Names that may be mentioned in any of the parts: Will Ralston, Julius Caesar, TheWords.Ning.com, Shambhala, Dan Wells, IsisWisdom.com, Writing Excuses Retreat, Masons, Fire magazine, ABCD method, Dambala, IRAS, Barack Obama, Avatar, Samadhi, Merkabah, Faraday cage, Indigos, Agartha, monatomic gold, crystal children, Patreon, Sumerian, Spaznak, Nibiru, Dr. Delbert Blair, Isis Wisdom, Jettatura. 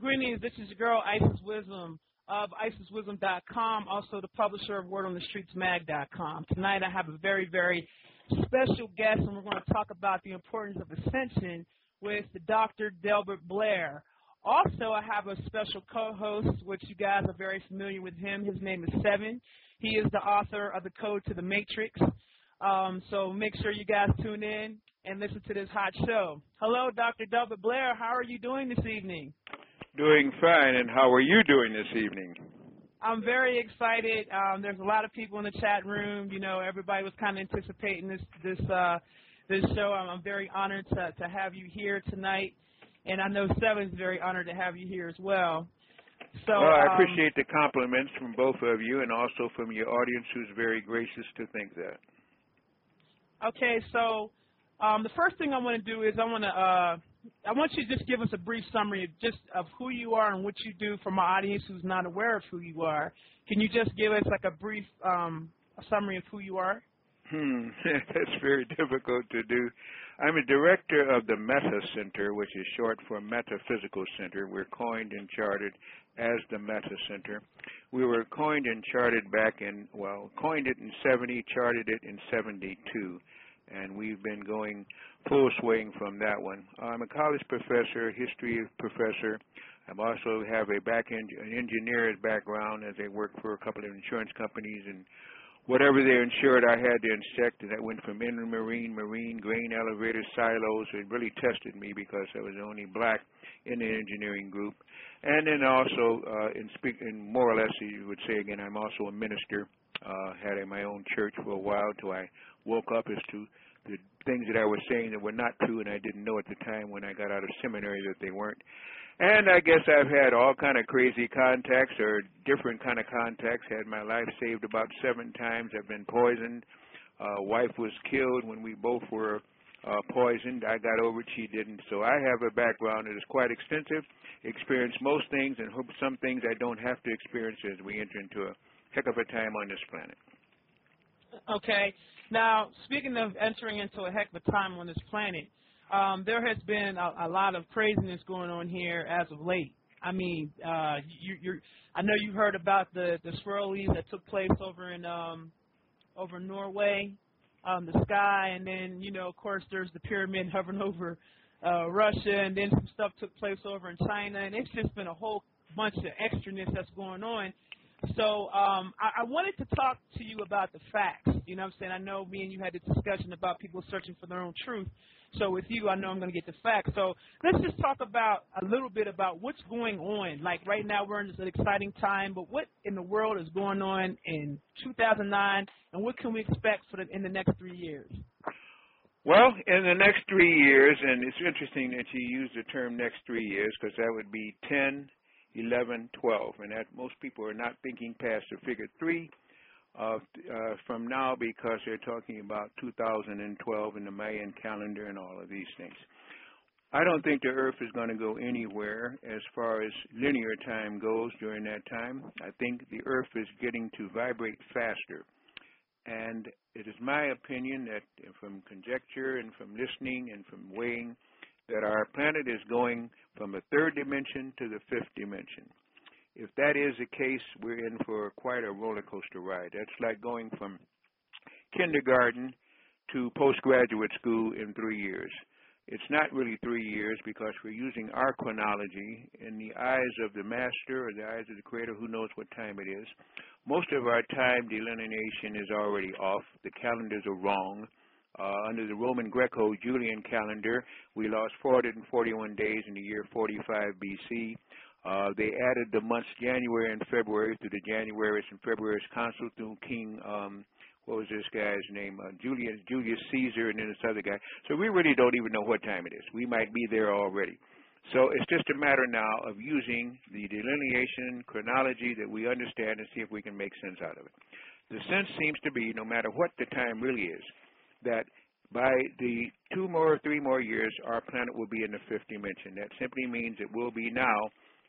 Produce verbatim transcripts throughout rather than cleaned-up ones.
Greetings, this is your girl, Isis Wisdom of Isis Wisdom dot com, also the publisher of Word on the Streets Mag dot com. Tonight I have a very, very special guest, and we're going to talk about the importance of ascension with Doctor Delbert Blair. Also, I have a special co-host, which you guys are very familiar with him. His name is Sevan. He is the author of The Code to the Matrix. Um, so make sure you guys tune in and listen to this hot show. Hello, Doctor Delbert Blair. How are you doing this evening? Doing fine. And how are you doing this evening? I'm very excited. Um, there's a lot of people in the chat room. You know, everybody was kind of anticipating this this uh, this show. I'm, I'm very honored to, to have you here tonight. And I know Sevan's very honored to have you here as well. So, well, I appreciate um, the compliments from both of you and also from your audience, who's very gracious to think that. Okay, so um, the first thing I want to do is I want to uh, I want you to just give us a brief summary of just of who you are and what you do for my audience who's not aware of who you are. Can you just give us like a brief um, a summary of who you are? Hmm, that's very difficult to do. I'm a director of the Meta Center, which is short for Metaphysical Center. We're coined and chartered as the Meta Center. We were coined and chartered back in, well, coined it in seventy, chartered it in seventy-two, and we've been going full swing from that one. I'm a college professor, history professor. I also have a back end, an engineer's background, as I work for a couple of insurance companies, and whatever they insured, I had to inspect, and that went from inland marine, marine, grain elevator, silos. It really tested me because I was the only black in the engineering group. And then also, uh, in speak, in more or less, you would say again, I'm also a minister. Uh, had in my own church for a while till I woke up as to the things that I was saying that were not true, and I didn't know at the time when I got out of seminary that they weren't. And I guess I've had all kind of crazy contacts or different kind of contacts, had my life saved about seven times. I've been poisoned. Uh, wife was killed when we both were uh, poisoned. I got over it. She didn't. So I have a background that is quite extensive, experience most things, and hope some things I don't have to experience as we enter into a heck of a time on this planet. Okay. Now, speaking of entering into a heck of a time on this planet, Um, there has been a, a lot of craziness going on here as of late. I mean, uh, you, you're, I know you heard about the, the swirlies that took place over in um, over Norway, um, the sky, and then, you know, of course, there's the pyramid hovering over uh, Russia, and then some stuff took place over in China, and it's just been a whole bunch of extraness that's going on. So um, I, I wanted to talk to you about the facts. You know what I'm saying? I know me and you had a discussion about people searching for their own truth. So with you, I know I'm going to get the facts. So let's just talk about a little bit about what's going on. Like right now we're in this exciting time, but what in the world is going on in two thousand nine, and what can we expect for the, in the next three years? Well, in the next three years, and it's interesting that you use the term next three years because that would be ten, eleven, twelve, and that most people are not thinking past the figure three uh, uh, from now because they're talking about two thousand twelve and the Mayan calendar and all of these things. I don't think the Earth is going to go anywhere as far as linear time goes during that time. I think the Earth is getting to vibrate faster, and it is my opinion that from conjecture and from listening and from weighing that our planet is going from a third dimension to the fifth dimension. If that is the case, we're in for quite a roller coaster ride. That's like going from kindergarten to postgraduate school in three years. It's not really three years because we're using our chronology in the eyes of the master or the eyes of the creator, who knows what time it is. Most of our time delineation is already off. The calendars are wrong. Uh, under the Roman Greco-Julian calendar, we lost four hundred forty-one days in the year forty-five B C Uh, they added the months January and February through the Januaries and Februaries consul through King, um, what was this guy's name, uh, Julius, Julius Caesar, and then this other guy. So we really don't even know what time it is. We might be there already. So it's just a matter now of using the delineation chronology that we understand and see if we can make sense out of it. The sense seems to be, no matter what the time really is, that by the two more, three more years, our planet will be in the fifth dimension. That simply means it will be now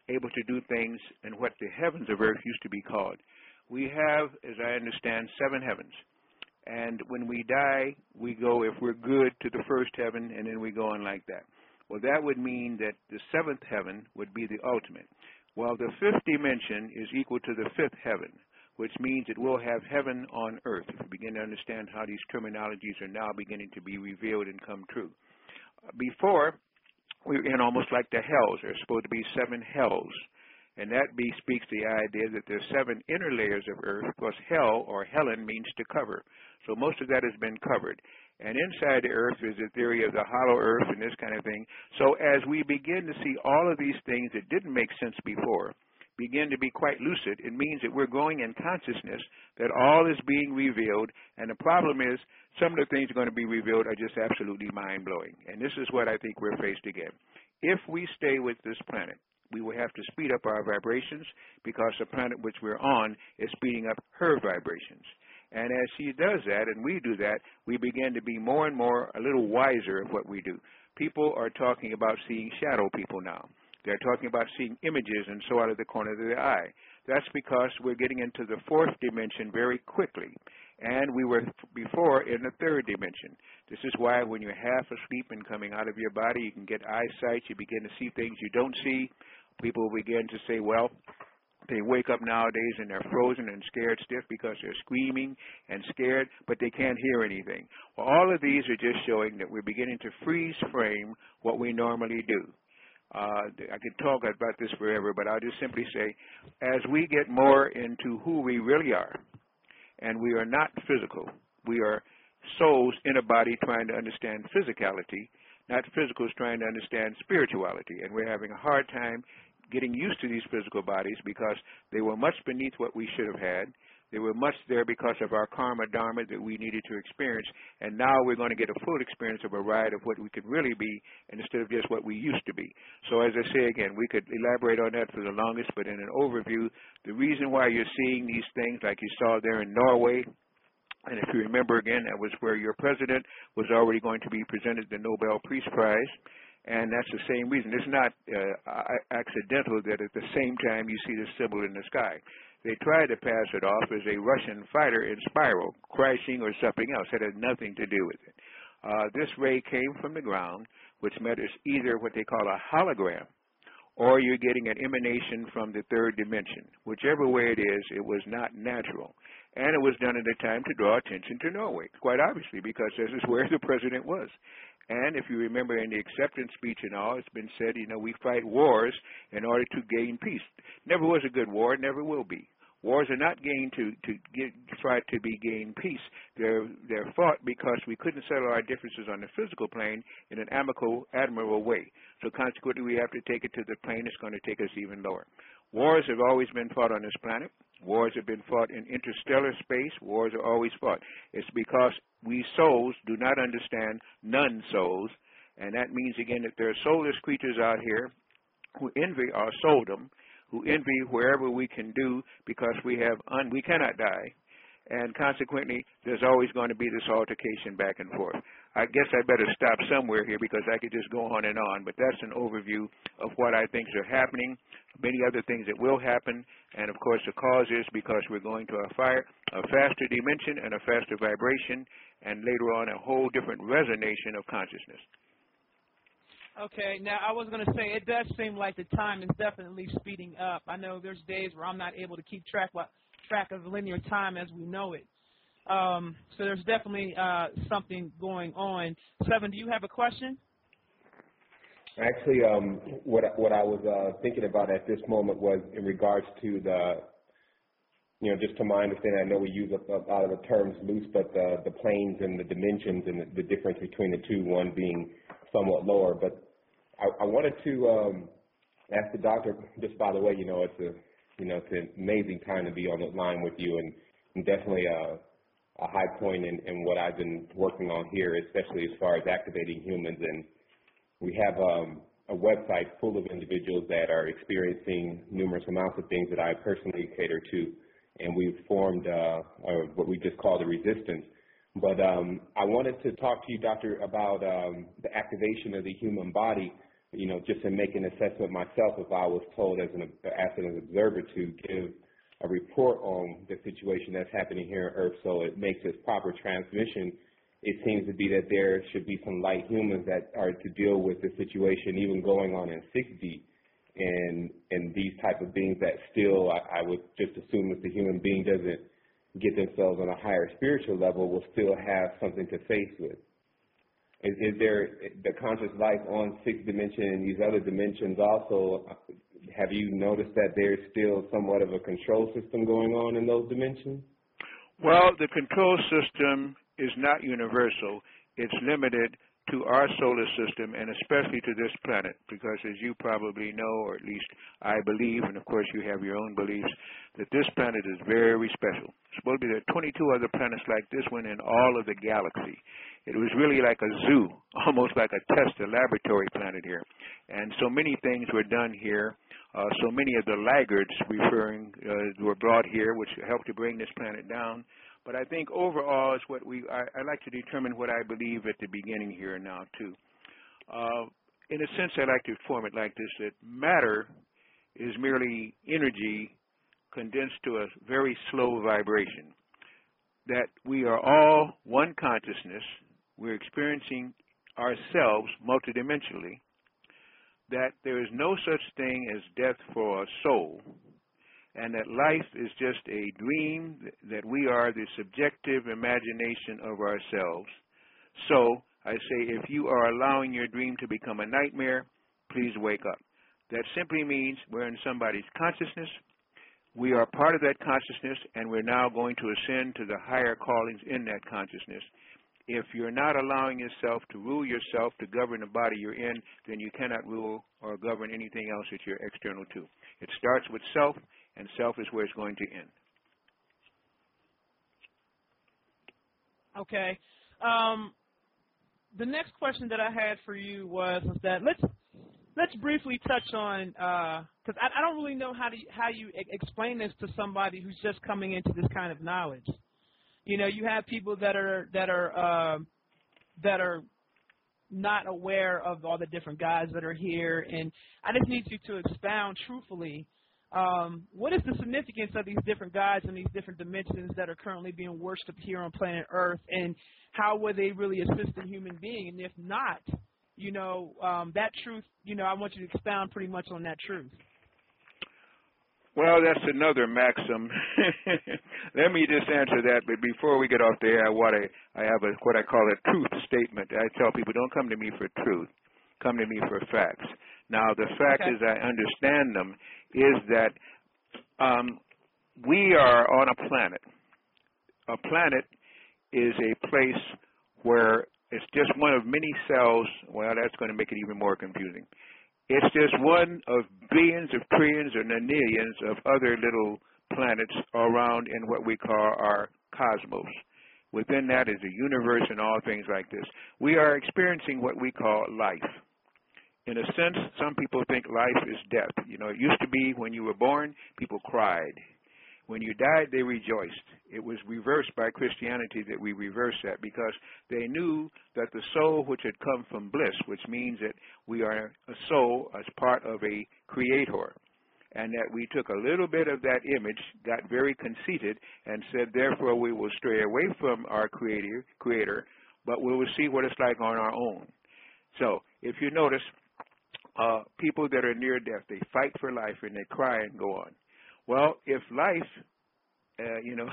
able to do things in what the heavens of Earth used to be called. We have, as I understand, seven heavens. And when we die, we go, if we're good, to the first heaven, and then we go on like that. Well, that would mean that the seventh heaven would be the ultimate, while the fifth dimension is equal to the fifth heaven, which means it will have heaven on earth, if you begin to understand how these terminologies are now beginning to be revealed and come true. Before, we were in almost like the hells. There's supposed to be seven hells, and that bespeaks the idea that there's seven inner layers of earth, because hell or Helen means to cover. So most of that has been covered. And inside the earth is the theory of the hollow earth and this kind of thing. So as we begin to see all of these things that didn't make sense before begin to be quite lucid, it means that we're growing in consciousness, that all is being revealed. And the problem is some of the things that are going to be revealed are just absolutely mind-blowing. And this is what I think we're faced again. If we stay with this planet, we will have to speed up our vibrations, because the planet which we're on is speeding up her vibrations. And as she does that and we do that, we begin to be more and more a little wiser of what we do. People are talking about seeing shadow people now. They're talking about seeing images and so out of the corner of the eye. That's because we're getting into the fourth dimension very quickly. And we were before in the third dimension. This is why when you're half asleep and coming out of your body, you can get eyesight. You begin to see things you don't see. People begin to say, well, they wake up nowadays and they're frozen and scared stiff because they're screaming and scared, but they can't hear anything. Well, all of these are just showing that we're beginning to freeze frame what we normally do. Uh, I could talk about this forever, but I'll just simply say, as we get more into who we really are, and we are not physical, we are souls in a body trying to understand physicality, not physicals trying to understand spirituality, and we're having a hard time getting used to these physical bodies because they were much beneath what we should have had. They were much there because of our karma dharma that we needed to experience, and now we're going to get a full experience of a ride of what we could really be instead of just what we used to be. So as I say again, we could elaborate on that for the longest, but in an overview, the reason why you're seeing these things like you saw there in Norway, and if you remember again, that was where your president was already going to be presented the Nobel Peace Prize. And that's the same reason. It's not uh, accidental that at the same time you see the symbol in the sky. They tried to pass it off as a Russian fighter in spiral, crashing or something else. It had nothing to do with it. Uh, this ray came from the ground, which meant it's either what they call a hologram, or you're getting an emanation from the third dimension. Whichever way it is, it was not natural. And it was done at a time to draw attention to Norway, quite obviously, because this is where the president was. And if you remember in the acceptance speech and all, it's been said, you know, we fight wars in order to gain peace. Never was a good war, never will be. Wars are not gained to, to get, try to be gain peace. They're, they're fought because we couldn't settle our differences on the physical plane in an amicable, admirable way. So consequently, we have to take it to the plane that's going to take us even lower. Wars have always been fought on this planet. Wars have been fought in interstellar space. Wars are always fought. It's because we souls do not understand non-souls, and that means, again, that there are soulless creatures out here who envy our souldom, who envy wherever we can do because we have un we cannot die, and consequently, there's always going to be this altercation back and forth. I guess I better stop somewhere here because I could just go on and on, but that's an overview of what I think is happening, many other things that will happen, and of course the cause is because we're going to a, fire, a faster dimension and a faster vibration, and later on a whole different resonation of consciousness. Okay, now I was going to say it does seem like the time is definitely speeding up. I know there's days where I'm not able to keep track what track of linear time as we know it. Um, so there's definitely uh, something going on. Sevan, do you have a question? Actually, um, what, what I was uh, thinking about at this moment was in regards to the, you know, just to my understanding, I know we use a, a lot of the terms loose, but the, the planes and the dimensions and the, the difference between the two, one being somewhat lower. But I, I wanted to um, ask the doctor, just by the way, you know, it's a You know, it's an amazing time to be on the line with you, and, and definitely a, a high point in, in what I've been working on here, especially as far as activating humans. And we have um, a website full of individuals that are experiencing numerous amounts of things that I personally cater to, and we've formed uh, a, what we just call the resistance. But um, I wanted to talk to you, Doctor, about um, the activation of the human body. You know, just to make an assessment myself, if I was told as an, as an observer to give a report on the situation that's happening here on Earth so it makes its proper transmission, it seems to be that there should be some light humans that are to deal with the situation even going on in six D, and and these type of beings that still, I, I would just assume if the human being doesn't get themselves on a higher spiritual level, will still have something to face with. Is, is there the conscious life on sixth dimension and these other dimensions also? Have you noticed that there's still somewhat of a control system going on in those dimensions? Well, the control system is not universal. It's limited to our solar system and especially to this planet, because as you probably know, or at least I believe, and of course you have your own beliefs, that this planet is very special. Supposed to be there are twenty-two other planets like this one in all of the galaxy. It was really like a zoo, almost like a test, a laboratory planet here. And so many things were done here. Uh, so many of the laggards referring uh, were brought here, which helped to bring this planet down. But I think overall is what we, I, I like to determine what I believe at the beginning here and now too. Uh, in a sense, I like to form it like this, that matter is merely energy condensed to a very slow vibration, that we are all one consciousness, we're experiencing ourselves multidimensionally, that there is no such thing as death for a soul, and that life is just a dream, that we are the subjective imagination of ourselves. So I say, if you are allowing your dream to become a nightmare, please wake up. That simply means we're in somebody's consciousness, we are part of that consciousness, and we're now going to ascend to the higher callings in that consciousness. If you're not allowing yourself to rule yourself, to govern the body you're in, then you cannot rule or govern anything else that you're external to. It starts with self, and self is where it's going to end. Okay. Um, the next question that I had for you was, was that let's let's briefly touch on, because uh, I, I don't really know how to, how you e- explain this to somebody who's just coming into this kind of knowledge. You know, you have people that are that are uh, that are not aware of all the different guys that are here, and I just need you to expound truthfully. Um, what is the significance of these different gods and these different dimensions that are currently being worshipped here on planet Earth, and how will they really assist the human being? And if not, you know, um, that truth, you know, I want you to expound pretty much on that truth. Well, that's another maxim. Let me just answer that, but before we get off the air, I, want to, I have a, what I call a truth statement. I tell people, don't come to me for truth. Come to me for facts. Now, the fact okay. is I understand them is that um, we are on a planet. A planet is a place where it's just one of many cells. Well, that's going to make it even more confusing. It's just one of billions of trillions or nonillions of other little planets around in what we call our cosmos. Within that is the universe and all things like this. We are experiencing what we call life. In a sense, some people think life is death. You know, it used to be when you were born, people cried. When you died, they rejoiced. It was reversed by Christianity that we reversed that, because they knew that the soul which had come from bliss, which means that we are a soul as part of a creator, and that we took a little bit of that image, got very conceited, and said, therefore, we will stray away from our creator, creator, but we will see what it's like on our own. So if you notice, uh, people that are near death, they fight for life and they cry and go on. Well, if life, uh, you know,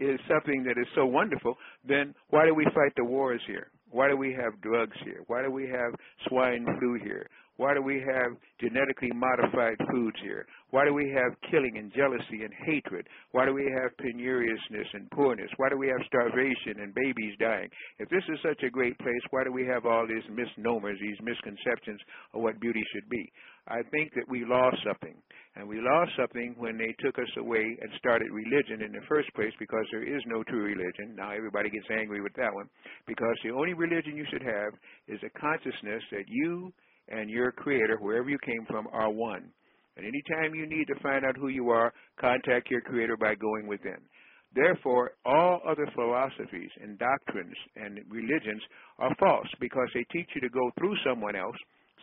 is something that is so wonderful, then why do we fight the wars here? Why do we have drugs here? Why do we have swine flu here? Why do we have genetically modified foods here? Why do we have killing and jealousy and hatred? Why do we have penuriousness and poorness? Why do we have starvation and babies dying? If this is such a great place, why do we have all these misnomers, these misconceptions of what beauty should be? I think that we lost something, and we lost something when they took us away and started religion in the first place, because there is no true religion. Now everybody gets angry with that one, because the only religion you should have is a consciousness that you and your creator, wherever you came from, are one. And anytime you need to find out who you are, contact your creator by going within. Therefore, all other philosophies and doctrines and religions are false, because they teach you to go through someone else,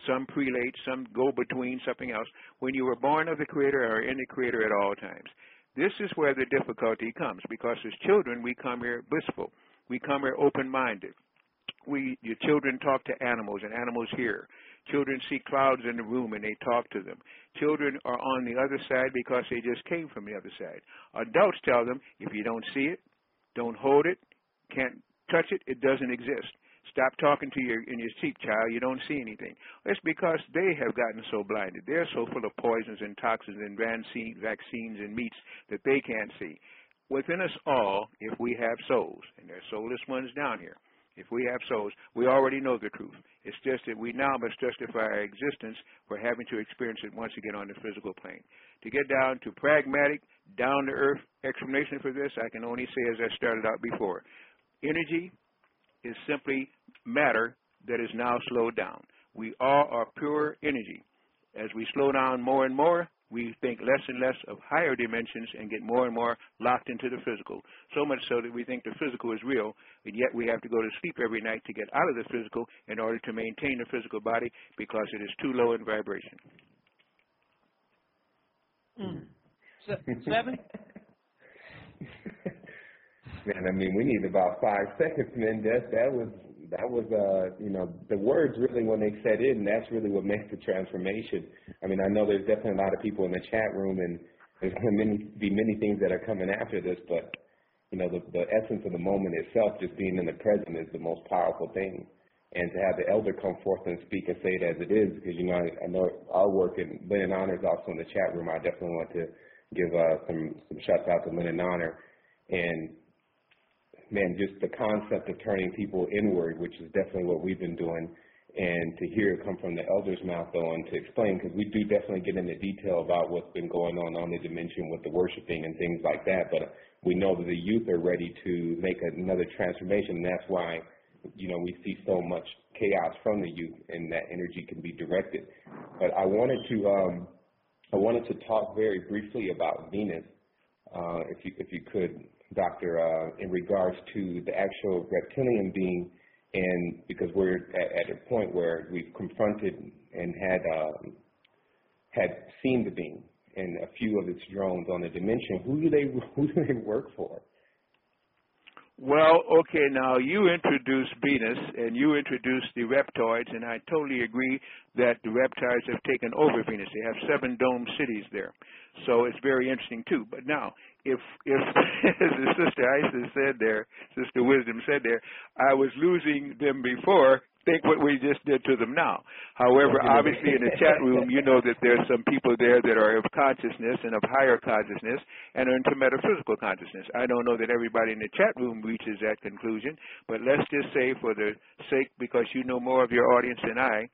some prelate, some go between something else, when you were born of the creator or in the creator at all times. This is where the difficulty comes, because as children we come here blissful. We come here open-minded. We, your children talk to animals, and animals hear. Children see clouds in the room, and they talk to them. Children are on the other side because they just came from the other side. Adults tell them, if you don't see it, don't hold it, can't touch it, it doesn't exist. Stop talking to your in your cheek, child. You don't see anything. It's because they have gotten so blinded. They're so full of poisons and toxins and vaccines and meats that they can't see. Within us all, if we have souls, and there are soulless ones down here, if we have souls, we already know the truth. It's just that we now must justify our existence for having to experience it once again on the physical plane. To get down to pragmatic, down-to-earth explanation for this, I can only say, as I started out before, energy is simply matter that is now slowed down. We all are pure energy. As we slow down more and more, we think less and less of higher dimensions and get more and more locked into the physical, so much so that we think the physical is real, and yet we have to go to sleep every night to get out of the physical in order to maintain the physical body because it is too low in vibration. Mm. Se seven? Man, I mean, we need about five seconds, man. That that was that was uh, you know, the words really when they set in. That's really what makes the transformation. I mean, I know there's definitely a lot of people in the chat room, and there's going to many, be many things that are coming after this. But you know, the the essence of the moment itself, just being in the present, is the most powerful thing. And to have the elder come forth and speak and say it as it is, because you know, I, I know our work and Lennon Honor is also in the chat room. I definitely want to give uh, some some shouts out to Lennon Honor and. Man, just the concept of turning people inward, which is definitely what we've been doing, and to hear it come from the elder's mouth, though, and to explain, because we do definitely get into detail about what's been going on on the dimension with the worshiping and things like that, but we know that the youth are ready to make another transformation, and that's why, you know, we see so much chaos from the youth, and that energy can be directed. But I wanted to, um, I wanted to talk very briefly about Venus, uh, if you, if you could, Doctor, uh, in regards to the actual reptilian being, and because we're at, at a point where we've confronted and had um, had seen the being and a few of its drones on the dimension, who do they who do they work for? Well, okay, now you introduced Venus and you introduced the reptoids, and I totally agree that the reptiles have taken over Venus. They have seven domed cities there, so it's very interesting too. But now, if, if as Sister Isis said there, Sister Wisdom said there, I was losing them before, think what we just did to them now. However, obviously in the chat room, you know that there's some people there that are of consciousness and of higher consciousness and are into metaphysical consciousness. I don't know that everybody in the chat room reaches that conclusion, but let's just say for the sake, because you know more of your audience than I,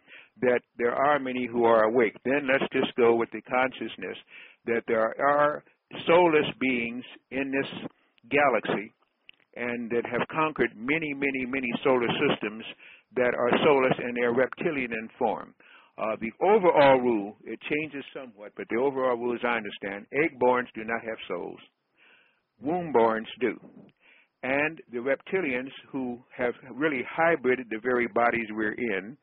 that there are many who are awake. Then let's just go with the consciousness that there are soulless beings in this galaxy and that have conquered many, many, many solar systems that are soulless and they're reptilian in form. Uh, the overall rule, it changes somewhat, but the overall rule, as I understand, eggborns do not have souls. Wombborns do. And the reptilians who have really hybrided the very bodies we're in,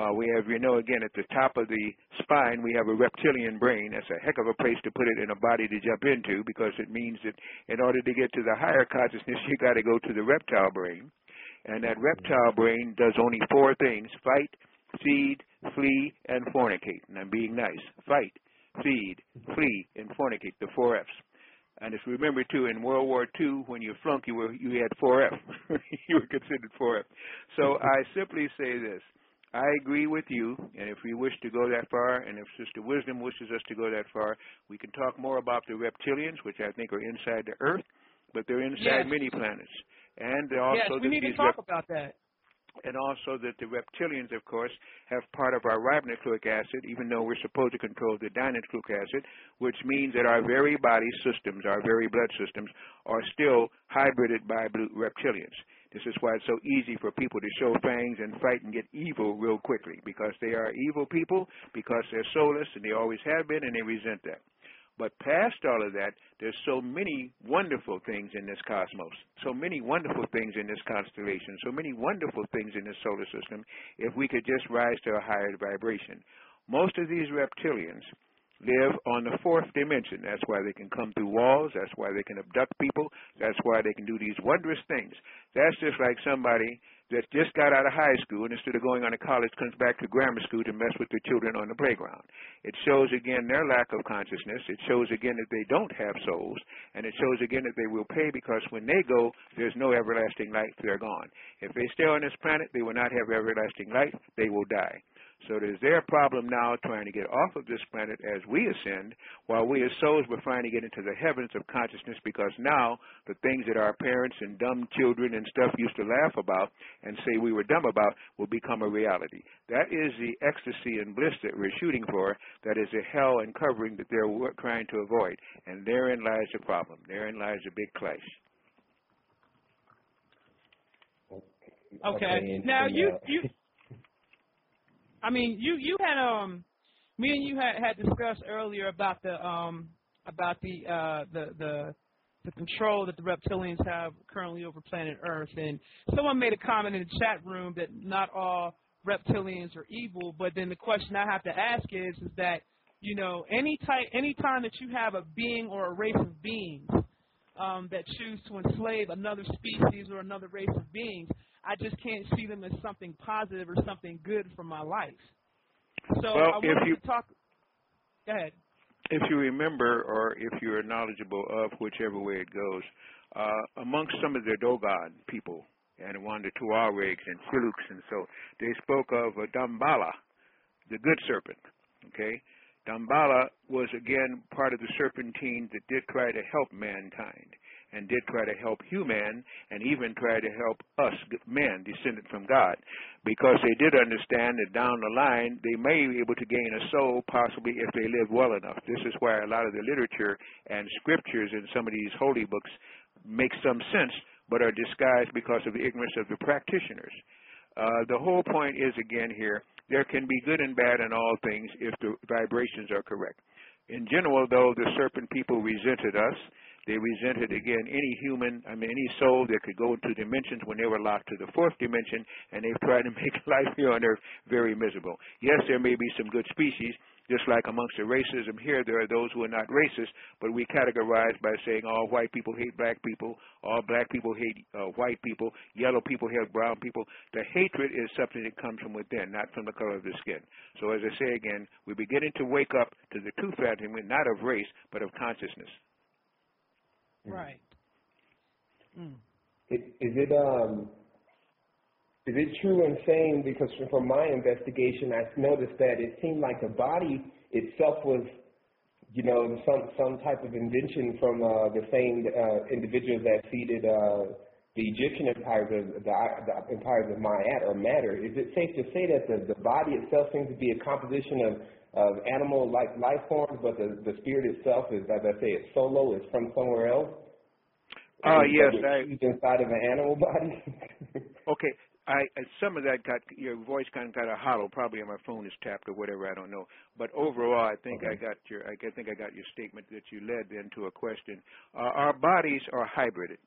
Uh, we have, you know, again, at the top of the spine, we have a reptilian brain. That's a heck of a place to put it in a body to jump into, because it means that in order to get to the higher consciousness, you got to go to the reptile brain. And that reptile brain does only four things: fight, feed, flee, and fornicate. And I'm being nice. Fight, feed, flee, and fornicate, the four F's. And if you remember, too, in World War Two, when you flunked, you, were, you had four F. You were considered four F. So I simply say this. I agree with you, and if we wish to go that far, and if Sister Wisdom wishes us to go that far, we can talk more about the reptilians, which I think are inside the Earth, but they're inside yes. many planets. And also yes, we need to talk about that. And also that the reptilians, of course, have part of our ribonucleic acid, even though we're supposed to control the dinucleic acid, which means that our very body systems, our very blood systems, are still hybrided by blue reptilians. This is why it's so easy for people to show fangs and fight and get evil real quickly, because they are evil people, because they're soulless, and they always have been, and they resent that. But past all of that, there's so many wonderful things in this cosmos, so many wonderful things in this constellation, so many wonderful things in this solar system, if we could just rise to a higher vibration. Most of these reptilians live on the fourth dimension. That's why they can come through walls. That's why they can abduct people. That's why they can do these wondrous things. That's just like somebody that just got out of high school and instead of going on to college comes back to grammar school to mess with the children on the playground. It shows again their lack of consciousness. It shows again that they don't have souls, and it shows again that they will pay, because when they go, there's no everlasting life. They're gone. If they stay on this planet, they will not have everlasting life. They will die. So it is their problem now trying to get off of this planet as we ascend, while we as souls were trying to get into the heavens of consciousness, because now the things that our parents and dumb children and stuff used to laugh about and say we were dumb about will become a reality. That is the ecstasy and bliss that we're shooting for. That is the hell and covering that they're trying to avoid. And therein lies the problem. Therein lies the big clash. Okay. Now you... you I mean, you you had um, me and you had, had discussed earlier about the um about the uh the, the the control that the reptilians have currently over planet Earth, and someone made a comment in the chat room that not all reptilians are evil. But then the question I have to ask is is that you know any type any time that you have a being or a race of beings um, that choose to enslave another species or another race of beings, I just can't see them as something positive or something good for my life. So well, I wanted if you, to talk. Go ahead. If you remember, or if you're knowledgeable of whichever way it goes, uh, amongst some of the Dogon people and one of the Tuaregs and Siluks and so, they spoke of uh, Dambala, the good serpent. Okay, Dambala was again part of the serpentine that did try to help mankind, and did try to help human, and even try to help us men descended from God, because they did understand that down the line they may be able to gain a soul, possibly, if they live well enough. This is why a lot of the literature and scriptures in some of these holy books make some sense, but are disguised because of the ignorance of the practitioners. Uh, the whole point is, again here, there can be good and bad in all things if the vibrations are correct. In general, though, the serpent people resented us. They resented, again, any human, I mean, any soul that could go into dimensions when they were locked to the fourth dimension, and they've tried to make life here on Earth very miserable. Yes, there may be some good species, just like amongst the racism here, there are those who are not racist, but we categorize by saying all white people hate black people, all black people hate uh, white people, yellow people hate brown people. The hatred is something that comes from within, not from the color of the skin. So as I say again, we're beginning to wake up to the true fact, not of race, but of consciousness. Right. Mm. Is, is it um is it true and saying, because from my investigation I noticed that it seemed like the body itself was, you know, some some type of invention from uh, the same uh, individuals that seeded uh, the Egyptian empires, the, the empires of Mayat or matter. Is it safe to say that the, the body itself seems to be a composition of of animal-like life forms, but the, the spirit itself is, as I say, it's solo, it's from somewhere else? Oh, uh, yes. I, inside of an animal body? Okay. I, some of that got, your voice kind of got a hollow, probably on my phone is tapped or whatever, I don't know. But overall, I think okay. I got your, I think I got your statement that you led then to a question. Uh, our bodies are hybrided.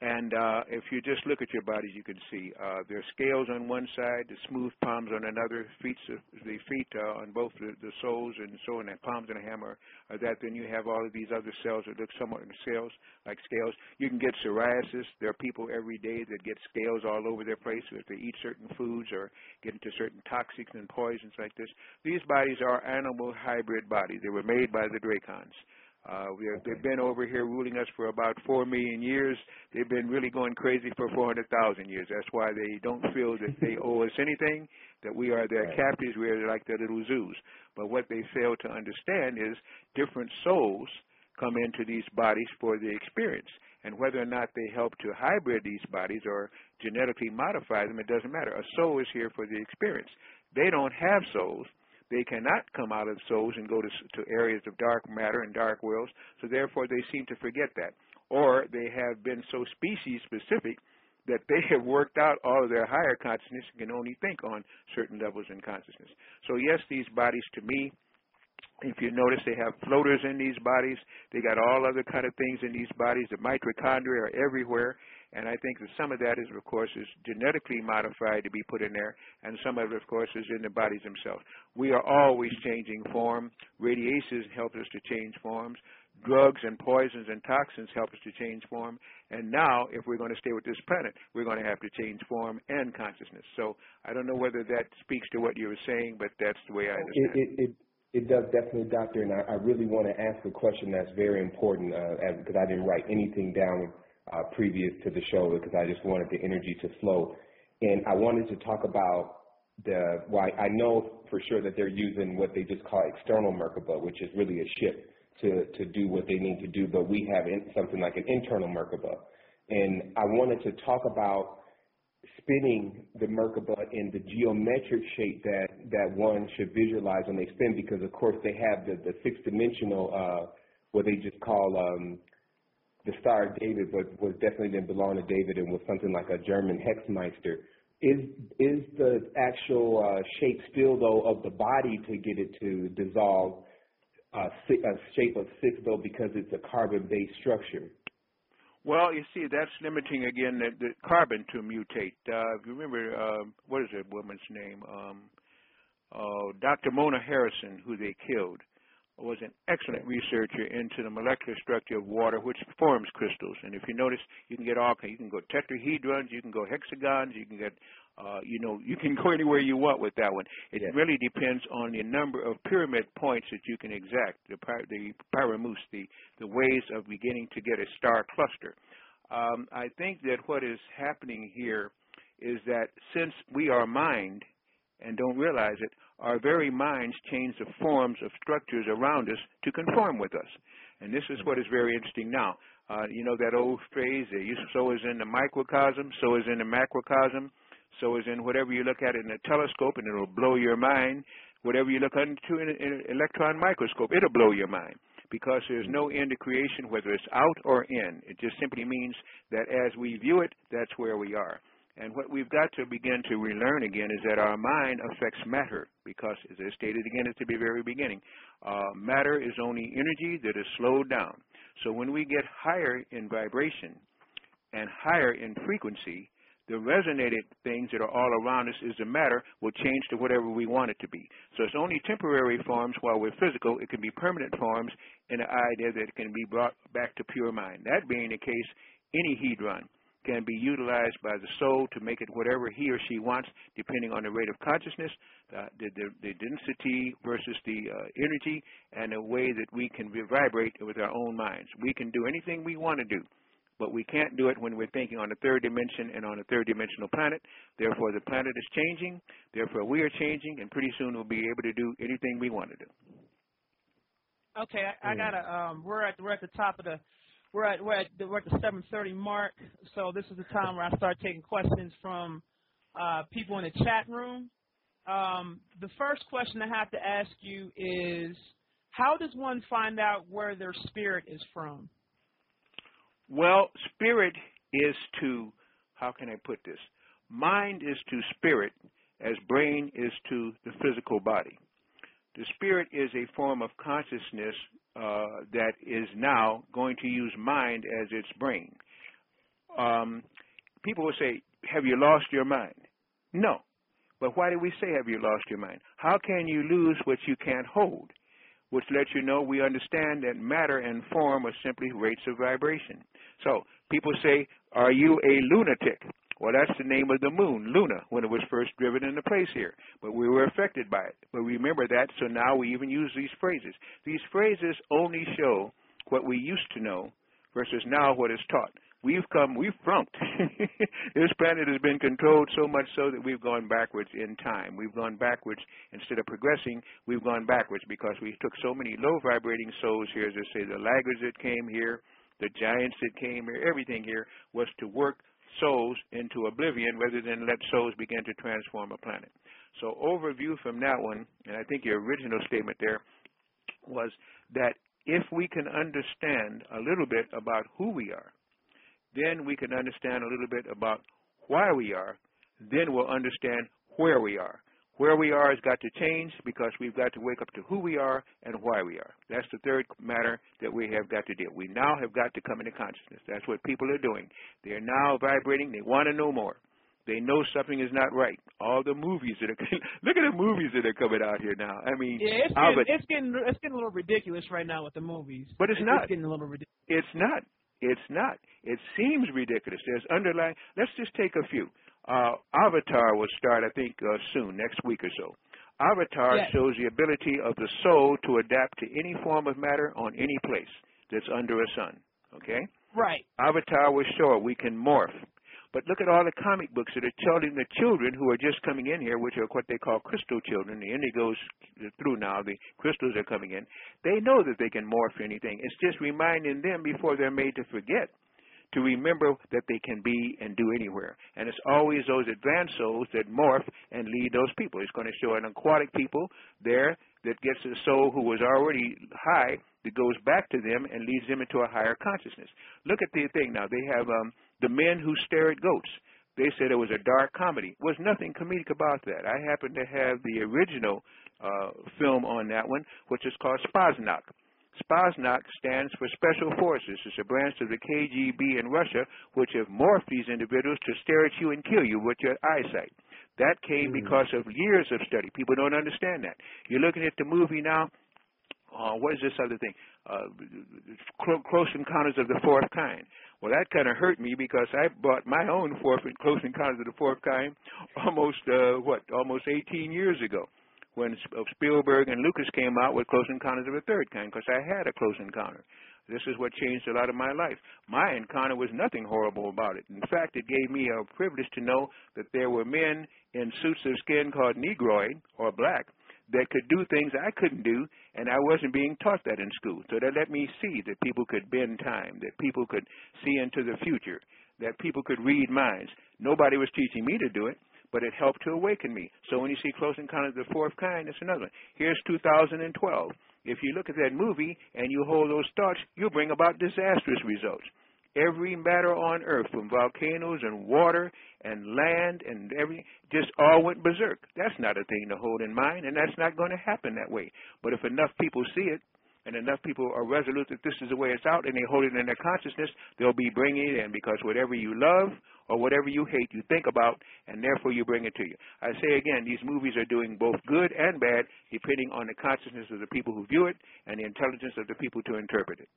And uh, if you just look at your bodies, you can see uh, there are scales on one side, the smooth palms on another, feet, the feet uh, on both the, the soles and so on, and palms and a hammer. Or that then you have all of these other cells that look somewhat like scales, like scales. You can get psoriasis. There are people every day that get scales all over their place if they eat certain foods or get into certain toxics and poisons like this. These bodies are animal hybrid bodies. They were made by the Dracons. Uh, we are, they've been over here ruling us for about four million years. They've been really going crazy for four hundred thousand years. That's why they don't feel that they owe us anything, that we are their right. captives. We are like their little zoos. But what they fail to understand is different souls come into these bodies for the experience. And whether or not they help to hybrid these bodies or genetically modify them, it doesn't matter. A soul is here for the experience. They don't have souls. They cannot come out of souls and go to, to areas of dark matter and dark worlds, so therefore they seem to forget that. Or they have been so species-specific that they have worked out all of their higher consciousness and can only think on certain levels in consciousness. So yes, these bodies to me, if you notice, they have floaters in these bodies. They got all other kind of things in these bodies. The mitochondria are everywhere. And I think that some of that is, of course, is genetically modified to be put in there, and some of it, of course, is in the bodies themselves. We are always changing form. Radiations help us to change forms. Drugs and poisons and toxins help us to change form. And now, if we're going to stay with this planet, we're going to have to change form and consciousness. So I don't know whether that speaks to what you were saying, but that's the way I understand it. it, it, it It does definitely, Doctor, and I, I really want to ask a question that's very important because uh, I didn't write anything down uh, previous to the show because I just wanted the energy to flow. And I wanted to talk about the why well, I know for sure that they're using what they just call external Merkabah, which is really a ship to, to do what they need to do, but we have in, something like an internal Merkabah. And I wanted to talk about spinning the Merkabah in the geometric shape that, that one should visualize when they spin, because, of course, they have the, the six-dimensional, uh, what they just call um, the Star of David, but was definitely didn't belong to David and was something like a German Hexmeister. Is, is the actual uh, shape still, though, of the body to get it to dissolve uh, a shape of six, though, because it's a carbon-based structure? Well, you see, that's limiting, again, the, the carbon to mutate. Uh, if you remember, uh, what is that woman's name? Um, uh, Doctor Mona Harrison, who they killed, was an excellent researcher into the molecular structure of water, which forms crystals. And if you notice, you can get all, you can go tetrahedrons, you can go hexagons, you can get, uh, you know, you can go anywhere you want with that one. It yeah. really depends on the number of pyramid points that you can exact, the, py the pyramus, the, the ways of beginning to get a star cluster. Um, I think that what is happening here is that since we are mind and don't realize it, our very minds change the forms of structures around us to conform with us. And this is what is very interesting now. Uh, you know that old phrase, so is in the microcosm, so is in the macrocosm, so is in whatever you look at in a telescope and it'll blow your mind. Whatever you look into in an electron microscope, it'll blow your mind, because there's no end to creation, whether it's out or in. It just simply means that as we view it, that's where we are. And what we've got to begin to relearn again is that our mind affects matter, because, as I stated again at the very beginning, uh, matter is only energy that is slowed down. So when we get higher in vibration and higher in frequency, the resonated things that are all around us is the matter will change to whatever we want it to be. So it's only temporary forms while we're physical. It can be permanent forms in the idea that it can be brought back to pure mind. That being the case, any hedron can be utilized by the soul to make it whatever he or she wants, depending on the rate of consciousness, uh, the, the, the density versus the uh, energy, and the way that we can vibrate with our own minds. We can do anything we want to do, but we can't do it when we're thinking on the third dimension and on a third-dimensional planet. Therefore, the planet is changing. Therefore, we are changing, and pretty soon we'll be able to do anything we want to do. Okay, I, I got to um, – we're at, we're at the top of the – We're at, we're at the, we're at the seven thirty mark, so this is the time where I start taking questions from uh, people in the chat room. Um, the first question I have to ask you is, how does one find out where their spirit is from? Well, spirit is to, how can I put this? Mind is to spirit as brain is to the physical body. The spirit is a form of consciousness Uh, that is now going to use mind as its brain. Um, people will say, have you lost your mind? No. But why do we say, have you lost your mind? How can you lose what you can't hold? Which lets you know we understand that matter and form are simply rates of vibration. So people say, are you a lunatic? Well, that's the name of the moon, Luna, when it was first driven into place here. But we were affected by it. But remember that, so now we even use these phrases. These phrases only show what we used to know versus now what is taught. We've come, we've flunked. This planet has been controlled so much so that we've gone backwards in time. We've gone backwards. Instead of progressing, we've gone backwards because we took so many low-vibrating souls here, as I say, the laggards that came here, the giants that came here, everything here was to work souls into oblivion rather than let souls begin to transform a planet. So overview from that one, and I think your original statement there was that if we can understand a little bit about who we are, then we can understand a little bit about why we are, then we'll understand where we are. Where we are has got to change because we've got to wake up to who we are and why we are. That's the third matter that we have got to deal. We now have got to come into consciousness. That's what people are doing. They are now vibrating. They want to know more. They know something is not right. All the movies that are look at the movies that are coming out here now. I mean, yeah, it's getting, it's getting it's getting a little ridiculous right now with the movies. But it's, it's not. It's getting a little ridiculous. It's not. It's not. It seems ridiculous. There's underlying. Let's just take a few. Uh, Avatar will start, I think, uh, soon, next week or so. Avatar yes. shows the ability of the soul to adapt to any form of matter on any place that's under a sun. Okay. Right. Avatar will show it. We can morph. But look at all the comic books that are telling the children who are just coming in here, which are what they call crystal children. The Indigos through now, the crystals are coming in. They know that they can morph anything. It's just reminding them before they're made to forget to remember that they can be and do anywhere. And it's always those advanced souls that morph and lead those people. It's going to show an aquatic people there that gets a soul who was already high that goes back to them and leads them into a higher consciousness. Look at the thing now. They have um, The Men Who Stare at Goats. They said it was a dark comedy. There was nothing comedic about that. I happen to have the original uh, film on that one, which is called Spaznak. Spaznak stands for Special Forces. It's a branch of the K G B in Russia, which have morphed these individuals to stare at you and kill you with your eyesight. That came because of years of study. People don't understand that. You're looking at the movie now. Uh, what is this other thing? Uh, Close Encounters of the Fourth Kind. Well, that kind of hurt me because I bought my own fourth, Close Encounters of the Fourth Kind almost, uh, what, almost eighteen years ago, when Spielberg and Lucas came out with Close Encounters of the Third Kind, because I had a close encounter. This is what changed a lot of my life. My encounter was nothing horrible about it. In fact, it gave me a privilege to know that there were men in suits of skin called negroid or black that could do things I couldn't do, and I wasn't being taught that in school. So that let me see that people could bend time, that people could see into the future, that people could read minds. Nobody was teaching me to do it, but it helped to awaken me. So when you see Close Encounters of the Fourth Kind, that's another one. Here's two thousand twelve. If you look at that movie and you hold those thoughts, you bring about disastrous results. Every matter on earth, from volcanoes and water and land and everything, just all went berserk. That's not a thing to hold in mind, and that's not going to happen that way. But if enough people see it and enough people are resolute that this is the way it's out and they hold it in their consciousness, they'll be bringing it in, because whatever you love or whatever you hate, you think about, and therefore you bring it to you. I say again, these movies are doing both good and bad, depending on the consciousness of the people who view it and the intelligence of the people to interpret it.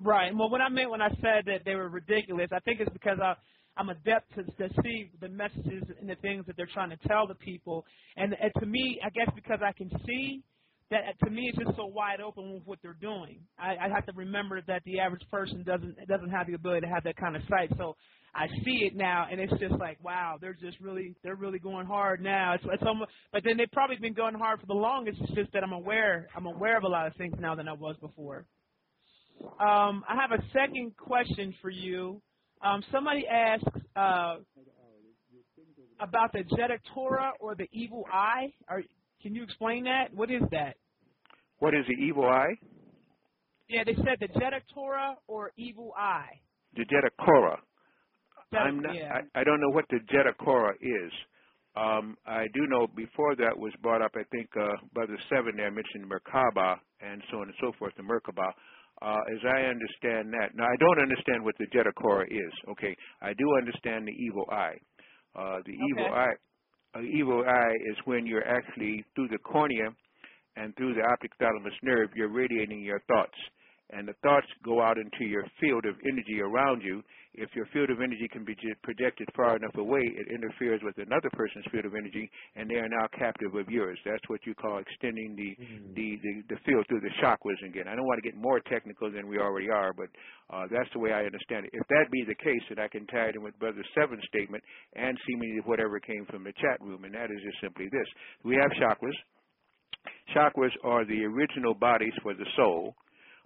Right. Well, what I meant when I said that they were ridiculous, I think it's because I, I'm adept to, to see the messages and the things that they're trying to tell the people. And, and to me, I guess because I can see that, to me, it's just so wide open with what they're doing. I, I have to remember that the average person doesn't doesn't have the ability to have that kind of sight. So I see it now, and it's just like, wow, they're just really they're really going hard now. It's, it's almost, but then they've probably been going hard for the longest. It's just that I'm aware I'm aware of a lot of things now than I was before. Um, I have a second question for you. Um, somebody asks uh, about the Jettatura or the evil eye. Are, can you explain that? What is that? What is the evil eye? Yeah, they said the Jettatura or evil eye. The Jettatura. I'm not. Yeah. I, I don't know what the Jettatura is. Um, I do know before that was brought up, I think, uh, by the Sevan there mentioned Merkabah and so on and so forth, the Merkabah. Uh, as I understand that, now I don't understand what the Jettatura is. Okay, I do understand the evil eye. Uh, the okay. evil eye, uh, evil eye is when you're actually through the cornea and through the optic thalamus nerve, you're radiating your thoughts, and the thoughts go out into your field of energy around you. If your field of energy can be projected far enough away, it interferes with another person's field of energy, and they are now captive of yours. That's what you call extending the, mm-hmm. the, the, the field through the chakras again. I don't want to get more technical than we already are, but uh, that's the way I understand it. If that be the case, then I can tie it in with Brother Seven's statement and seemingly whatever came from the chat room, and that is just simply this. We have chakras. Chakras are the original bodies for the soul.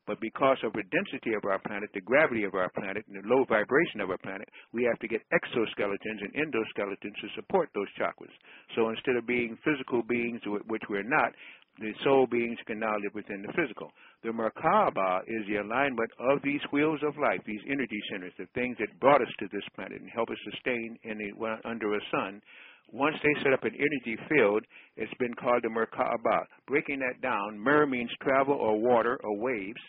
But because of the density of our planet, the gravity of our planet, and the low vibration of our planet, we have to get exoskeletons and endoskeletons to support those chakras. So instead of being physical beings, which we're not, the soul beings can now live within the physical. The Merkabah is the alignment of these wheels of life, these energy centers, the things that brought us to this planet and help us sustain in the, under a sun, Once they set up an energy field, it's been called the Merkabah. Breaking that down, mer means travel or water or waves.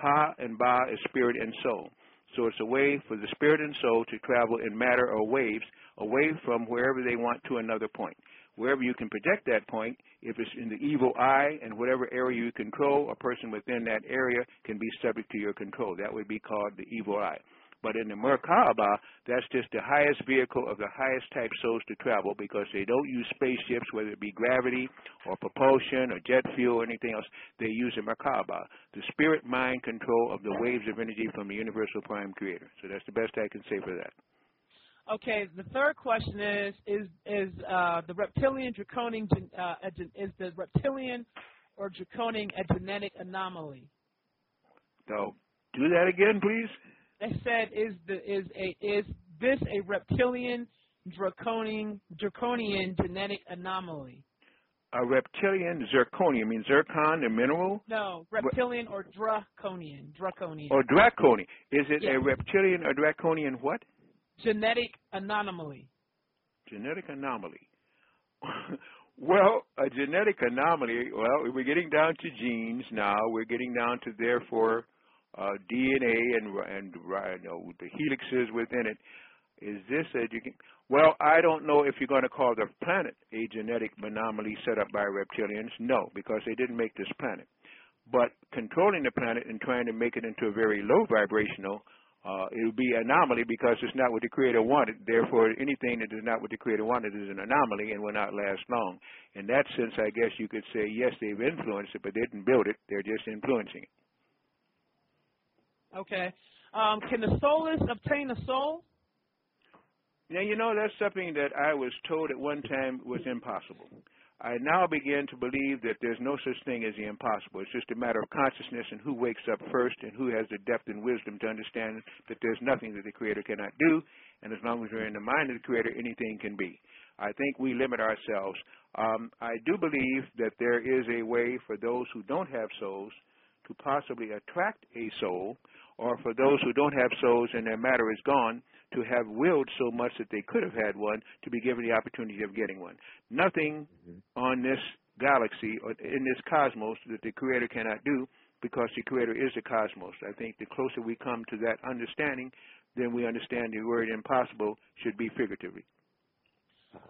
Ka and ba is spirit and soul. So it's a way for the spirit and soul to travel in matter or waves away from wherever they want to another point. Wherever you can project that point, if it's in the evil eye and whatever area you control, a person within that area can be subject to your control. That would be called the evil eye. But in the Merkabah, that's just the highest vehicle of the highest type souls to travel, because they don't use spaceships, whether it be gravity or propulsion or jet fuel or anything else. They use the Merkabah, the spirit mind control of the waves of energy from the universal prime creator. So that's the best I can say for that. Okay, the third question is, is, is uh, the reptilian draconian, uh, is the reptilian or draconian a genetic anomaly? So do that again, please. They said, is the is a is this a reptilian draconian draconian genetic anomaly? A reptilian zirconian means zircon, the mineral. No, reptilian Re or draconian, draconian. Or draconian. Is it yes. a reptilian or draconian what? Genetic anomaly. Genetic anomaly. Well, a genetic anomaly. Well, we're getting down to genes now. We're getting down to therefore. Uh, D N A and and you know, the helixes within it. Is this a well? I don't know if you're going to call the planet a genetic anomaly set up by reptilians. No, because they didn't make this planet. But controlling the planet and trying to make it into a very low vibrational, uh, it would be an anomaly because it's not what the Creator wanted. Therefore, anything that is not what the Creator wanted is an anomaly and will not last long. In that sense, I guess you could say yes, they've influenced it, but they didn't build it. They're just influencing it. Okay. Um, can the soulless obtain a soul? Now, you know, that's something that I was told at one time was impossible. I now begin to believe that there's no such thing as the impossible. It's just a matter of consciousness and who wakes up first and who has the depth and wisdom to understand that there's nothing that the Creator cannot do. And as long as we're in the mind of the Creator, anything can be. I think we limit ourselves. Um, I do believe that there is a way for those who don't have souls to possibly attract a soul, or for those who don't have souls and their matter is gone, to have willed so much that they could have had one, to be given the opportunity of getting one. Nothing mm-hmm. on this galaxy or in this cosmos that the Creator cannot do, because the Creator is the cosmos. I think the closer we come to that understanding, then we understand the word impossible should be figuratively.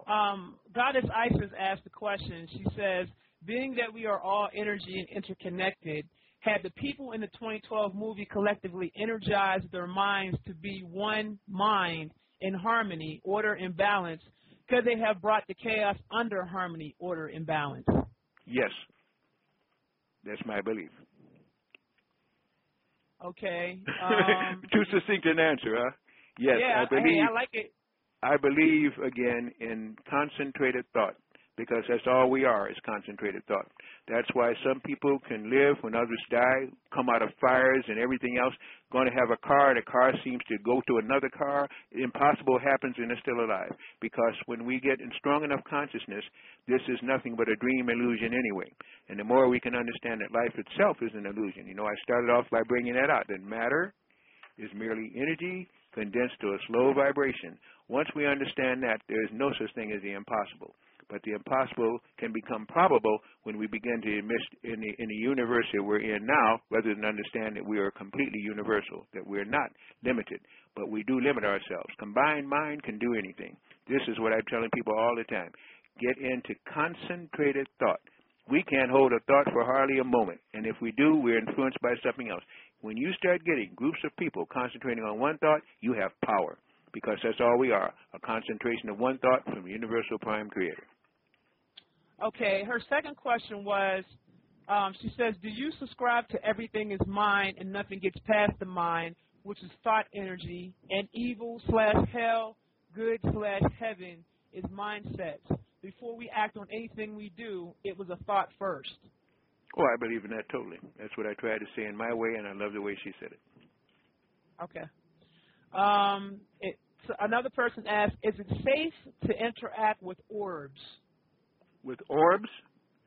Um, Goddess Isis asked the question. She says, being that we are all energy and interconnected, had the people in the twenty twelve movie collectively energized their minds to be one mind in harmony, order, and balance, could they have brought the chaos under harmony, order, and balance? Yes. That's my belief. Okay. Um, too succinct an answer, huh? Yes, yeah, I believe. Hey, I like it. I believe, again, in concentrated thought. Because that's all we are, is concentrated thought. That's why some people can live when others die, come out of fires and everything else, going to have a car, the car seems to go to another car, impossible happens and they're still alive. Because when we get in strong enough consciousness, this is nothing but a dream illusion anyway. And the more we can understand that life itself is an illusion. You know, I started off by bringing that out, that matter is merely energy condensed to a slow vibration. Once we understand that, there is no such thing as the impossible. But the impossible can become probable when we begin to immerse in the, in the universe that we're in now, rather than understand that we are completely universal, that we're not limited, but we do limit ourselves. Combined mind can do anything. This is what I'm telling people all the time. Get into concentrated thought. We can't hold a thought for hardly a moment, and if we do, we're influenced by something else. When you start getting groups of people concentrating on one thought, you have power, because that's all we are, a concentration of one thought from the universal prime creator. Okay, her second question was, um, she says, do you subscribe to everything is mind and nothing gets past the mind, which is thought energy, and evil slash hell, good slash heaven is mindsets. Before we act on anything we do, it was a thought first. Oh, I believe in that totally. That's what I tried to say in my way, and I love the way she said it. Okay. Um, it, so another person asked, is it safe to interact with orbs? With orbs?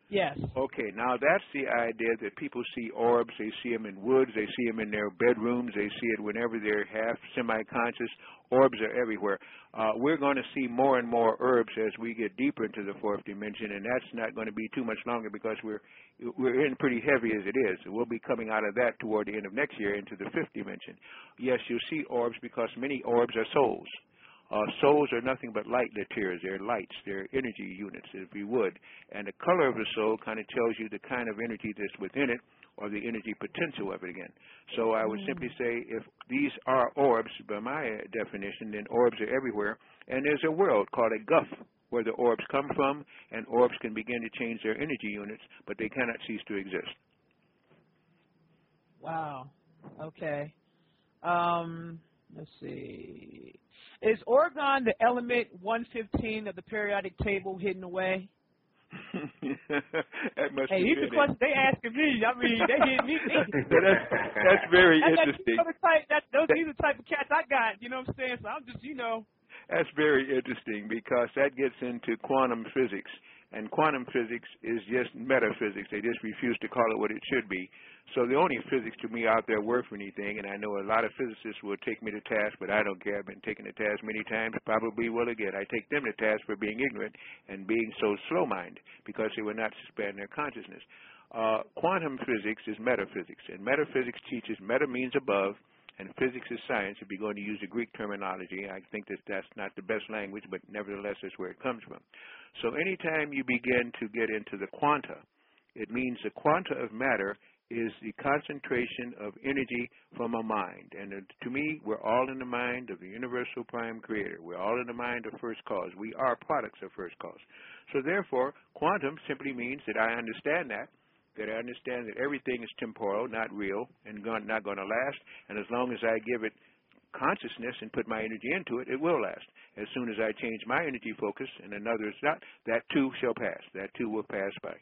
Yes. Okay, now that's the idea that people see orbs, they see them in woods, they see them in their bedrooms, they see it whenever they're half semi-conscious. Orbs are everywhere. Uh, we're going to see more and more orbs as we get deeper into the fourth dimension, and that's not going to be too much longer because we're we're in pretty heavy as it is. We'll be coming out of that toward the end of next year into the fifth dimension. Yes, you'll see orbs because many orbs are souls. Uh, souls are nothing but light liters. They're lights. They're energy units, if you would. And the color of the soul kind of tells you the kind of energy that's within it or the energy potential of it again. So I would mm. simply say if these are orbs, by my definition, then orbs are everywhere. And there's a world called a Guff where the orbs come from, and orbs can begin to change their energy units, but they cannot cease to exist. Wow. Okay. Um, let's see. Is Oregon the element one fifteen of the periodic table hidden away? That must hey, be these are questions they asking me. I mean, they get me. that's, that's very that's interesting. Like, type, that, those, that, these are the type of cats I got, you know what I'm saying? So I'm just, you know. That's very interesting because that gets into quantum physics. And quantum physics is just metaphysics. They just refuse to call it what it should be. So the only physics to me out there worth anything, and I know a lot of physicists will take me to task, but I don't care. I've been taken to task many times, probably will again. I take them to task for being ignorant and being so slow-minded because they will not suspend their consciousness. Uh, quantum physics is metaphysics, and metaphysics teaches meta means above, and physics is science. If you're going to use the Greek terminology, I think that that's not the best language, but nevertheless, that's where it comes from. So anytime you begin to get into the quanta, it means the quanta of matter is the concentration of energy from a mind. And to me, we're all in the mind of the universal prime creator. We're all in the mind of first cause. We are products of first cause. So therefore, quantum simply means that I understand that, that I understand that everything is temporal, not real, and not going to last, and as long as I give it consciousness and put my energy into it, it will last. As soon as I change my energy focus and another is not, that too shall pass. That too will pass by.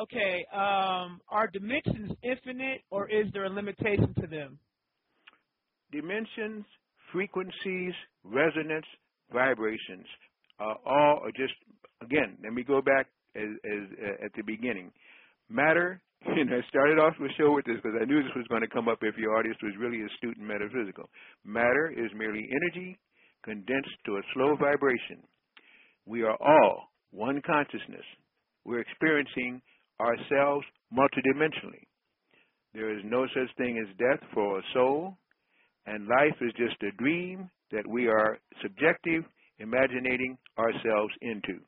Okay. Um, are dimensions infinite, or is there a limitation to them? Dimensions, frequencies, resonance, vibrations, uh, all are just, again, let me go back As, as, uh, at the beginning. Matter, and I started off the show with this because I knew this was going to come up if your audience was really astute and metaphysical. Matter is merely energy condensed to a slow vibration. We are all one consciousness. We're experiencing ourselves multidimensionally. There is no such thing as death for a soul, and life is just a dream that we are subjective, imaginating ourselves into.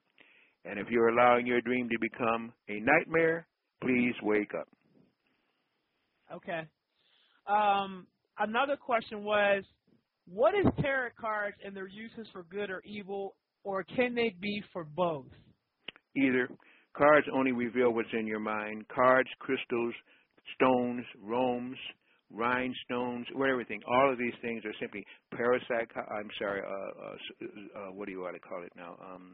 And if you're allowing your dream to become a nightmare, please wake up. Okay. Um, another question was, what is tarot cards and their uses for good or evil, or can they be for both? Either. Cards only reveal what's in your mind. Cards, crystals, stones, rhombs, rhinestones, or everything. All of these things are simply parapsych. I'm sorry. Uh, uh, uh, what do you want to call it now? Um,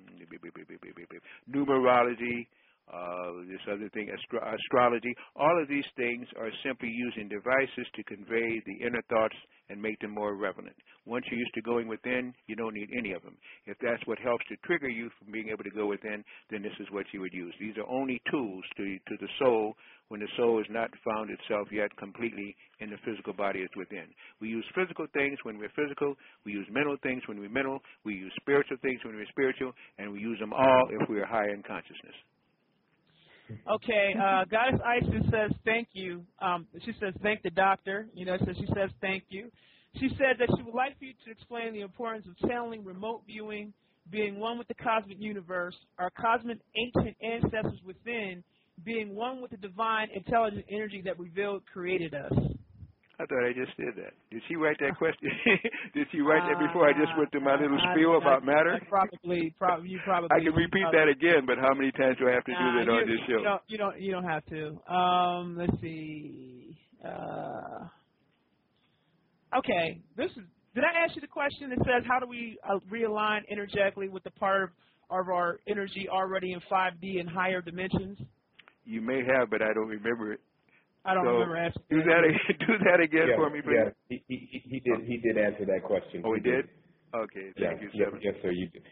numerology. Uh, this other thing, astro astrology. All of these things are simply using devices to convey the inner thoughts and make them more relevant. Once you're used to going within, you don't need any of them. If that's what helps to trigger you from being able to go within, then this is what you would use. These are only tools to, to the soul when the soul has not found itself yet completely in the physical body is within. We use physical things when we're physical. We use mental things when we're mental. We use spiritual things when we're spiritual. And we use them all if we are higher in consciousness. Okay, uh, Goddess Isis says thank you. Um, she says thank the doctor. You know, so she says thank you. She said that she would like for you to explain the importance of channeling, remote viewing, being one with the cosmic universe, our cosmic ancient ancestors within, being one with the divine intelligent energy that revealed created us. I thought I just did that. Did she write that question? Did she write that before I just went through my little spiel uh, about matter? Probably, probably. You probably. I can repeat probably. that again, but how many times do I have to do uh, that you, on this show? You don't. You don't. You don't have to. Um, let's see. Uh, okay. This is. Did I ask you the question that says how do we uh, realign energetically with the part of, of our energy already in five D and higher dimensions? You may have, but I don't remember it. I don't so remember asking. Do that, that do that again yeah, for me, please. Yeah. He, he, he did he did answer that question. Oh, he did? Okay. Thank yeah, you, Sevan. Yes, yes, sir. You did.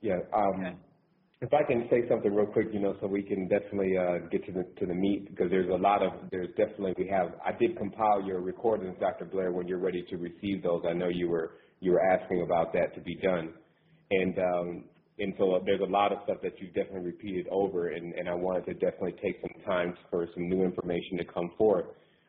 Yeah. Um, okay. If I can say something real quick, you know, so we can definitely uh, get to the to the meat, because there's a lot of there's definitely we have. I did compile your recordings, Doctor Blair, when you're ready to receive those. I know you were you were asking about that to be done, and um, and so there's a lot of stuff that you've definitely repeated over, and and I wanted to definitely take some time for some new information to come forth.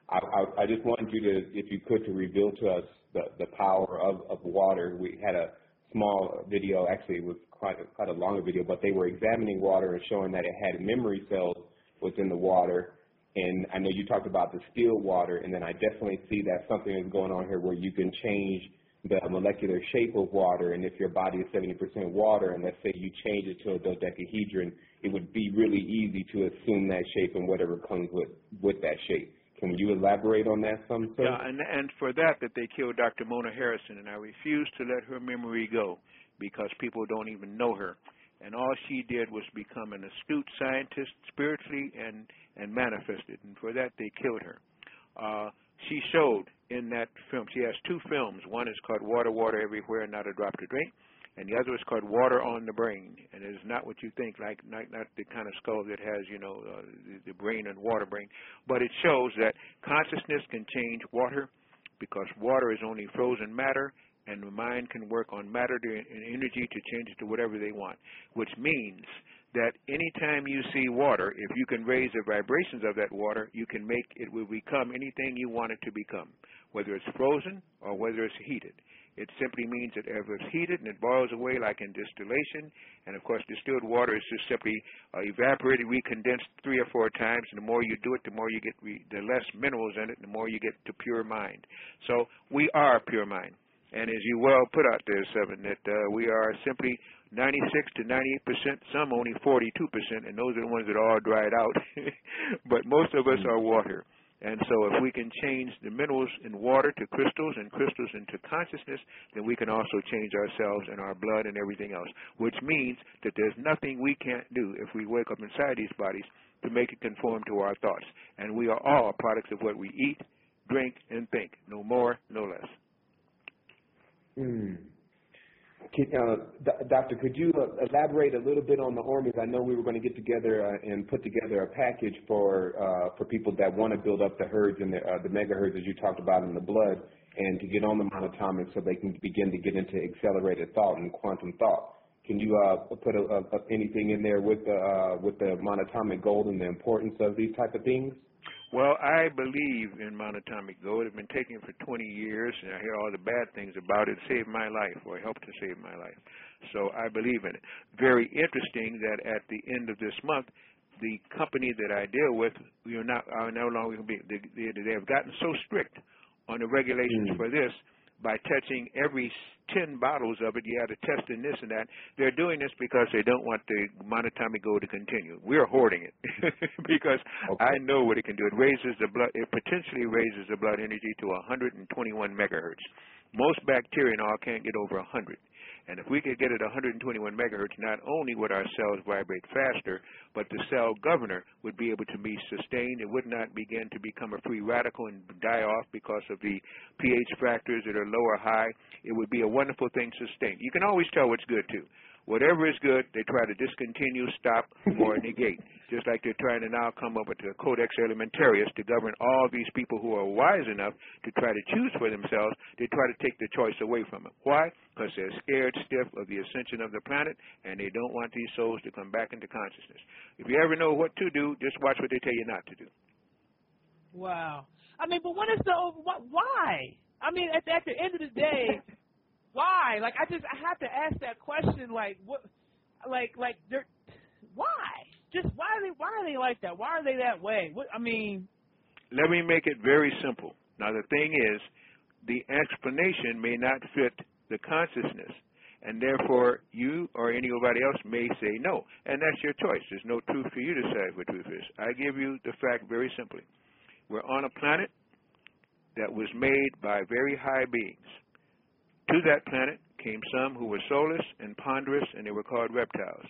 I I, I just wanted you to, if you could, to reveal to us the the power of of water. We had a small video, actually it was quite a, quite a longer video, but they were examining water and showing that it had memory cells within the water. And I know you talked about the still water, and then I definitely see that something is going on here where you can change the molecular shape of water, and if your body is seventy percent water, and let's say you change it to a dodecahedron, it would be really easy to assume that shape and whatever comes with, with that shape. Can you elaborate on that some, sir? Yeah, and, and for that, that they killed Doctor Mona Harrison, and I refuse to let her memory go because people don't even know her. And all she did was become an astute scientist spiritually and, and manifested, and for that they killed her. Uh, she showed in that film, she has two films. One is called Water, Water Everywhere, Not a Drop to Drink, and the other is called Water on the Brain, and it is not what you think, like not, not the kind of skull that has, you know, uh, the, the brain and water brain, but it shows that consciousness can change water because water is only frozen matter, and the mind can work on matter to, and energy to change it to whatever they want, which means that anytime you see water, if you can raise the vibrations of that water, you can make it will become anything you want it to become, whether it's frozen or whether it's heated. It simply means that if it's heated and it boils away like in distillation, and of course distilled water is just simply uh, evaporated, recondensed three or four times, and the more you do it, the more you get, re the less minerals in it, the more you get to pure mind. So we are pure mind. And as you well put out there, Sevan, that uh, we are simply ninety-six to ninety-eight percent, some only forty-two percent, and those are the ones that are all dried out. But most of us are water. And so if we can change the minerals in water to crystals and crystals into consciousness, then we can also change ourselves and our blood and everything else, which means that there's nothing we can't do if we wake up inside these bodies to make it conform to our thoughts. And we are all products of what we eat, drink, and think, no more, no less. Mm. Can, uh, doctor, could you uh, elaborate a little bit on the Ormis? I know we were going to get together uh, and put together a package for uh, for people that want to build up the herds and the, uh, the mega herds, as you talked about in the blood, and to get on the monatomic so they can begin to get into accelerated thought and quantum thought. Can you uh, put a, a, anything in there with the uh, with the monatomic gold and the importance of these type of things? Well, I believe in monatomic gold. I've been taking it for twenty years, and I hear all the bad things about it. It saved my life, or helped to save my life. So I believe in it. Very interesting that at the end of this month, the company that I deal with, we are not are no longer going to be. They, they have gotten so strict on the regulations mm. for this. By touching every ten bottles of it, you had to test in this and that. They're doing this because they don't want the monatomic gold to continue. We're hoarding it because okay. I know what it can do. It raises the blood. It potentially raises the blood energy to one hundred twenty-one megahertz. Most bacteria and all can't get over one hundred. And if we could get it one hundred twenty-one megahertz, not only would our cells vibrate faster, but the cell governor would be able to be sustained. It would not begin to become a free radical and die off because of the pH factors that are low or high. It would be a wonderful thing sustained. You can always tell what's good, too. Whatever is good, they try to discontinue, stop, or negate, just like they're trying to now come up with the Codex Alimentarius to govern all these people who are wise enough to try to choose for themselves. They try to take the choice away from them. Why? Because they're scared stiff of the ascension of the planet, and they don't want these souls to come back into consciousness. If you ever know what to do, just watch what they tell you not to do. Wow. I mean, but what is the – why? I mean, at the, at the end of the day – why? Like, I just, I have to ask that question, like, what, like, like, they're, why? Just why are they, why are they like that? Why are they that way? What, I mean. Let me make it very simple. Now, the thing is, the explanation may not fit the consciousness, and therefore you or anybody else may say no, and that's your choice. There's no truth for you to decide what truth is. I give you the fact very simply. We're on a planet that was made by very high beings. To that planet came some who were soulless and ponderous, and they were called reptiles.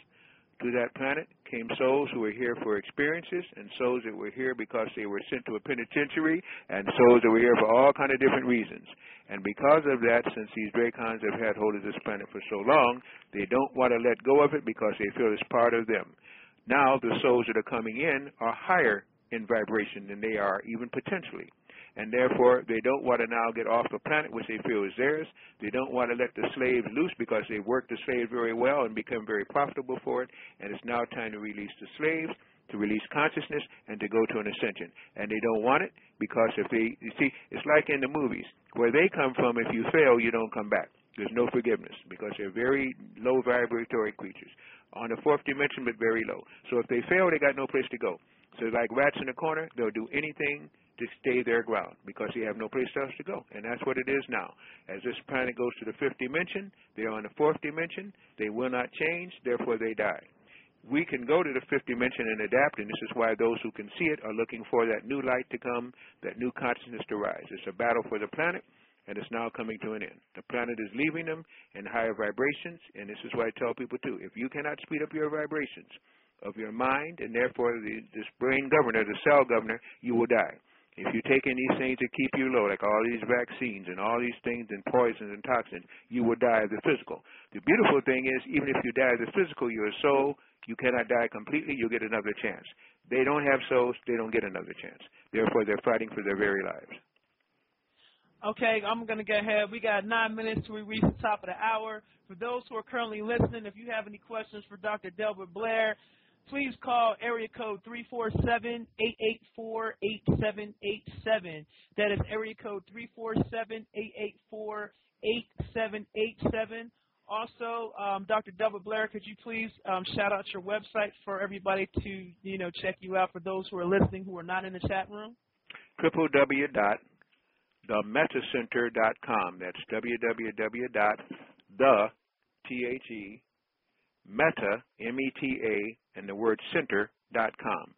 To that planet came souls who were here for experiences, and souls that were here because they were sent to a penitentiary, and souls that were here for all kind of different reasons. And because of that, since these Dracons have had hold of this planet for so long, they don't want to let go of it because they feel it's part of them. Now the souls that are coming in are higher in vibration than they are, even potentially. And therefore, they don't want to now get off the planet, which they feel is theirs. They don't want to let the slaves loose because they worked the slave very well and become very profitable for it. And it's now time to release the slaves, to release consciousness, and to go to an ascension. And they don't want it because if they, you see, it's like in the movies. Where they come from, if you fail, you don't come back. There's no forgiveness because they're very low vibratory creatures. On the fourth dimension, but very low. So if they fail, they got no place to go. So like rats in a corner, they'll do anything to stay their ground because they have no place else to go. And that's what it is now. As this planet goes to the fifth dimension, they are on the fourth dimension. They will not change, therefore they die. We can go to the fifth dimension and adapt, and this is why those who can see it are looking for that new light to come, that new consciousness to rise. It's a battle for the planet, and it's now coming to an end. The planet is leaving them in higher vibrations, and this is why I tell people too, if you cannot speed up your vibrations of your mind, and therefore the, this brain governor, the cell governor, you will die. If you're taking these things that keep you low, like all these vaccines and all these things and poisons and toxins, you will die of the physical. The beautiful thing is, even if you die of the physical, your soul, you cannot die completely, you'll get another chance. They don't have souls, they don't get another chance. Therefore, they're fighting for their very lives. Okay, I'm going to go ahead. We got nine minutes till we reach the top of the hour. For those who are currently listening, if you have any questions for Doctor Delbert Blair, please call area code three four seven, eight eight four, eight seven eight seven. That is area code three four seven, eight eight four, eight seven eight seven. Also, um, Doctor Delbert Blair, could you please um, shout out your website for everybody to, you know, check you out for those who are listening who are not in the chat room? w w w dot the meta center dot com. That's w w w dot the, T H E, Meta, M E T A, and the word center dot com.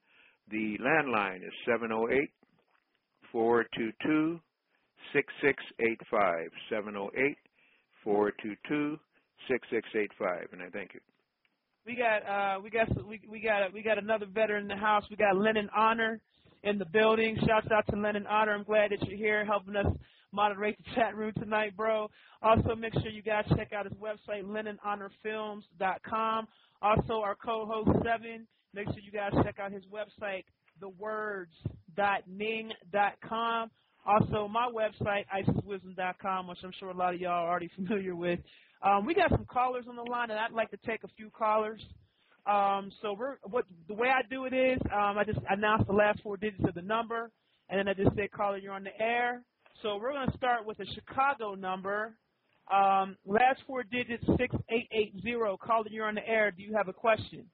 The landline is seven oh eight, four two two, six six eight five, seven oh eight, four two two, six six eight five, and I thank you. We got uh, we got we, we got we got another veteran in the house. We got Lennon Honor in the building. Shouts out to Lennon Honor. I'm glad that you're here helping us moderate the chat room tonight, bro. Also, make sure you guys check out his website, Lennon Honor Films dot com. Also, our co-host, Sevan, make sure you guys check out his website, The Words dot Ning dot com. Also, my website, Isis Wisdom dot com, which I'm sure a lot of y'all are already familiar with. Um, we got some callers on the line, and I'd like to take a few callers. Um, so we're, what the way I do it is um, I just announce the last four digits of the number, and then I just say, caller, you're on the air. So we're going to start with a Chicago number. Um, last four digits, six eight eight zero. Caller, you're on the air. Do you have a question?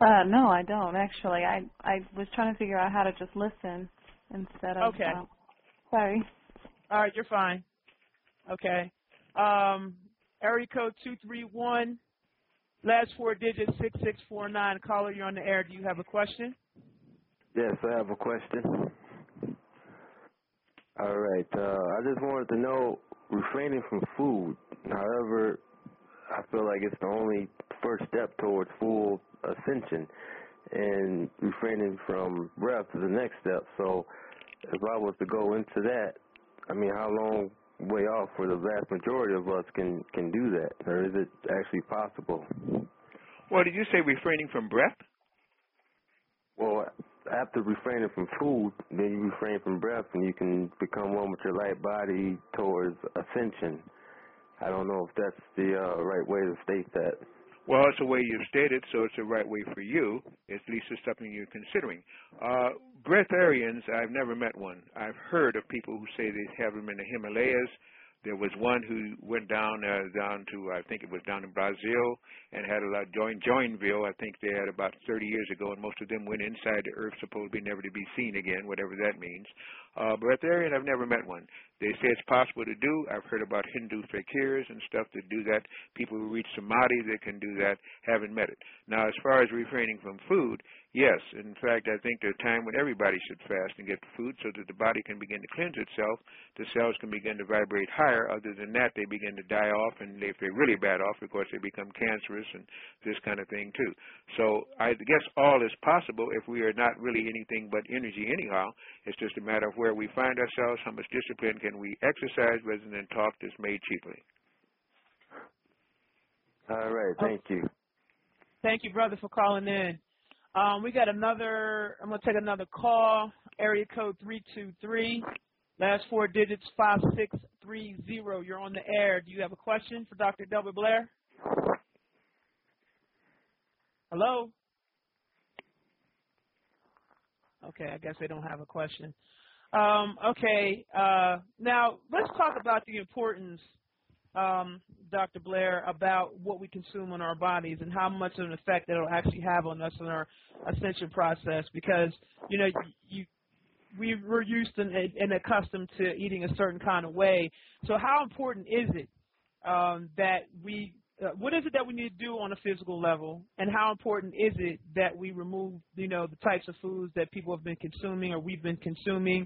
Uh, no, I don't, actually. I, I was trying to figure out how to just listen instead of... Okay. Uh, sorry. All right, you're fine. Okay. Um, area code two three one. Last four digits, six six four nine. Caller, you're on the air. Do you have a question? Yes, I have a question. All right. Uh, I just wanted to know, refraining from food. However, I feel like it's the only first step towards full ascension, and refraining from breath is the next step. So, if I was to go into that, I mean, how long way off for the vast majority of us can can do that, or is it actually possible? Well, did you say refraining from breath? Well, after refraining from food, then you refrain from breath, and you can become one with your light body towards ascension. I don't know if that's the uh, right way to state that. Well, it's the way you've stated, so it's the right way for you. At least it's something you're considering. Uh, breatharians, I've never met one. I've heard of people who say they have them in the Himalayas. There was one who went down uh, down to, I think it was down in Brazil, and had a lot join Joinville. I think they had about thirty years ago, and most of them went inside the earth, supposed to be never to be seen again, whatever that means. Uh, breatharian, I've never met one. They say it's possible to do. I've heard about Hindu fakirs and stuff that do that. People who reach Samadhi that can do that haven't met it. Now, as far as refraining from food, Yes, in fact, I think there's a time when everybody should fast and get the food so that the body can begin to cleanse itself, the cells can begin to vibrate higher. Other than that, they begin to die off, and if they're really bad off, of course, they become cancerous and this kind of thing too. So I guess all is possible if we are not really anything but energy anyhow. It's just a matter of where we find ourselves, how much discipline can we exercise rather than talk that's made cheaply. All right, thank you. Thank you, brother, for calling in. Um, we got another, I'm going to take another call, area code three two three, last four digits, five six three zero. You're on the air. Do you have a question for Doctor Delbert Blair? Hello? Okay, I guess they don't have a question. Um, okay, uh, now let's talk about the importance, um, Doctor Blair, about what we consume on our bodies and how much of an effect that it'll actually have on us in our ascension process, because, you know, you, we were used and, and accustomed to eating a certain kind of way. So how important is it um, that we uh, – what is it that we need to do on a physical level, and how important is it that we remove, you know, the types of foods that people have been consuming or we've been consuming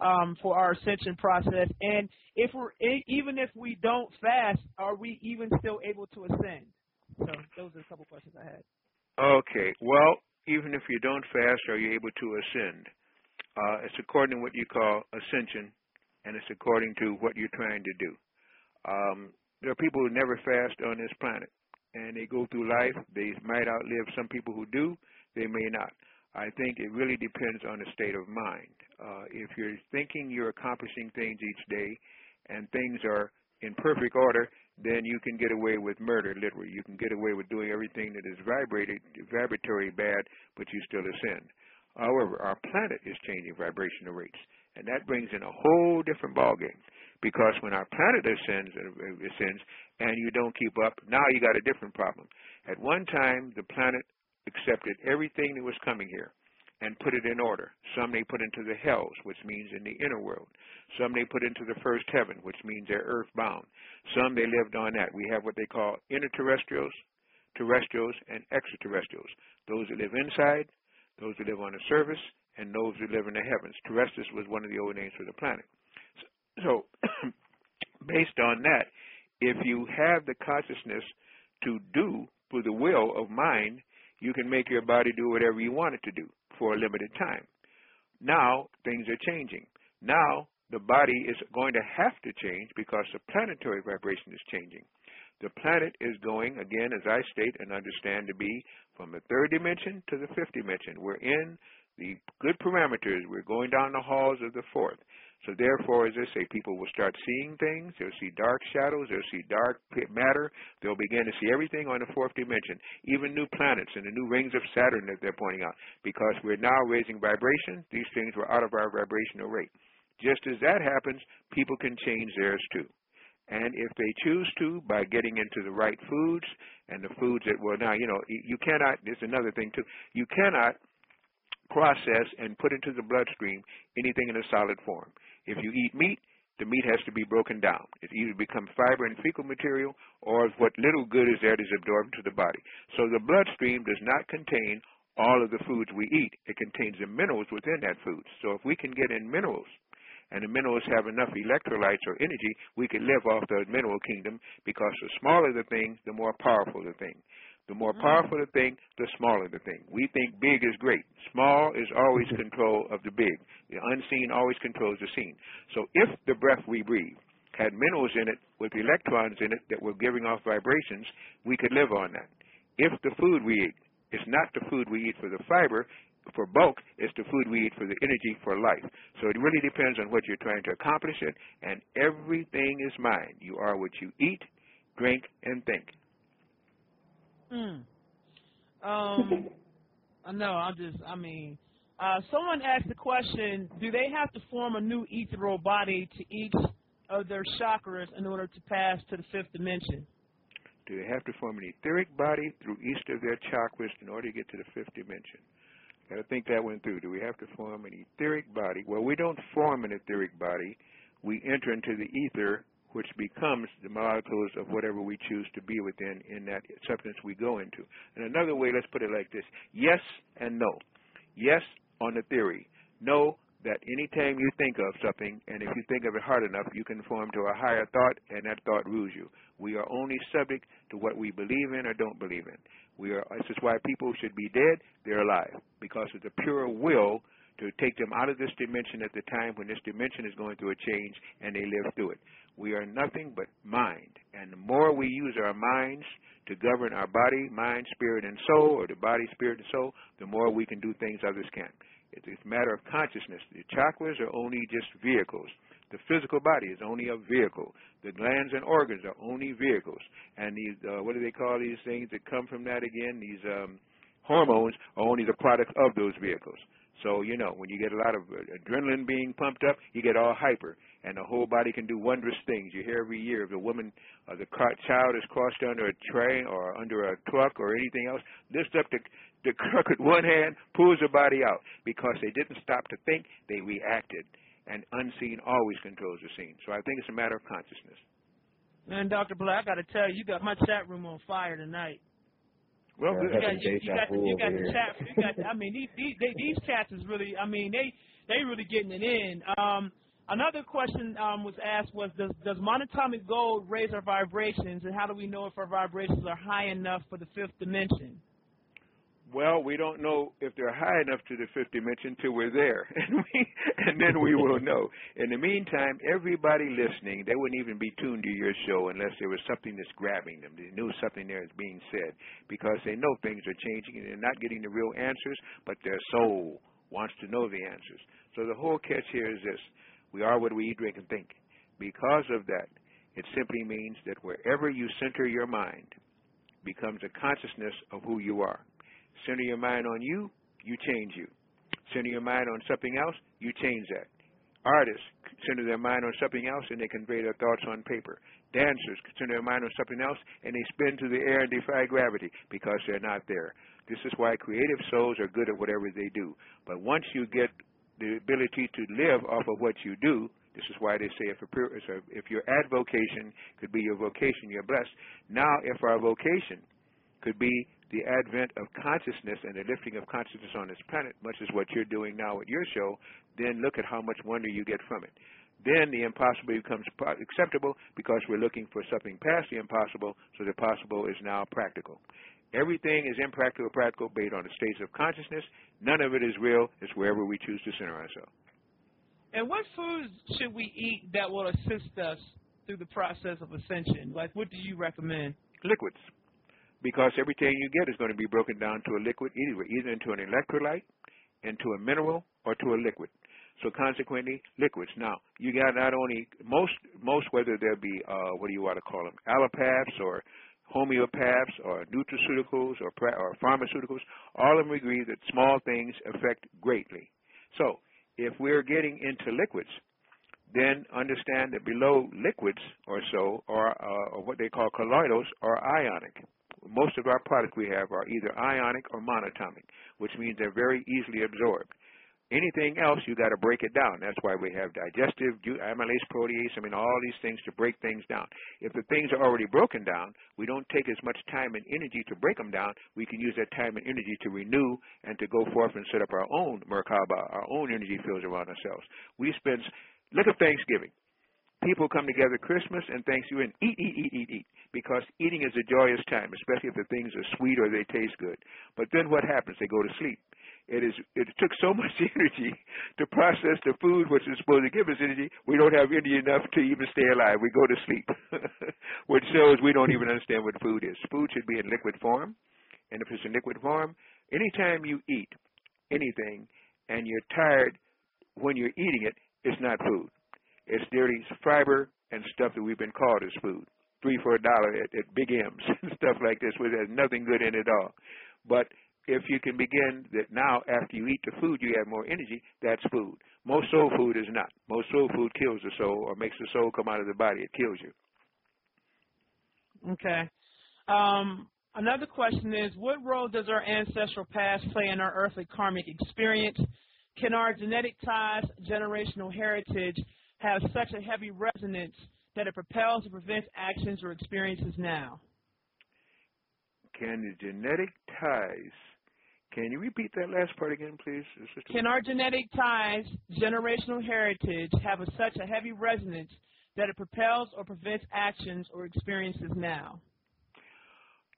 Um, for our ascension process? And if we're even if we don't fast, are we even still able to ascend? So those are a couple questions I had. Okay. Well, even if you don't fast, are you able to ascend? Uh, it's according to what you call ascension, and it's according to what you're trying to do. Um, there are people who never fast on this planet, and they go through life. They might outlive some people who do. They may not. I think it really depends on the state of mind. Uh, if you're thinking you're accomplishing things each day and things are in perfect order, then you can get away with murder, literally. You can get away with doing everything that is vibrated, vibratory bad, but you still ascend. However, our planet is changing vibrational rates, and that brings in a whole different ballgame, because when our planet ascends, ascends and you don't keep up, now you got a different problem. At one time, the planet accepted everything that was coming here and put it in order. Some they put into the hells, which means in the inner world. Some they put into the first heaven, which means they're earthbound. Some they lived on that. We have what they call interterrestrials, terrestrials, and extraterrestrials. Those that live inside, those that live on the surface, and those that live in the heavens. Terrestrials was one of the old names for the planet. So, so based on that, if you have the consciousness to do with the will of mind, you can make your body do whatever you want it to do for a limited time. Now, things are changing. Now, the body is going to have to change because the planetary vibration is changing. The planet is going, again, as I state and understand to be, from the third dimension to the fifth dimension. We're in the good parameters. We're going down the halls of the fourth. So therefore, as I say, people will start seeing things. They'll see dark shadows. They'll see dark matter. They'll begin to see everything on the fourth dimension, even new planets and the new rings of Saturn that they're pointing out, because we're now raising vibration. These things were out of our vibrational rate. Just as that happens, people can change theirs too. And if they choose to, by getting into the right foods and the foods that were now, you know, you cannot, there's another thing too, you cannot process and put into the bloodstream anything in a solid form. If you eat meat, the meat has to be broken down. It either becomes fiber and fecal material, or what little good is there is absorbed into the body. So the bloodstream does not contain all of the foods we eat. It contains the minerals within that food. So if we can get in minerals, and the minerals have enough electrolytes or energy, we can live off the mineral kingdom, because the smaller the thing, the more powerful the thing. The more powerful the thing, the smaller the thing. We think big is great. Small is always control of the big. The unseen always controls the seen. So if the breath we breathe had minerals in it with electrons in it that were giving off vibrations, we could live on that. If the food we eat is not the food we eat for the fiber, for bulk, it's the food we eat for the energy for life. So it really depends on what you're trying to accomplish it, and everything is mind. You are what you eat, drink, and think. Mm. Um, no, I'm just, I mean, uh, someone asked the question, do they have to form a new ethereal body to each of their chakras in order to pass to the fifth dimension? Do they have to form an etheric body through each of their chakras in order to get to the fifth dimension? I think that went through. Do we have to form an etheric body? Well, we don't form an etheric body. We enter into the ether which becomes the molecules of whatever we choose to be within in that substance we go into. And another way, let's put it like this: yes and no. Yes on the theory. No, that any time you think of something, and if you think of it hard enough, you conform to a higher thought, and that thought rules you. We are only subject to what we believe in or don't believe in. We are. This is why people should be dead, they're alive, because of the pure will to take them out of this dimension at the time when this dimension is going through a change and they live through it. We are nothing but mind, and the more we use our minds to govern our body, mind, spirit, and soul, or the body, spirit, and soul, the more we can do things others can't. It's a matter of consciousness. The chakras are only just vehicles. The physical body is only a vehicle. The glands and organs are only vehicles. And these, uh, what do they call these things that come from that again? These um, hormones are only the product of those vehicles. So, you know, when you get a lot of adrenaline being pumped up, you get all hyper, and the whole body can do wondrous things. You hear every year if a woman or the child is crossed under a train or under a truck or anything else, lifts up the, the crook with one hand, pulls her body out, because they didn't stop to think, they reacted. And unseen always controls the scene. So I think it's a matter of consciousness. Man, Doctor Blair, I got to tell you, you got my chat room on fire tonight. Well, yeah, you, got, you, you got the, you got the chat. You got the, I mean, these these they, these chats is really. I mean, they they really getting it in. Um, another question um, was asked was, does does monatomic gold raise our vibrations, and how do we know if our vibrations are high enough for the fifth dimension? Well, we don't know if they're high enough to the fifth dimension till we're there, and, we, and then we will know. In the meantime, everybody listening, they wouldn't even be tuned to your show unless there was something that's grabbing them. They knew something there is being said, because they know things are changing and they're not getting the real answers, but their soul wants to know the answers. So the whole catch here is this: we are what we eat, drink, and think. Because of that, it simply means that wherever you center your mind becomes a consciousness of who you are. Center your mind on you, you change you. Center your mind on something else, you change that. Artists center their mind on something else and they convey their thoughts on paper. Dancers center their mind on something else and they spin through the air and defy gravity because they're not there. This is why creative souls are good at whatever they do. But once you get the ability to live off of what you do, this is why they say if, a, if your advocation could be your vocation, you're blessed. Now, if our vocation could be the advent of consciousness and the lifting of consciousness on this planet, much as what you're doing now at your show, then look at how much wonder you get from it. Then the impossible becomes acceptable because we're looking for something past the impossible, so the possible is now practical. Everything is impractical, practical, based on the states of consciousness. None of it is real. It's wherever we choose to center ourselves. And what foods should we eat that will assist us through the process of ascension? Like, what do you recommend? Liquids. Because everything you get is going to be broken down to a liquid, either, either into an electrolyte, into a mineral, or to a liquid. So consequently, liquids. Now, you got not only most, most whether there be, uh, what do you want to call them, allopaths or homeopaths or nutraceuticals or, or pharmaceuticals, all of them agree that small things affect greatly. So if we're getting into liquids, then understand that below liquids or so are, uh, are what they call colloidals or ionic. Most of our products we have are either ionic or monatomic, which means they're very easily absorbed. Anything else, you got to break it down. That's why we have digestive, amylase, protease, I mean, all these things to break things down. If the things are already broken down, we don't take as much time and energy to break them down. We can use that time and energy to renew and to go forth and set up our own Merkabah, our own energy fields around ourselves. We spend, look at Thanksgiving. People come together Christmas and Thanksgiving and eat, eat, eat, eat, eat, because eating is a joyous time, especially if the things are sweet or they taste good. But then what happens? They go to sleep. It is. It took so much energy to process the food, which is supposed to give us energy. We don't have energy enough to even stay alive. We go to sleep, which shows we don't even understand what food is. Food should be in liquid form, and if it's in liquid form, anytime you eat anything and you're tired when you're eating it, it's not food. It's dirty fiber and stuff that we've been called as food, three for a dollar at, at Big M's and stuff like this, where there's nothing good in it all. But if you can begin that now, after you eat the food, you have more energy, that's food. Most soul food is not. Most soul food kills the soul or makes the soul come out of the body. It kills you. Okay. Um, another question is, what role does our ancestral past play in our earthly karmic experience? Can our genetic ties, generational heritage, have such a heavy resonance that it propels and prevents actions or experiences now? Can the genetic ties, can you repeat that last part again, please? Can our genetic ties, generational heritage, have a, such a heavy resonance that it propels or prevents actions or experiences now?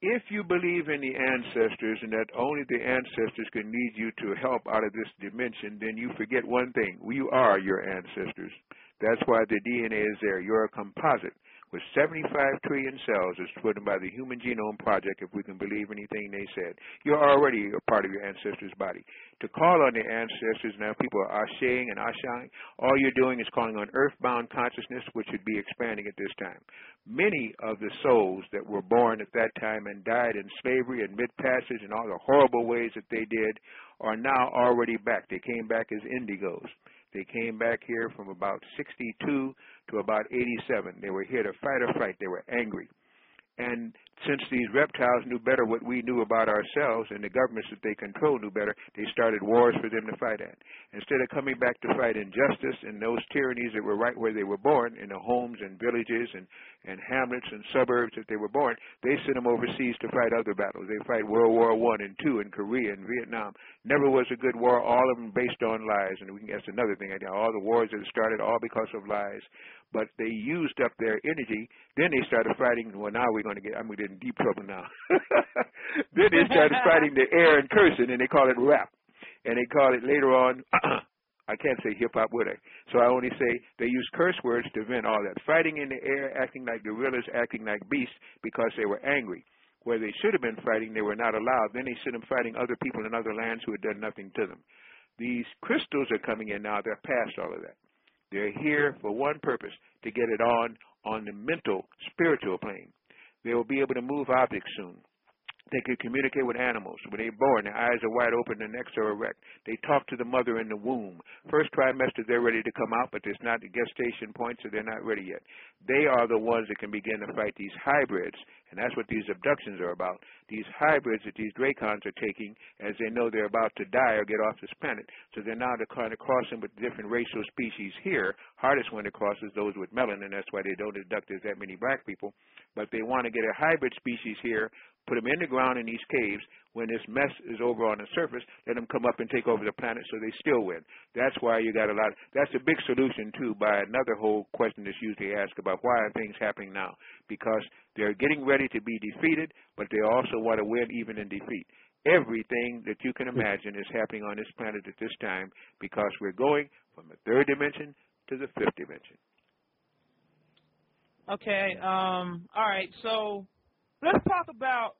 If you believe in the ancestors and that only the ancestors can lead you to help out of this dimension, then you forget one thing. You are your ancestors. That's why the D N A is there. You're a composite with seventy-five trillion cells as put in by the Human Genome Project, if we can believe anything they said. You're already a part of your ancestors' body. To call on the ancestors, now people are ashaying and ashaying, all you're doing is calling on earthbound consciousness, which should be expanding at this time. Many of the souls that were born at that time and died in slavery and mid-passage and all the horrible ways that they did are now already back. They came back as Indigos. They came back here from about sixty-two to about eighty-seven. They were here to fight or flight. They were angry. And since these reptiles knew better what we knew about ourselves and the governments that they controlled knew better, they started wars for them to fight at. Instead of coming back to fight injustice and those tyrannies that were right where they were born, in the homes and villages and, and hamlets and suburbs that they were born, they sent them overseas to fight other battles. They fight World War One and Two in Korea and Vietnam. Never was a good war, all of them based on lies. And we can, that's another thing. All the wars that started, all because of lies. But they used up their energy. Then they started fighting. Well, now we're going to get, I'm going to get in deep trouble now. Then they started fighting the air and cursing, and they call it rap. And they call it later on, I can't say hip-hop, would I? So I only say they use curse words to vent all that. Fighting in the air, acting like gorillas, acting like beasts because they were angry. Where they should have been fighting, they were not allowed. Then they sent them fighting other people in other lands who had done nothing to them. These crystals are coming in now. They're past all of that. They're here for one purpose, to get it on on the mental, spiritual plane. They will be able to move objects soon. They can communicate with animals. When they're born, their eyes are wide open, their necks are erect. They talk to the mother in the womb. First trimester, they're ready to come out, but there's not the gestation point, so they're not ready yet. They are the ones that can begin to fight these hybrids, and that's what these abductions are about. These hybrids that these Dracons are taking as they know they're about to die or get off this planet, so they're now kind of crossing with different racial species here. Hardest one to cross is those with melanin, that's why they don't abduct as that many black people. But they want to get a hybrid species here, put them in the ground in these caves. When this mess is over on the surface, let them come up and take over the planet so they still win. That's why you got a lot. Of, that's a big solution, too, by another whole question that's usually asked about why are things happening now? Because they're getting ready to be defeated, but they also want to win even in defeat. Everything that you can imagine is happening on this planet at this time because we're going from the third dimension to the fifth dimension. Okay. Um, all right. So let's talk about,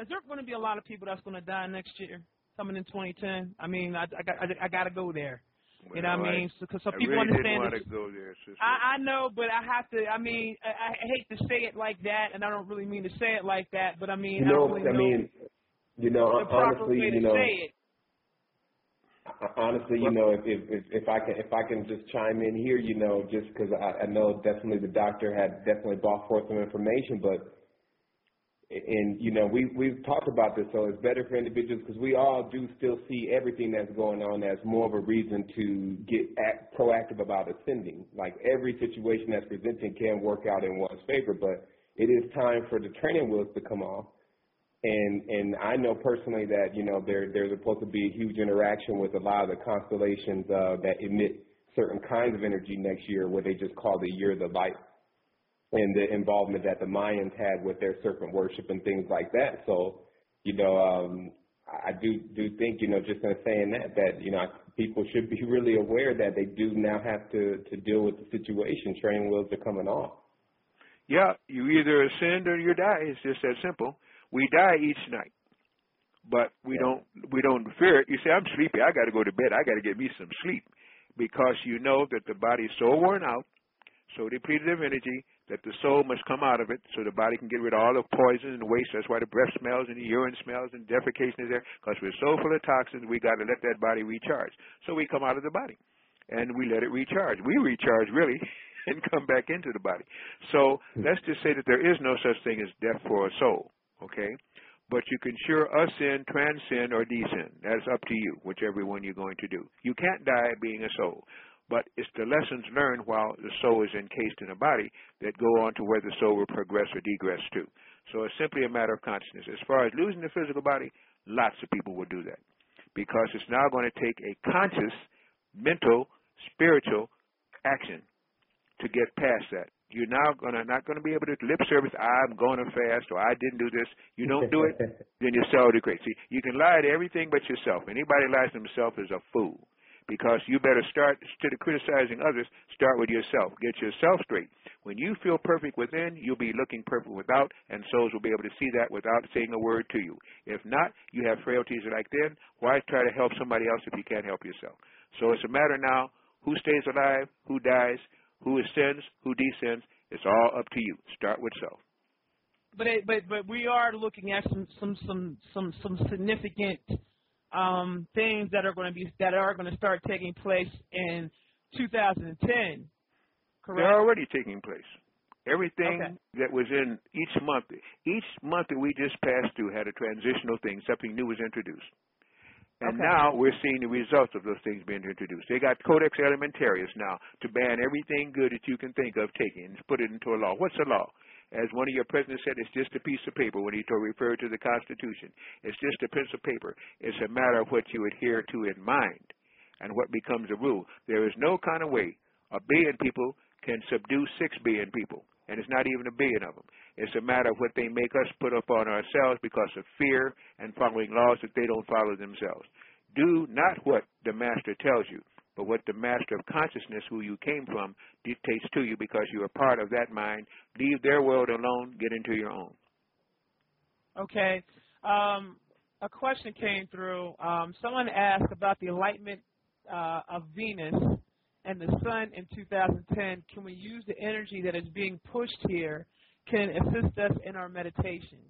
is there going to be a lot of people that's going to die next year, coming in twenty ten? I mean, I, I got I, I got to go there. Well, you know what I mean? So, so I people really understand didn't want to go there, sister. I, I know, but I have to. I mean, I, I hate to say it like that, and I don't really mean to say it like that. But I mean, you know, I don't really I mean, know you know, the honestly, way to you know, say it. Honestly, you know, if, if if I can if I can just chime in here, you know, just because I, I know definitely the doctor had definitely brought forth some information, but. And, you know, we, we've talked about this, so it's better for individuals because we all do still see everything that's going on as more of a reason to get act, proactive about ascending. Like every situation that's presented can work out in one's favor, but it is time for the training wheels to come off. And and I know personally that, you know, there there's supposed to be a huge interaction with a lot of the constellations uh, that emit certain kinds of energy next year, what they just call the year of the light. And the involvement that the Mayans had with their serpent worship and things like that. So, you know, um, I do do think, you know, just in saying that, that, you know, people should be really aware that they do now have to, to deal with the situation. Train wheels are coming off. Yeah, you either ascend or you die. It's just that simple. We die each night. But we yeah. don't we don't fear it. You say, I'm sleepy. I got to go to bed. I got to get me some sleep. Because you know that the body's so worn out, so depleted of energy, that the soul must come out of it so the body can get rid of all the poison and waste. That's why the breath smells and the urine smells and defecation is there, because we're so full of toxins, we got to let that body recharge. So we come out of the body, and we let it recharge. We recharge, really, and come back into the body. So let's just say that there is no such thing as death for a soul, okay? But you can sure ascend, transcend, or descend. That's up to you, whichever one you're going to do. You can't die being a soul. but it's the lessons learned while the soul is encased in a body that go on to where the soul will progress or degress to. So it's simply a matter of consciousness. As far as losing the physical body, lots of people will do that, because it's now going to take a conscious, mental, spiritual action to get past that. You're now gonna not going to be able to lip service, I'm going to fast, or I didn't do this. You don't do it, then your soul degrades. See, you can lie to everything but yourself. Anybody lies to himself is a fool, because you better start, instead of criticizing others, start with yourself. Get yourself straight. When you feel perfect within, you'll be looking perfect without, and souls will be able to see that without saying a word to you. If not, you have frailties like then. Why try to help somebody else if you can't help yourself? So it's a matter now, who stays alive, who dies, who ascends, who descends. It's all up to you. Start with self. But but but we are looking at some some some some, some significant um, things that are going to be that are going to start taking place in two thousand ten. Correct. They're already taking place. Everything okay. that was in each month, each month that we just passed through had a transitional thing. Something new was introduced. And okay. now we're seeing the results of those things being introduced. They got Codex Alimentarius now to ban everything good that you can think of taking and put it into a law. What's a law? As one of your presidents said, it's just a piece of paper when he referred to the Constitution. It's just a piece of paper. It's a matter of what you adhere to in mind and what becomes a rule. There is no kind of way a billion people can subdue six billion people, and it's not even a billion of them. It's a matter of what they make us put up on ourselves because of fear and following laws that they don't follow themselves. Do not what the master tells you, but what the master of consciousness, who you came from, dictates to you, because you are part of that mind. Leave their world alone. Get into your own. Okay. Um, a question came through. Um, someone asked about the enlightenment uh, of Venus and the sun in two thousand ten. Can we use the energy that is being pushed here? Can assist us in our meditation?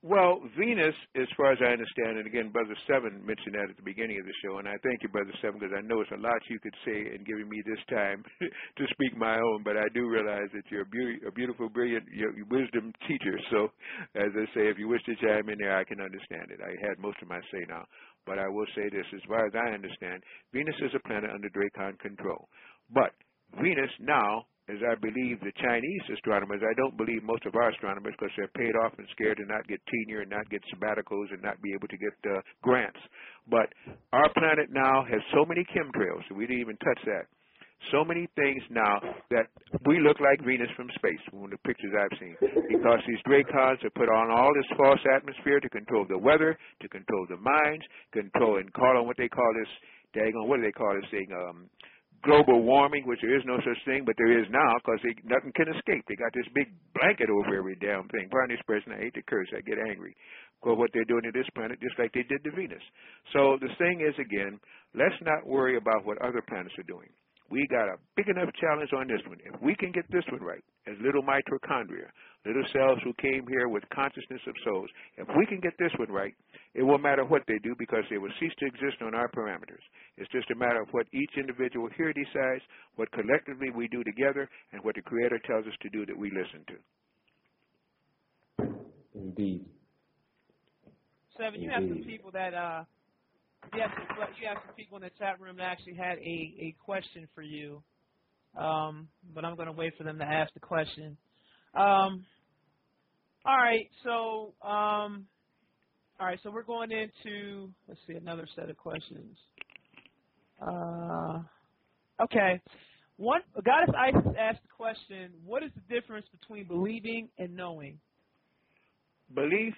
Well, Venus, as far as I understand, and again, Brother Sevan mentioned that at the beginning of the show, and I thank you, Brother Sevan, because I know it's a lot you could say in giving me this time to speak my own, but I do realize that you're a, be a beautiful, brilliant your wisdom teacher. So, as I say, if you wish to chime in there, I can understand it. I had most of my say now, but I will say this. As far as I understand, Venus is a planet under Dracon control, but Venus now, as I believe the Chinese astronomers, I don't believe most of our astronomers because they're paid off and scared to not get tenure and not get sabbaticals and not be able to get uh, grants. But our planet now has so many chemtrails, so we didn't even touch that. So many things now that we look like Venus from space, from the pictures I've seen, because these Dracons have put on all this false atmosphere to control the weather, to control the minds, control and call on what they call this, daggone, what do they call this thing, um, global warming, which there is no such thing, but there is now, because nothing can escape. They got this big blanket over every damn thing. Pardon this person, I hate to curse, I get angry. Because what they're doing to this planet, just like they did to Venus. So the thing is, again, let's not worry about what other planets are doing. We got a big enough challenge on this one. If we can get this one right, as little mitochondria, little cells who came here with consciousness of souls, if we can get this one right, it won't matter what they do, because they will cease to exist on our parameters. It's just a matter of what each individual here decides, what collectively we do together, and what the Creator tells us to do that we listen to. Indeed. Sevan, you have some people that uh, you have some, you have some people in the chat room that actually had a, a question for you. Um, but I'm going to wait for them to ask the question. Um, all right, so um, all right, so we're going into, let's see, another set of questions. Uh, okay, one Goddess Isis asked the question: what is the difference between believing and knowing? Belief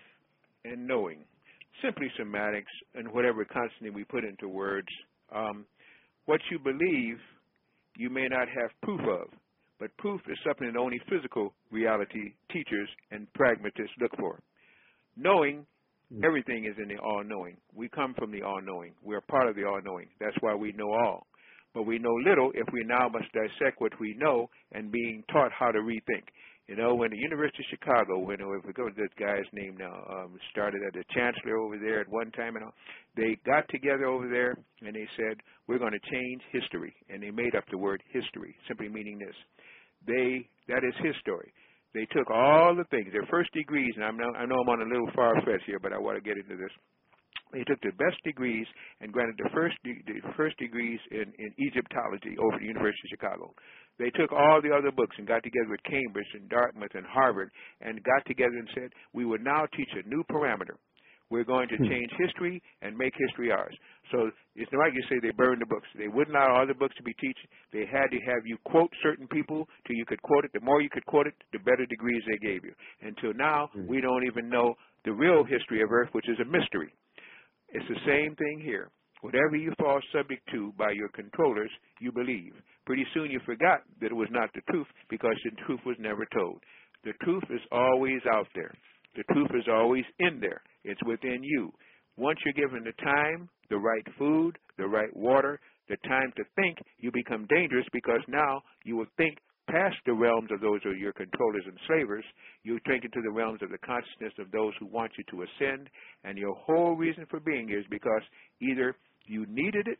and knowing, simply semantics and whatever consonant we put into words. Um, what you believe, you may not have proof of, but proof is something that only physical reality teachers and pragmatists look for. Knowing, everything is in the all-knowing. We come from the all-knowing. We are part of the all-knowing. That's why we know all. But we know little if we now must dissect what we know and being taught how to rethink. You know, when the University of Chicago, when if we go to this guy's name now, um, started at the chancellor over there at one time, and all, they got together over there and they said, we're going to change history. And they made up the word history, simply meaning this. They, that is his story. They took all the things, their first degrees, and I'm, I know I'm on a little far-fetched here, but I want to get into this. He took the best degrees and granted the first de the first degrees in, in Egyptology over the University of Chicago. They took all the other books and got together at Cambridge and Dartmouth and Harvard and got together and said, we will now teach a new parameter. We're going to change history and make history ours. So it's not like you say they burned the books. They wouldn't allow other books to be taught. They had to have you quote certain people till you could quote it. The more you could quote it, the better degrees they gave you. Until now, mm. we don't even know the real history of Earth, which is a mystery. It's the same thing here. Whatever you fall subject to by your controllers, you believe. Pretty soon you forgot that it was not the truth because the truth was never told. The truth is always out there. The truth is always in there. It's within you. Once you're given the time, the right food, the right water, the time to think, you become dangerous because now you will think past the realms of those who are your controllers and slavers. You drink into the realms of the consciousness of those who want you to ascend, and your whole reason for being here is because either you needed it,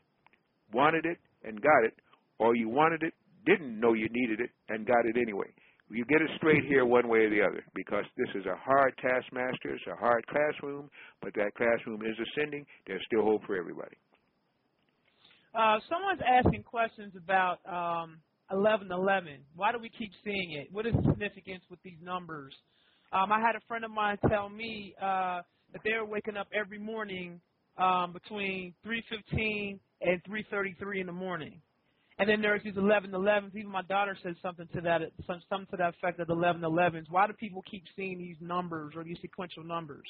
wanted it, and got it, or you wanted it, didn't know you needed it, and got it anyway. You get it straight here one way or the other, because this is a hard taskmaster, it's a hard classroom, but that classroom is ascending. There's still hope for everybody. Uh, someone's asking questions about um, eleven eleven. Why do we keep seeing it? What is the significance with these numbers? Um, I had a friend of mine tell me uh, that they were waking up every morning um, between three fifteen and three thirty-three in the morning. And then there's these eleven elevens. Even my daughter said something to that, something to that effect of eleven elevens. Why do people keep seeing these numbers or these sequential numbers?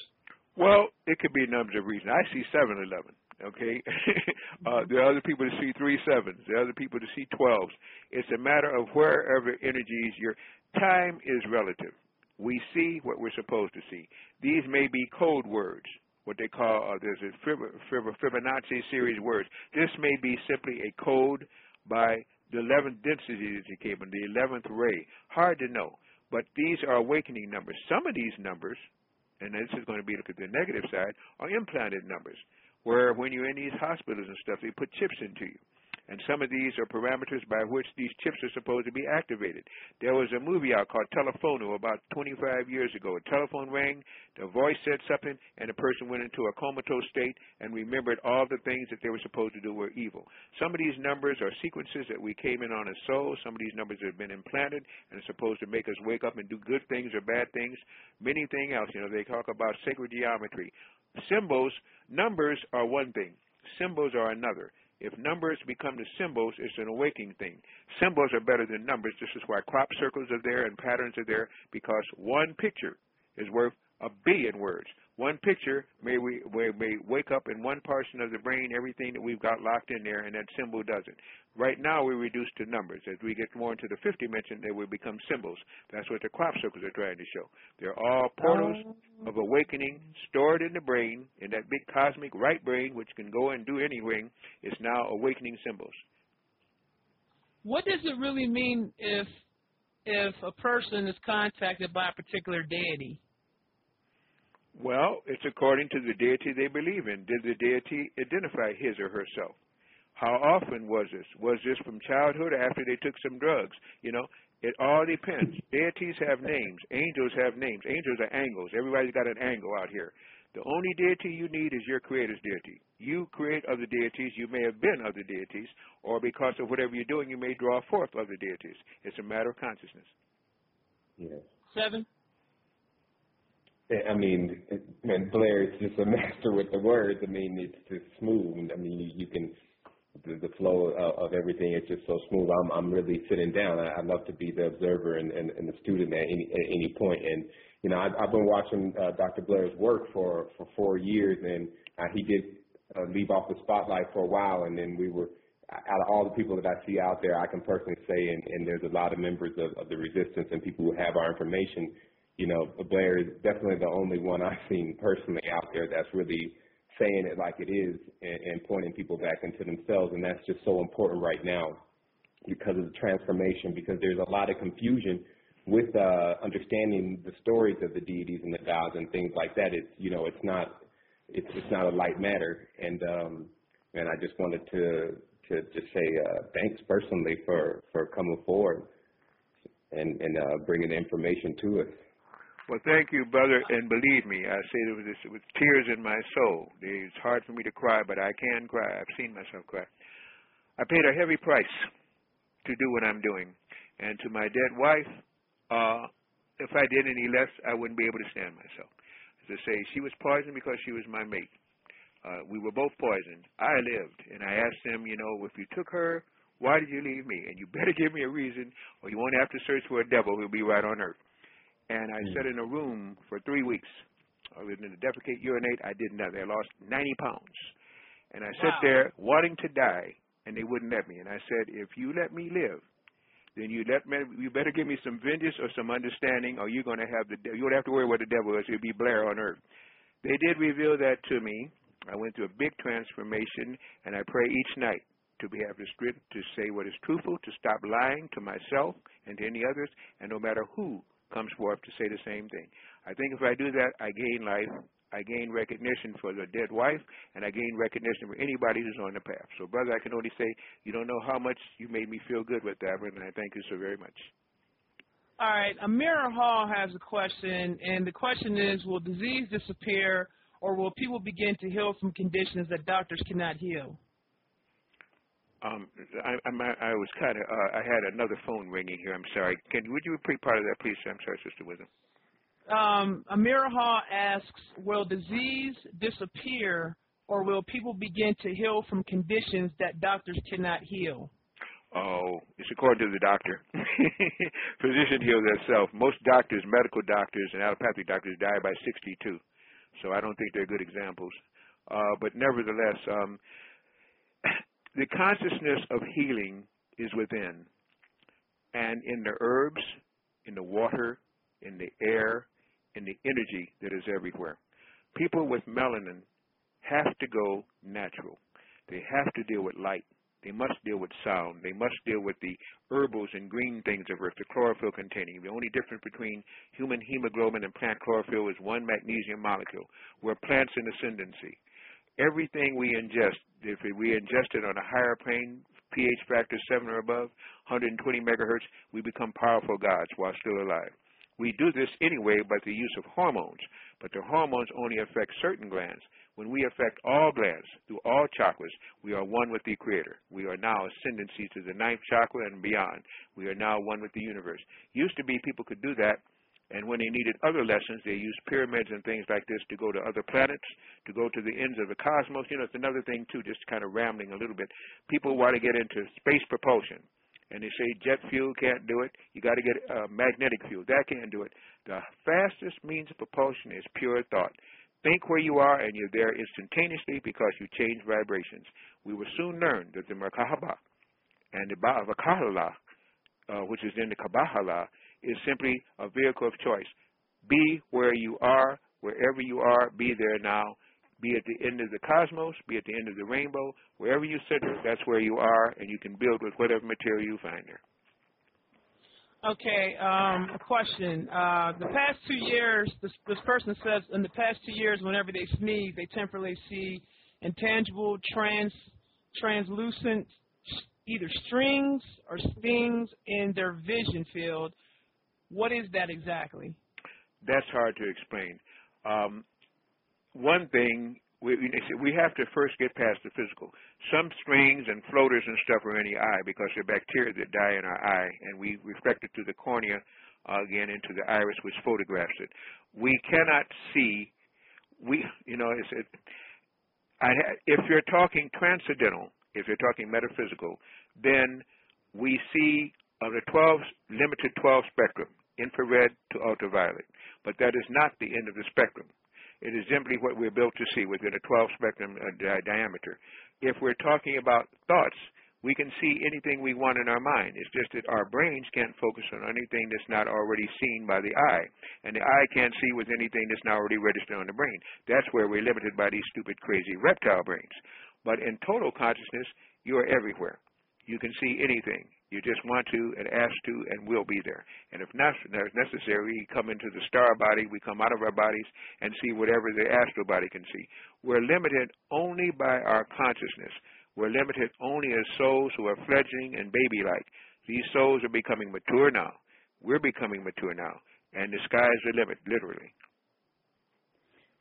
Well, it could be a number of reasons. I see seven eleven. Okay, uh, there are other people that see three sevens. There are other people that see twelves. It's a matter of wherever energies your time is relative. We see what we're supposed to see. These may be code words. What they call uh, there's a Fibonacci series words. This may be simply a code by the eleventh density that came in, the eleventh ray. Hard to know, but these are awakening numbers. Some of these numbers, and this is going to be look at the negative side, are implanted numbers, where when you're in these hospitals and stuff, they put chips into you. And some of these are parameters by which these chips are supposed to be activated. There was a movie out called Telefono about twenty-five years ago. A telephone rang, the voice said something, and the person went into a comatose state and remembered all the things that they were supposed to do were evil. Some of these numbers are sequences that we came in on as souls. Some of these numbers have been implanted and are supposed to make us wake up and do good things or bad things. Many things else. You know, they talk about sacred geometry. Symbols, numbers are one thing. Symbols are another. If numbers become the symbols, it's an awakening thing. Symbols are better than numbers. This is why crop circles are there and patterns are there, because one picture is worth a billion words. One picture may, we, may wake up in one portion of the brain everything that we've got locked in there, and that symbol doesn't. Right now we reduce to numbers. As we get more into the fifth dimension, they will become symbols. That's what the crop circles are trying to show. They're all portals oh. of awakening stored in the brain, in that big cosmic right brain, which can go and do anything. It's now awakening symbols. What does it really mean if, if a person is contacted by a particular deity? Well, it's according to the deity they believe in. Did the deity identify his or herself? How often was this? Was this from childhood or after they took some drugs? You know, it all depends. Deities have names. Angels have names. Angels are angles. Everybody's got an angle out here. The only deity you need is your creator's deity. You create other deities. You may have been other deities, or because of whatever you're doing, you may draw forth other deities. It's a matter of consciousness. Yes. Seven. I mean, man, Blair is just a master with the words. I mean, it's just smooth. I mean, you, you can, the, the flow of, of everything is just so smooth. I'm, I'm really sitting down. I, I love to be the observer and, and, and the student at any, at any point. And, you know, I, I've been watching uh, Doctor Blair's work for, for four years, and uh, he did uh, leave off the spotlight for a while. And then we were, out of all the people that I see out there, I can personally say, and, and there's a lot of members of, of the resistance and people who have our information. You know, Blair is definitely the only one I've seen personally out there that's really saying it like it is and, and pointing people back into themselves. And that's just so important right now because of the transformation, because there's a lot of confusion with uh, understanding the stories of the deities and the gods and things like that. It's, you know, it's not, it's, it's not a light matter. And, um, and I just wanted to, to just say uh, thanks personally for, for coming forward and, and uh, bringing the information to us. Well, thank you, brother, and believe me, I say it with, this, with tears in my soul. It's hard for me to cry, but I can cry. I've seen myself cry. I paid a heavy price to do what I'm doing. And to my dead wife, uh, if I did any less, I wouldn't be able to stand myself. As I say, she was poisoned because she was my mate. Uh, we were both poisoned. I lived, and I asked them, you know, if you took her, why did you leave me? And you better give me a reason, or you won't have to search for a devil who'll be right on earth. And I mm. sat in a room for three weeks. I was in a defecate, urinate. I did nothing. I lost ninety pounds. And I wow. sat there wanting to die, and they wouldn't let me. And I said, if you let me live, then you let me, you better give me some vengeance or some understanding, or you're going to have the you don't have to worry what the devil is. He'll be Blair on earth. They did reveal that to me. I went through a big transformation, and I pray each night to be have the strength to say what is truthful, to stop lying to myself and to any others, and no matter who comes forth to say the same thing. I think if I do that, I gain life, I gain recognition for the dead wife, and I gain recognition for anybody who's on the path. So, brother, I can only say you don't know how much you made me feel good with that, and I thank you so very much. All right. Amira Hall has a question, and the question is, will disease disappear, or will people begin to heal from conditions that doctors cannot heal? Um, I, I, I was kind of, uh, I had another phone ringing here. I'm sorry. Can would you repeat part of that, please? I'm sorry, Sister Wisdom. Um, Amira Hall asks, will disease disappear, or will people begin to heal from conditions that doctors cannot heal? Oh, it's according to the doctor. Physician heals herself. Most doctors, medical doctors and allopathic doctors, die by sixty-two. So I don't think they're good examples. Uh, but nevertheless, um, the consciousness of healing is within, and in the herbs, in the water, in the air, in the energy that is everywhere. People with melanin have to go natural. They have to deal with light. They must deal with sound. They must deal with the herbals and green things of earth, the chlorophyll containing. The only difference between human hemoglobin and plant chlorophyll is one magnesium molecule. We're plants in ascendancy. Everything we ingest, if we ingest it on a higher plane, pH factor seven or above, one hundred twenty megahertz, we become powerful gods while still alive. We do this anyway by the use of hormones, but the hormones only affect certain glands. When we affect all glands through all chakras, we are one with the Creator. We are now ascendancy to the ninth chakra and beyond. We are now one with the universe. Used to be people could do that, and when they needed other lessons, they used pyramids and things like this to go to other planets, to go to the ends of the cosmos. You know, it's another thing, too, just kind of rambling a little bit. People want to get into space propulsion. And they say jet fuel can't do it. You got to get uh, magnetic fuel. That can't do it. The fastest means of propulsion is pure thought. Think where you are, and you're there instantaneously because you change vibrations. We will soon learn that the Merkabah and the Ba'avakahala, uh, which is in the Kabbalah, is simply a vehicle of choice. Be where you are, wherever you are, be there now. Be at the end of the cosmos, be at the end of the rainbow, wherever you center, that's where you are, and you can build with whatever material you find there. Okay, um, a question. Uh, the past two years, this, this person says, in the past two years, whenever they sneeze, they temporarily see intangible, trans, translucent, either strings or stings in their vision field. What is that exactly? That's hard to explain. Um, One thing, we, we have to first get past the physical. Some strings and floaters and stuff are in the eye because they're bacteria that die in our eye, and we reflect it through the cornea, uh, again, into the iris, which photographs it. We cannot see, we, you know, it's, it, I, if you're talking transcendental, if you're talking metaphysical, then we see of the twelve, limited twelve spectrum, infrared to ultraviolet, but that is not the end of the spectrum. It is simply what we're built to see within a twelve spectrum uh, di diameter. If we're talking about thoughts, we can see anything we want in our mind. It's just that our brains can't focus on anything that's not already seen by the eye. And the eye can't see with anything that's not already registered on the brain. That's where we're limited by these stupid, crazy reptile brains. But in total consciousness, you are everywhere. You can see anything. You just want to and ask to and will be there. And if not necessary, we come into the star body, we come out of our bodies and see whatever the astral body can see. We're limited only by our consciousness. We're limited only as souls who are fledgling and baby-like. These souls are becoming mature now. We're becoming mature now. and the sky's the limit, literally.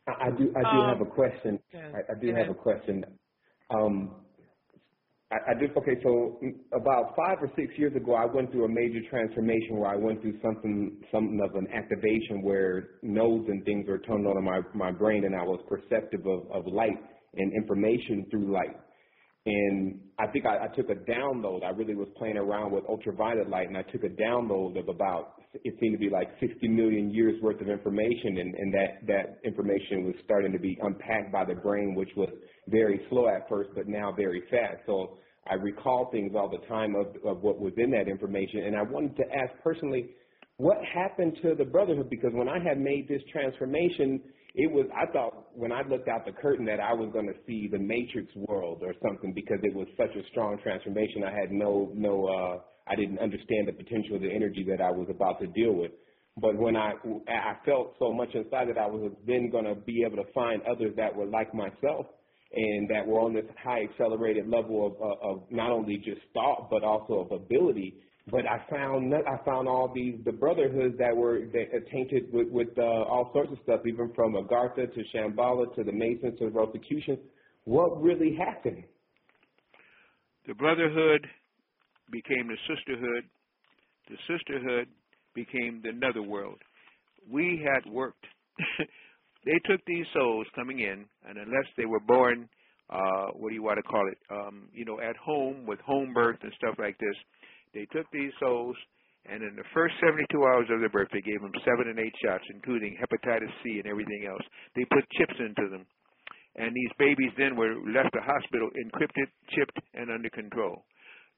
I, I do. I do um, have a question. Yeah. I, I do have a question. Um, I, I did. Okay, so about five or six years ago, I went through a major transformation where I went through something, something of an activation where nodes and things were turned on in my my brain, and I was perceptive of of light and information through light. And I think I, I took a download. I really was playing around with ultraviolet light, and I took a download of about, it seemed to be like sixty million years worth of information, and, and that, that information was starting to be unpacked by the brain, which was very slow at first, but now very fast. So I recall things all the time of, of what was in that information. And I wanted to ask personally, what happened to the brotherhood? Because when I had made this transformation, it was, I thought when I looked out the curtain that I was going to see the Matrix world or something, because it was such a strong transformation. I had no, no, uh, I didn't understand the potential of the energy that I was about to deal with. But when I, I felt so much inside that I was then going to be able to find others that were like myself and that were on this high accelerated level of, of, of not only just thought, but also of ability. But I found I found all these the brotherhoods that were that tainted with, with uh, all sorts of stuff, even from Agartha to Shambhala to the Masons to the Rosicrucians. What really happened? The brotherhood became the sisterhood. The sisterhood became the netherworld. We had worked. They took these souls coming in, and unless they were born, uh, what do you want to call it? Um, you know, at home with home birth and stuff like this. They took these souls, and in the first seventy-two hours of their birth, they gave them seven and eight shots, including hepatitis C and everything else. They put chips into them, and these babies then were left the hospital encrypted, chipped, and under control.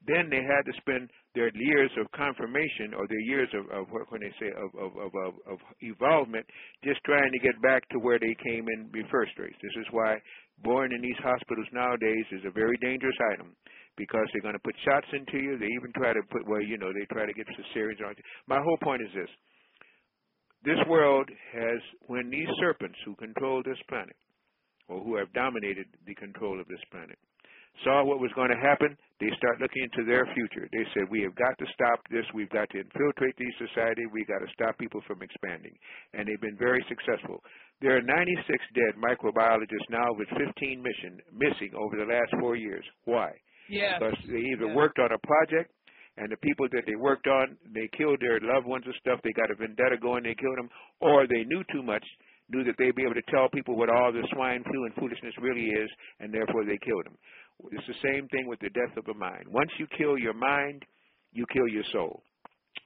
Then they had to spend their years of confirmation, or their years of, of when they say of of, of, of of evolvement, just trying to get back to where they came in the first place. This is why born in these hospitals nowadays is a very dangerous item, because they're going to put shots into you. They even try to put, well, you know, they try to get cesareans on you. My whole point is this. This world has, when these serpents who control this planet, or who have dominated the control of this planet, saw what was going to happen, they start looking into their future. They said, we have got to stop this. We've got to infiltrate these society. We've got to stop people from expanding. And they've been very successful. There are ninety-six dead microbiologists now with fifteen mission, missing over the last four years. Why? Yes. Because they either yes. worked on a project, and the people that they worked on, they killed their loved ones and stuff. They got a vendetta going, they killed them, or they knew too much, knew that they'd be able to tell people what all the swine flu and foolishness really is, and therefore they killed them. It's the same thing with the death of the mind. Once you kill your mind, you kill your soul.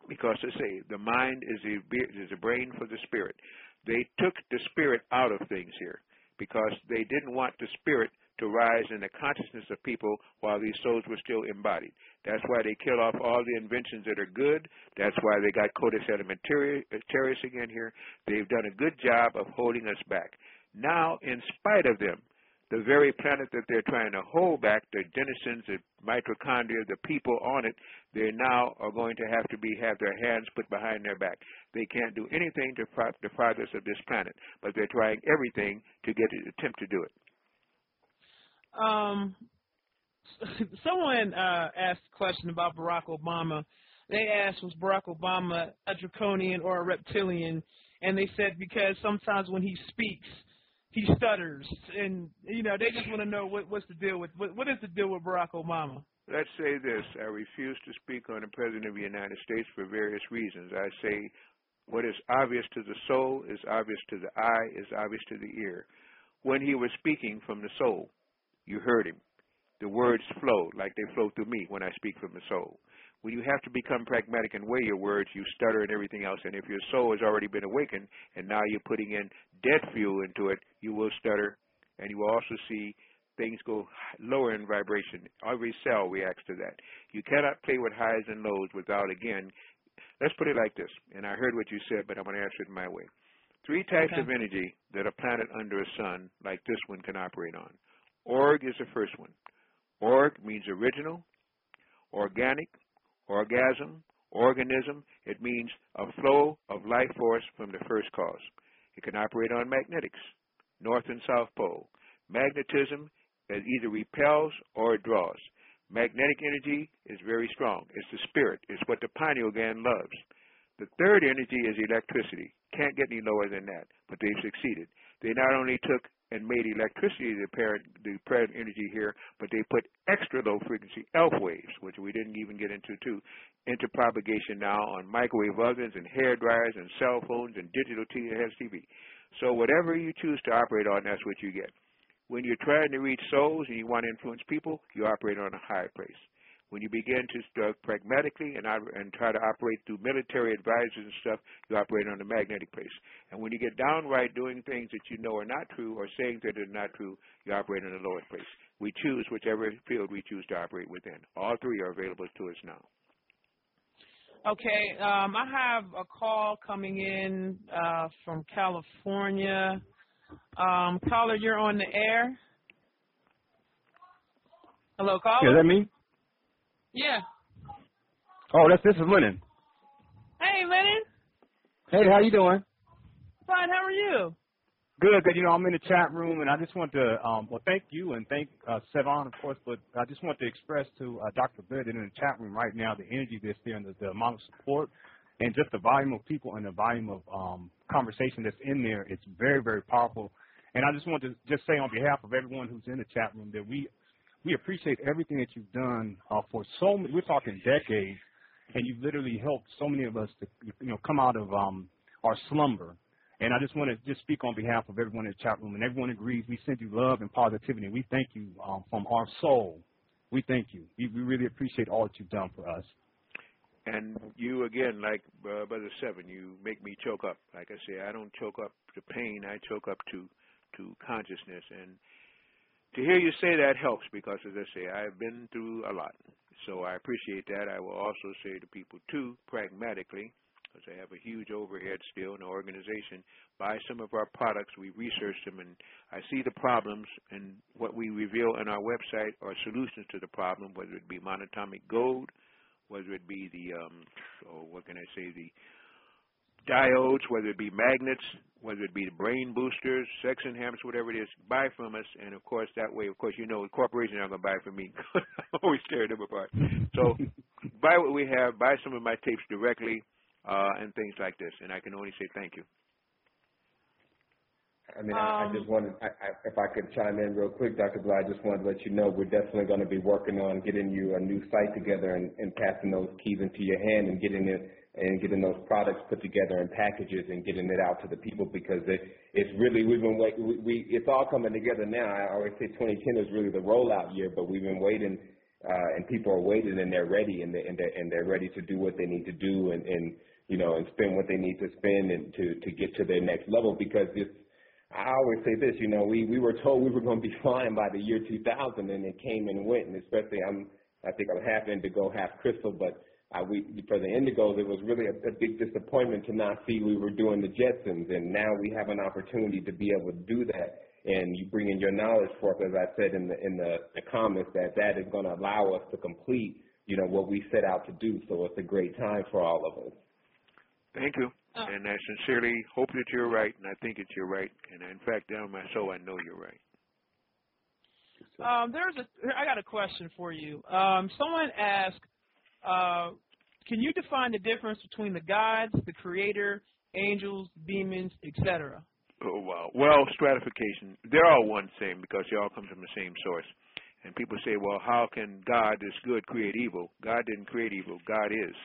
Because, as I say, the mind is the, is the brain for the spirit. They took the spirit out of things here because they didn't want the spirit to rise in the consciousness of people while these souls were still embodied. That's why they kill off all the inventions that are good. That's why they got Codex Alimentarius again here. They've done a good job of holding us back. Now, in spite of them, the very planet that they're trying to hold back, the denizens, the mitochondria, the people on it, they now are going to have to be have their hands put behind their back. They can't do anything to pro the progress of this planet, but they're trying everything to get to attempt to do it. Um, someone uh, asked a question about Barack Obama. They asked, was Barack Obama a draconian or a reptilian? And they said because sometimes when he speaks, he stutters. And, you know, they just want to know what, what's the deal with what, – what is the deal with Barack Obama? Let's say this. I refuse to speak on the President of the United States for various reasons. I say what is obvious to the soul is obvious to the eye, is obvious to the ear. When he was speaking from the soul, you heard him. The words flow like they flow through me when I speak from the soul. When you have to become pragmatic and weigh your words, you stutter and everything else. And if your soul has already been awakened and now you're putting in dead fuel into it, you will stutter, and you will also see things go lower in vibration. Every cell reacts to that. You cannot play with highs and lows without, again, let's put it like this. And I heard what you said, but I'm going to answer it my way. Three types okay. of energy that a planet under a sun like this one can operate on. Org is the first one. Org means original, organic, orgasm, organism. It means a flow of life force from the first cause. It can operate on magnetics, north and south pole. Magnetism that either repels or draws. Magnetic energy is very strong. It's the spirit. It's what the pineal gland loves. The third energy is electricity. Can't get any lower than that, but they've succeeded. They not only took and made electricity the parent, the parent energy here, but they put extra low-frequency elf waves, which we didn't even get into, too, into propagation now on microwave ovens and hair dryers and cell phones and digital T V. So whatever you choose to operate on, that's what you get. When you're trying to reach souls and you want to influence people, you operate on a higher place. When you begin to pragmatically and, and try to operate through military advisors and stuff, you operate on the magnetic place. And when you get downright doing things that you know are not true or saying that are not true, you operate on the lower place. We choose whichever field we choose to operate within. All three are available to us now. Okay. Um, I have a call coming in uh, from California. Um, caller, you're on the air. Hello, caller. Is that me? Yeah. Oh, that's this is Lennon. Hey, Lennon. Hey, how you doing? Fine. How are you? Good. Good. You know, I'm in the chat room, and I just want to um, well, thank you and thank uh, Sevan, of course. But I just want to express to uh, Doctor Blair that in the chat room right now, the energy that's there and the, the amount of support, and just the volume of people and the volume of um, conversation that's in there, it's very, very powerful. And I just want to just say on behalf of everyone who's in the chat room that we. We appreciate everything that you've done uh, for so many, we're talking decades, and you've literally helped so many of us to, you know, come out of um, our slumber. And I just want to just speak on behalf of everyone in the chat room, and everyone agrees. We send you love and positivity. We thank you um, from our soul. We thank you. We, we really appreciate all that you've done for us. And you, again, like uh, Brother Seven, you make me choke up. Like I say, I don't choke up to pain. I choke up to, to consciousness. And to hear you say that helps because, as I say, I've been through a lot. So I appreciate that. I will also say to people, too, pragmatically, because I have a huge overhead still in the organization, buy some of our products. We research them, and I see the problems, and what we reveal on our website are solutions to the problem, whether it be monatomic gold, whether it be the, um, oh, what can I say, the diodes, whether it be magnets, whether it be brain boosters, sex enhancers, whatever it is, buy from us. And, of course, that way, of course, you know, corporations aren't going to buy from me. I always tear them apart. So buy what we have, buy some of my tapes directly uh, and things like this. And I can only say thank you. I mean, um, I, I just wanted, I, I, if I could chime in real quick, Doctor Blair, I just wanted to let you know we're definitely going to be working on getting you a new site together and, and passing those keys into your hand and getting it. and getting those products put together in packages and getting it out to the people because it, it's really, we've been waiting, we, we, it's all coming together now. I always say twenty ten is really the rollout year, but we've been waiting uh, and people are waiting and they're ready and, they, and, they're, and they're ready to do what they need to do and, and, you know, and spend what they need to spend and to, to get to their next level because it's, I always say this, you know, we, we were told we were going to be flying by the year two thousand and it came and went, and especially I'm, I think I'm half Indigo, half Crystal, but I, we, for the Indigos, it was really a, a big disappointment to not see we were doing the Jetsons, and now we have an opportunity to be able to do that. And you bring in your knowledge forth, as I said in the in the, the comments, that that is going to allow us to complete, you know, what we set out to do. So it's a great time for all of us. Thank you, oh. And I sincerely hope that you're right, and I think that you're right, and in fact, down in my soul, I know you're right. So. Um, there's a. I got a question for you. Um, someone asked. Uh, can you define the difference between the gods, the creator, angels, demons, et cetera? Oh, wow. Well, stratification, they're all one thing because they all come from the same source. And people say, well, how can God is good create evil? God didn't create evil. God is.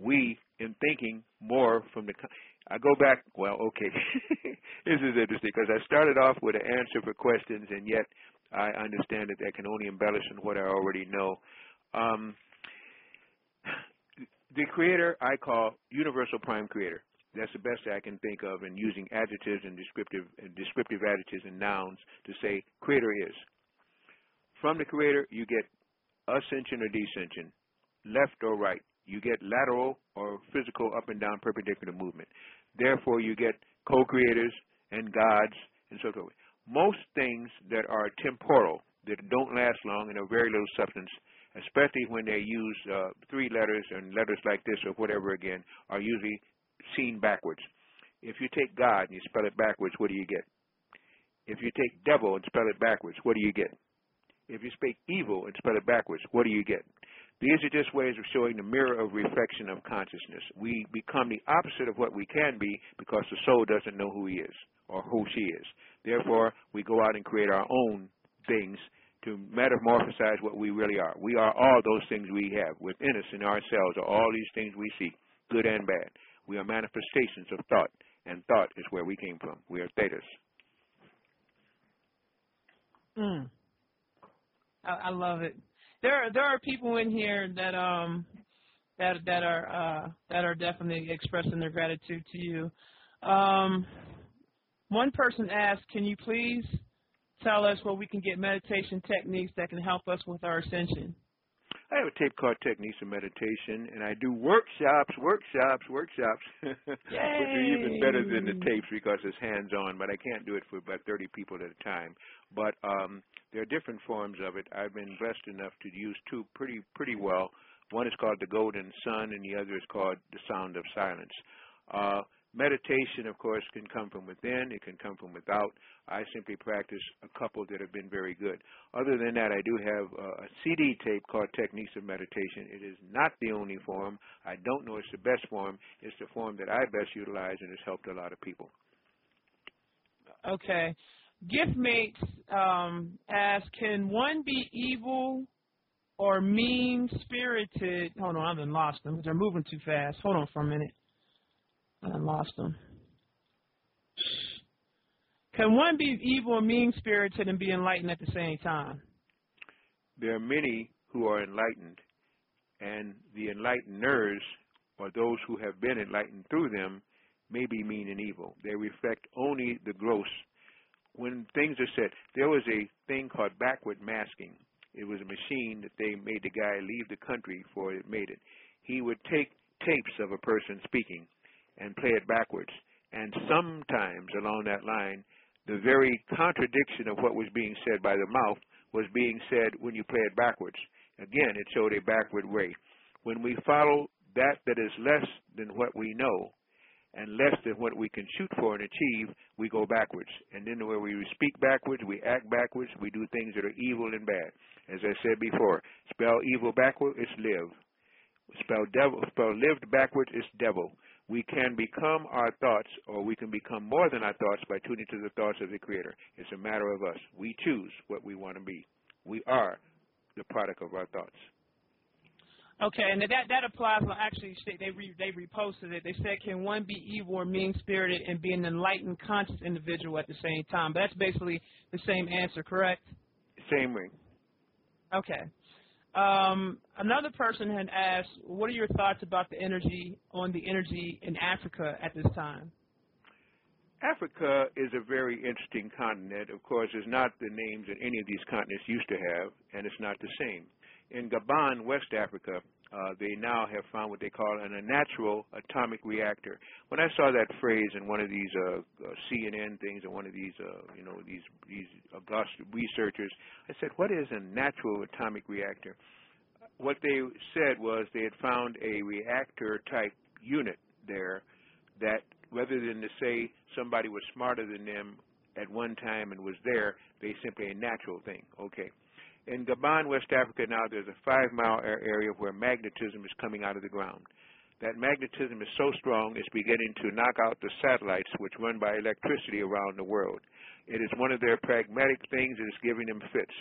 We, in thinking more from the – I go back – well, okay. This is interesting because I started off with an answer for questions, and yet I understand that I can only embellish on what I already know. Um The creator I call universal prime creator. That's the best I can think of in using adjectives and descriptive, and descriptive adjectives and nouns to say creator is. From the creator, you get ascension or descension, left or right. You get lateral or physical up and down perpendicular movement. Therefore, you get co-creators and gods and so forth. Most things that are temporal, that don't last long and have very little substance, especially when they use uh, three letters and letters like this or whatever again, are usually seen backwards. If you take God and you spell it backwards, what do you get? If you take devil and spell it backwards, what do you get? If you speak evil and spell it backwards, what do you get? These are just ways of showing the mirror of reflection of consciousness. We become the opposite of what we can be because the soul doesn't know who he is or who she is. Therefore, we go out and create our own things to metamorphosize what we really are. We are all those things we have within us in ourselves, are all these things we see, good and bad. We are manifestations of thought, and thought is where we came from. We are thetas. Mm. I, I love it. There are there are people in here that um that that are uh, that are definitely expressing their gratitude to you. Um, one person asked, "Can you please tell us where we can get meditation techniques that can help us with our ascension?" I have a tape called Techniques of Meditation, and I do workshops, workshops, workshops, which are even better than the tapes because it's hands-on, but I can't do it for about thirty people at a time. But um, there are different forms of it. I've been blessed enough to use two pretty pretty well. One is called The Golden Sun, and the other is called The Sound of Silence. Uh, Meditation, of course, can come from within. It can come from without. I simply practice a couple that have been very good. Other than that, I do have a C D tape called Techniques of Meditation. It is not the only form. I don't know it's the best form. It's the form that I best utilize and has helped a lot of people. Okay. Giftmates um, asks, can one be evil or mean-spirited? Hold on, I've been lost them because they're moving too fast. Hold on for a minute. I lost them. Can one be evil and mean-spirited and be enlightened at the same time? There are many who are enlightened, and the enlighteners, or those who have been enlightened through them, may be mean and evil. They reflect only the gross. When things are said, there was a thing called backward masking. It was a machine that they made the guy leave the country before it made it. He would take tapes of a person speaking and play it backwards. And sometimes along that line, the very contradiction of what was being said by the mouth was being said when you play it backwards. Again, it showed a backward way. When we follow that that is less than what we know and less than what we can shoot for and achieve, we go backwards. And then where we speak backwards, we act backwards, we do things that are evil and bad. As I said before, spell evil backward, it's live. Spell devil, spell lived backwards, it's devil. We can become our thoughts, or we can become more than our thoughts by tuning to the thoughts of the Creator. It's a matter of us. We choose what we want to be. We are the product of our thoughts. Okay, and that that applies. Well, actually, they re, they reposted it. They said, "Can one be evil or mean-spirited and be an enlightened, conscious individual at the same time?" But that's basically the same answer, correct? Same ring. Okay. Um, another person had asked, what are your thoughts about the energy on the energy in Africa at this time? Africa is a very interesting continent. Of course, it's not the names that any of these continents used to have, and it's not the same. In Gabon, West Africa, uh, they now have found what they call an unnatural atomic reactor. When I saw that phrase in one of these uh, uh, C N N things, or one of these, uh, you know, these these august researchers, I said, "What is a natural atomic reactor?" What they said was they had found a reactor type unit there that, rather than to say somebody was smarter than them at one time and was there, they simply a natural thing. Okay. In Gabon, West Africa, now there's a five-mile area where magnetism is coming out of the ground. That magnetism is so strong, it's beginning to knock out the satellites which run by electricity around the world. It is one of their pragmatic things that is giving them fits.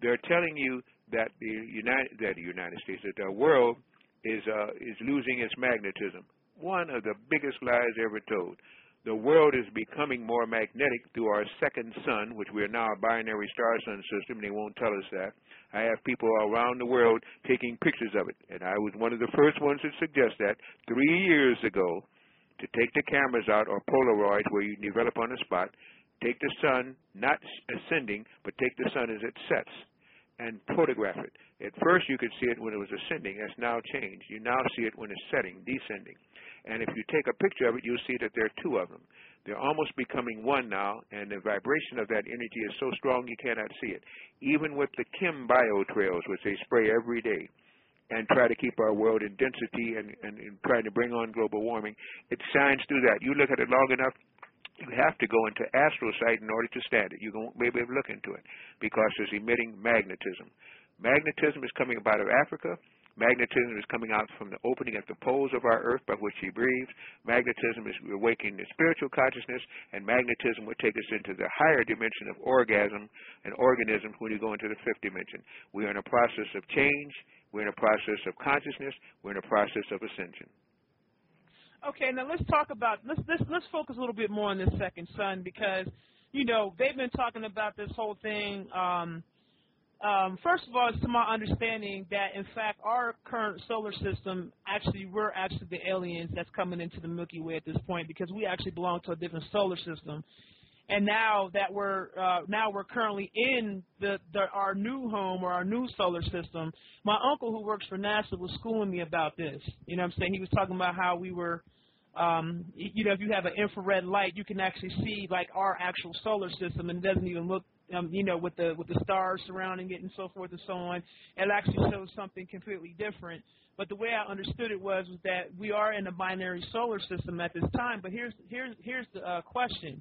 They're telling you that the United, that the United States, that the world is, uh, is losing its magnetism. One of the biggest lies ever told. The world is becoming more magnetic through our second sun, which we are now a binary star sun system, and they won't tell us that. I have people around the world taking pictures of it, and I was one of the first ones to suggest that three years ago to take the cameras out, or Polaroids, where you develop on the spot, take the sun, not ascending, but take the sun as it sets, and photograph it. At first you could see it when it was ascending. That's now changed. You now see it when it's setting, descending. And if you take a picture of it, you'll see that there are two of them. They're almost becoming one now, and the vibration of that energy is so strong you cannot see it. Even with the chem bio trails, which they spray every day, and try to keep our world in density and, and, and trying to bring on global warming, it shines through that. You look at it long enough, you have to go into astrocyte in order to stand it. You won't be able to look into it because it's emitting magnetism. Magnetism is coming out of Africa. Magnetism is coming out from the opening at the poles of our earth by which he breathes. Magnetism is awakening the spiritual consciousness, and magnetism will take us into the higher dimension of orgasm and organism when you go into the fifth dimension. We are in a process of change. We're in a process of consciousness. We're in a process of ascension. Okay, now let's talk about, let's, let's, let's focus a little bit more on this second son, because, you know, they've been talking about this whole thing. Um, Um, first of all, it's to my understanding that, in fact, our current solar system, actually, we're actually the aliens that's coming into the Milky Way at this point, because we actually belong to a different solar system. And now that we're uh, now we're currently in the, the our new home or our new solar system. My uncle, who works for NASA, was schooling me about this. You know what I'm saying? He was talking about how we were, um, you know, if you have an infrared light, you can actually see, like, our actual solar system, and it doesn't even look, Um, you know, with the with the stars surrounding it and so forth and so on. It actually shows something completely different. But the way I understood it was, was that we are in a binary solar system at this time. But here's here's here's the uh, question.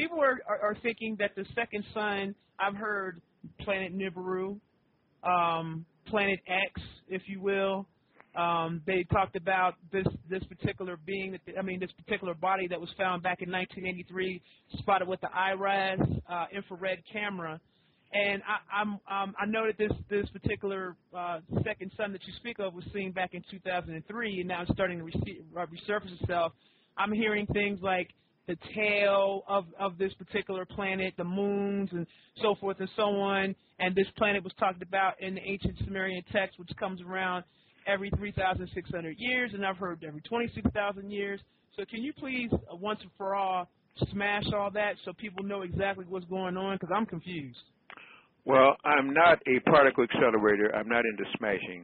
People are, are are thinking that the second sun, I've heard planet Nibiru, um, planet X, if you will. Um, they talked about this this particular being, that the, I mean, this particular body that was found back in nineteen eighty-three, spotted with the IRAS uh, infrared camera. And I, I'm, um, I know that this this particular uh, second sun that you speak of was seen back in two thousand three, and now it's starting to resurface itself. I'm hearing things like the tail of, of this particular planet, the moons, and so forth and so on. And this planet was talked about in the ancient Sumerian text, which comes around every three thousand six hundred years, and I've heard every twenty-six thousand years. So can you please, uh, once and for all, smash all that so people know exactly what's going on, because I'm confused. Well, I'm not a particle accelerator. I'm not into smashing.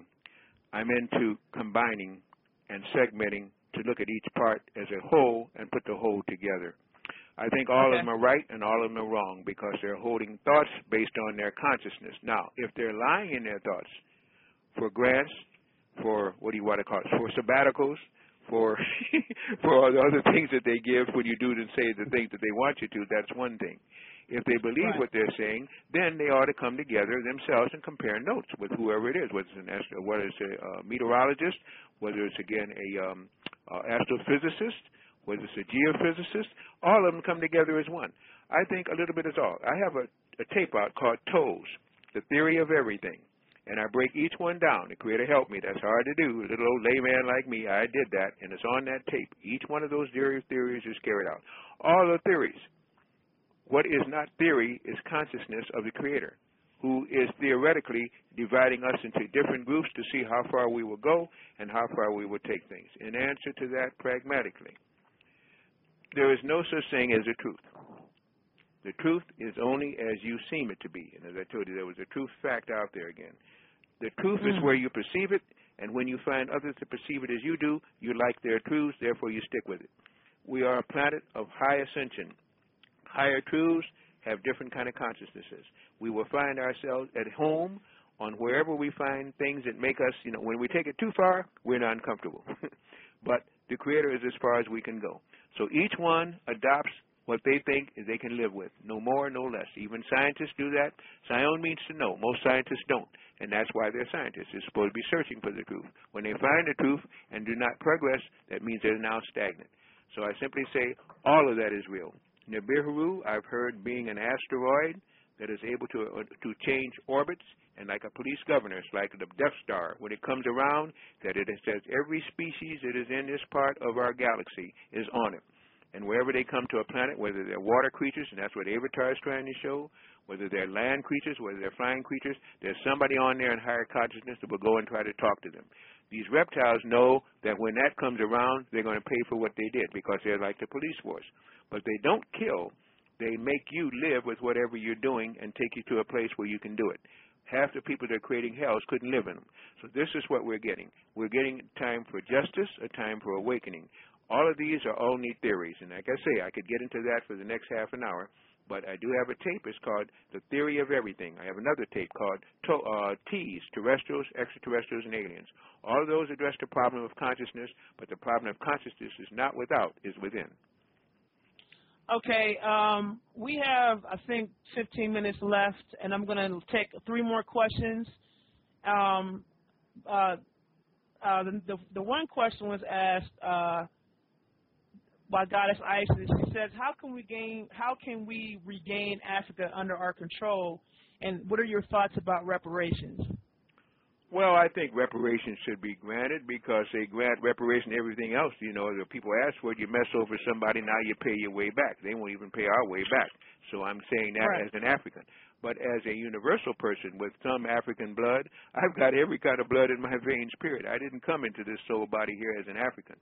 I'm into combining and segmenting to look at each part as a whole and put the whole together. I think all okay. of them are right and all of them are wrong, because they're holding thoughts based on their consciousness. Now, if they're lying in their thoughts for grants, for what do you want to call it, for sabbaticals, for for all the other things that they give when you do and say the things that they want you to, that's one thing. If they believe right. what they're saying, then they ought to come together themselves and compare notes with whoever it is, whether it's an astro, whether it's a uh, meteorologist, whether it's, again, a um, uh, astrophysicist, whether it's a geophysicist. All of them come together as one. I think a little bit is all. I have a, a tape out called Toes, The Theory of Everything. And I break each one down. The Creator helped me. That's hard to do. A little old layman like me, I did that, and it's on that tape. Each one of those theories is carried out. All the theories. What is not theory is consciousness of the Creator, who is theoretically dividing us into different groups to see how far we will go and how far we will take things. In answer to that, pragmatically, there is no such thing as a truth. The truth is only as you seem it to be. And as I told you, there was a truth fact out there again. The truth mm. is where you perceive it, and when you find others that perceive it as you do, you like their truths, therefore you stick with it. We are a planet of high ascension. Higher truths have different kind of consciousnesses. We will find ourselves at home on wherever we find things that make us, you know, when we take it too far, we're not uncomfortable. But the Creator is as far as we can go. So each one adopts what they think is they can live with, no more, no less. Even scientists do that. Scion means to know. Most scientists don't, and that's why they're scientists. They're supposed to be searching for the truth. When they find the truth and do not progress, that means they're now stagnant. So I simply say all of that is real. Nibiru, I've heard, being an asteroid that is able to uh, to change orbits, and like a police governor, it's like the Death Star. When it comes around, that it says every species that is in this part of our galaxy is on it. And wherever they come to a planet, whether they're water creatures, and that's what Avatar is trying to show, whether they're land creatures, whether they're flying creatures, there's somebody on there in higher consciousness that will go and try to talk to them. These reptiles know that when that comes around, they're going to pay for what they did, because they're like the police force. But they don't kill. They make you live with whatever you're doing and take you to a place where you can do it. Half the people that are creating hells couldn't live in them. So this is what we're getting. We're getting a time for justice, a time for awakening. All of these are all neat theories, and like I say, I could get into that for the next half an hour, but I do have a tape. It's called The Theory of Everything. I have another tape called to, uh, T's, Terrestrials, Extraterrestrials, and Aliens. All of those address the problem of consciousness, but the problem of consciousness is not without, is within. Okay, um, we have, I think, fifteen minutes left, and I'm going to take three more questions. Um, uh, uh, the, the, the one question was asked uh, by Goddess Isis. She says, how can we gain, how can we regain Africa under our control, and what are your thoughts about reparations? Well, I think reparations should be granted because they grant reparation everything else. You know, the people ask for it, you mess over somebody, now you pay your way back. They won't even pay our way back. So I'm saying that right. as an African. But as a universal person with some African blood, I've got every kind of blood in my veins, period. I didn't come into this soul body here as an African.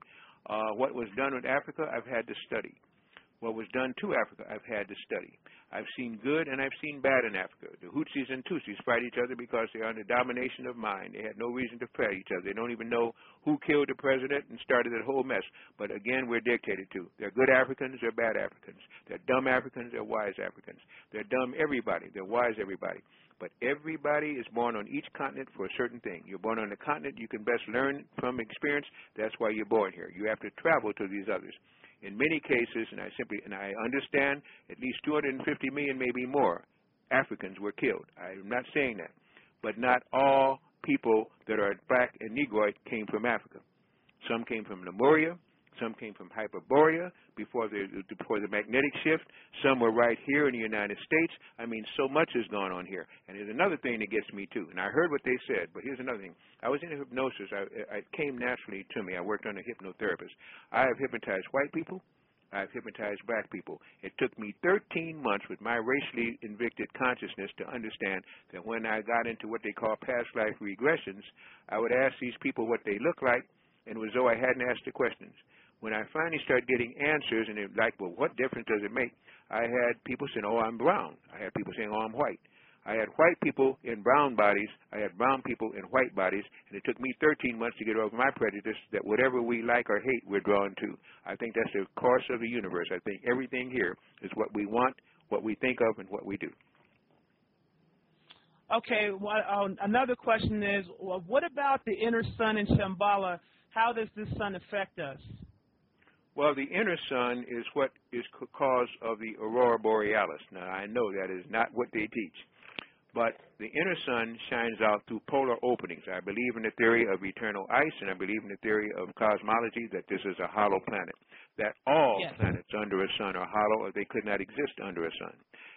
Uh, what was done with Africa, I've had to study. What was done to Africa, I've had to study. I've seen good and I've seen bad in Africa. The Hutsis and Tutsis fight each other because they are under domination of mind. They had no reason to fight each other. They don't even know who killed the president and started that whole mess. But again, we're dictated to. They're good Africans, they're bad Africans. They're dumb Africans, they're wise Africans. They're dumb everybody, they're wise everybody. But everybody is born on each continent for a certain thing. You're born on the continent you can best learn from experience. That's why you're born here. You have to travel to these others. In many cases, and I simply and I understand, at least two hundred fifty million, maybe more, Africans were killed. I'm not saying that, but not all people that are black and Negroid came from Africa. Some came from Lemuria. Some came from Hyperborea before the before the magnetic shift. Some were right here in the United States. I mean, so much has gone on here. And there's another thing that gets me too. And I heard what they said, but here's another thing. I was in a hypnosis. I, it came naturally to me. I worked on a hypnotherapist. I have hypnotized white people. I've hypnotized black people. It took me thirteen months with my racially convicted consciousness to understand that when I got into what they call past life regressions, I would ask these people what they look like, and it was as though I hadn't asked the questions. When I finally started getting answers, and they're like, well, what difference does it make? I had people saying, oh, I'm brown. I had people saying, oh, I'm white. I had white people in brown bodies. I had brown people in white bodies. And it took me thirteen months to get over my prejudice that whatever we like or hate, we're drawn to. I think that's the course of the universe. I think everything here is what we want, what we think of, and what we do. Okay. Well, um, another question is, well, what about the inner sun in Shambhala? How does this sun affect us? Well, the inner sun is what is cause of the aurora borealis. Now, I know that is not what they teach, but the inner sun shines out through polar openings. I believe in the theory of eternal ice, and I believe in the theory of cosmology that this is a hollow planet, that all yes. planets under a sun are hollow, or they could not exist under a sun.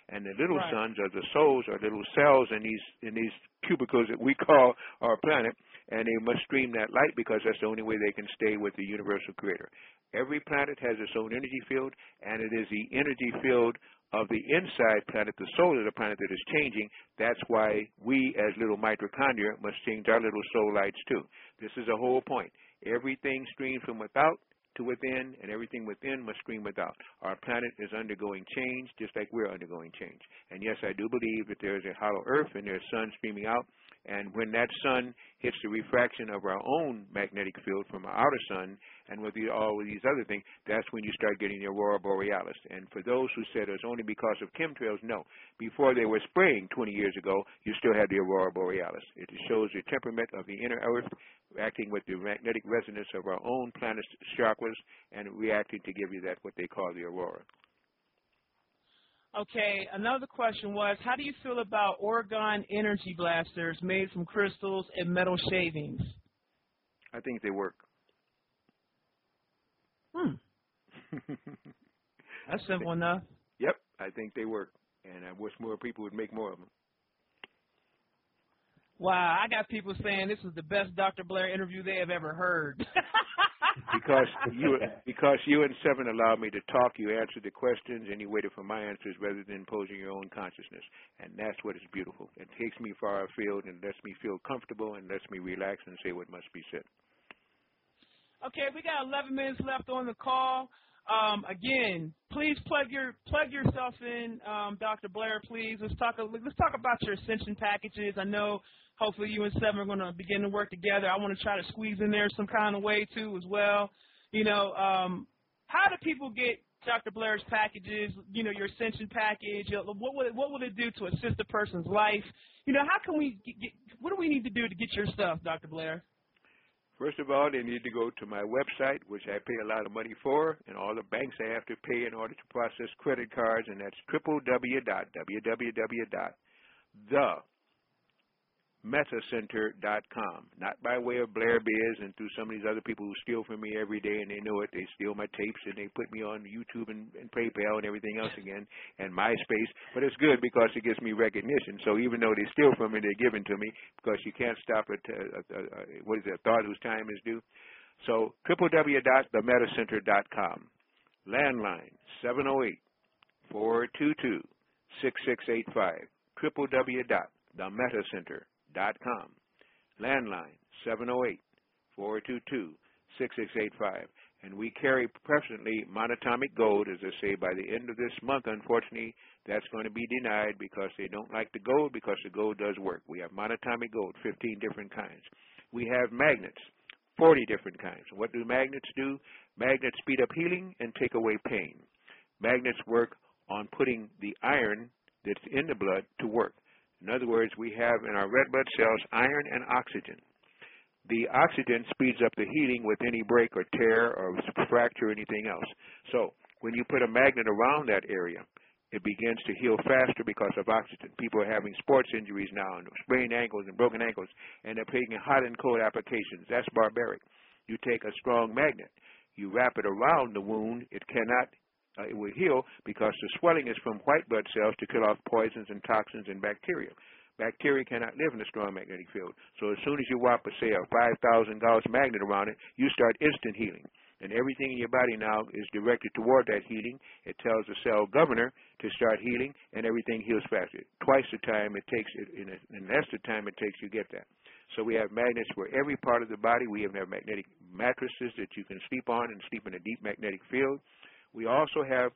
And the little right. suns are the souls or little cells in these in these cubicles that we call our planet, and they must stream that light because that's the only way they can stay with the universal creator. Every planet has its own energy field, and it is the energy field of the inside planet, the soul of the planet, that is changing. That's why we as little mitochondria must change our little soul lights too. This is the whole point. Everything streams from without to within, and everything within must stream without. Our planet is undergoing change just like we're undergoing change. And yes, I do believe that there is a hollow earth and there's sun streaming out. And when that sun hits the refraction of our own magnetic field from our outer sun, and with the, all of these other things, that's when you start getting the aurora borealis. And for those who said it was only because of chemtrails, no. Before they were spraying twenty years ago, you still had the aurora borealis. It shows the temperament of the inner earth acting with the magnetic resonance of our own planet's chakras and reacting to give you that, what they call the aurora. Okay, another question was, how do you feel about Oregon energy blasters made from crystals and metal shavings? I think they work. Hmm. That's simple enough. Yep, I think they work, and I wish more people would make more of them. Wow, I got people saying this is the best Doctor Blair interview they have ever heard. Because you because you and Sevan allowed me to talk, you answered the questions, and you waited for my answers rather than imposing your own consciousness. And that's what is beautiful. It takes me far afield and lets me feel comfortable and lets me relax and say what must be said. Okay, we got eleven minutes left on the call. Um, again, please plug your plug yourself in, um, Doctor Blair. Please let's talk. Let's talk about your ascension packages. I know. Hopefully you and Sevan are going to begin to work together. I want to try to squeeze in there some kind of way, too, as well. You know, um, how do people get Doctor Blair's packages, you know, your ascension package? What would, it, what would it do to assist a person's life? You know, how can we get, what do we need to do to get your stuff, Doctor Blair? First of all, they need to go to my website, which I pay a lot of money for, and all the banks I have to pay in order to process credit cards, and that's www dot w w w dot the Meta Center dot com, not by way of Blair Bears and through some of these other people who steal from me every day, and they know it. They steal my tapes and they put me on YouTube and, and PayPal and everything else again, and MySpace. But it's good because it gets me recognition. So even though they steal from me, they're giving to me because you can't stop a, a, a, a what is it, a thought whose time is due. So w w w dot the meta center dot com, landline seven oh eight, four two two, six six eight five, w w w dot the meta center dot com. Dot com, landline seven oh eight, four two two, six six eight five, and we carry preferentially monatomic gold. As I say, by the end of this month, unfortunately, that's going to be denied because they don't like the gold, because the gold does work. We have monatomic gold, fifteen different kinds. We have magnets, forty different kinds. What do magnets do? Magnets speed up healing and take away pain. Magnets work on putting the iron that's in the blood to work. In other words, we have in our red blood cells iron and oxygen. The oxygen speeds up the healing with any break or tear or fracture or anything else. So when you put a magnet around that area, it begins to heal faster because of oxygen. People are having sports injuries now and sprained ankles and broken ankles, and they're taking hot and cold applications. That's barbaric. You take a strong magnet, you wrap it around the wound, it cannot Uh, it will heal because the swelling is from white blood cells to kill off poisons and toxins and bacteria. Bacteria cannot live in a strong magnetic field. So as soon as you wrap, say, a five thousand Gauss magnet around it, you start instant healing. And everything in your body now is directed toward that healing. It tells the cell governor to start healing, and everything heals faster. Twice the time it takes, in, a, in less the time it takes, you get that. So we have magnets for every part of the body. We even have magnetic mattresses that you can sleep on and sleep in a deep magnetic field. We also have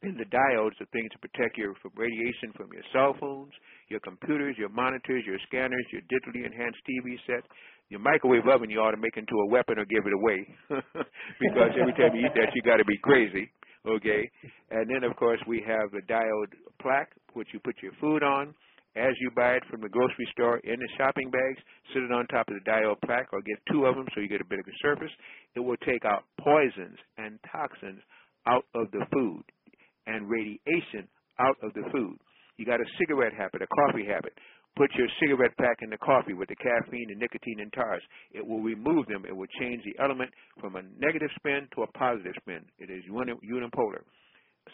in the diodes the things to protect you from radiation from your cell phones, your computers, your monitors, your scanners, your digitally enhanced T V sets. Your microwave oven you ought to make into a weapon or give it away because every time you eat that, you got to be crazy, okay? And then, of course, we have the diode plaque, which you put your food on. As you buy it from the grocery store in the shopping bags, sit it on top of the diode plaque or get two of them so you get a bit of a surface. It will take out poisons and toxins out of the food and radiation out of the food. You got a cigarette habit, a coffee habit. Put your cigarette pack in the coffee with the caffeine, the nicotine, and tars. It will remove them. It will change the element from a negative spin to a positive spin. It is unipolar.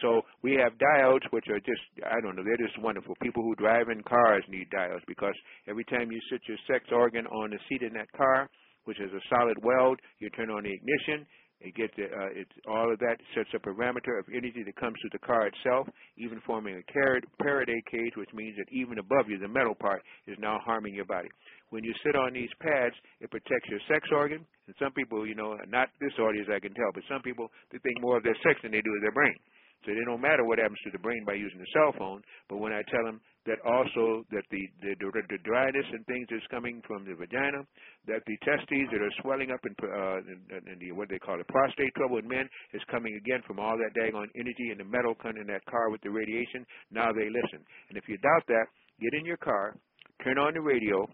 So we have diodes, which are just, I don't know, they're just wonderful. People who drive in cars need diodes because every time you sit your sex organ on the seat in that car, which is a solid weld, you turn on the ignition. It gets the, uh, it's, all of that sets a parameter of energy that comes through the car itself, even forming a carrot, Faraday cage, which means that even above you, the metal part is now harming your body. When you sit on these pads, it protects your sex organ. And some people, you know, not this audience I can tell, but some people, they think more of their sex than they do of their brain. So it don't matter what happens to the brain by using the cell phone, but when I tell them that also that the, the, the dryness and things that's coming from the vagina, that the testes that are swelling up in, uh, in, in the, what they call it, prostate trouble in men is coming again from all that daggone energy and the metal coming in that car with the radiation, now they listen. And if you doubt that, get in your car, turn on the radio,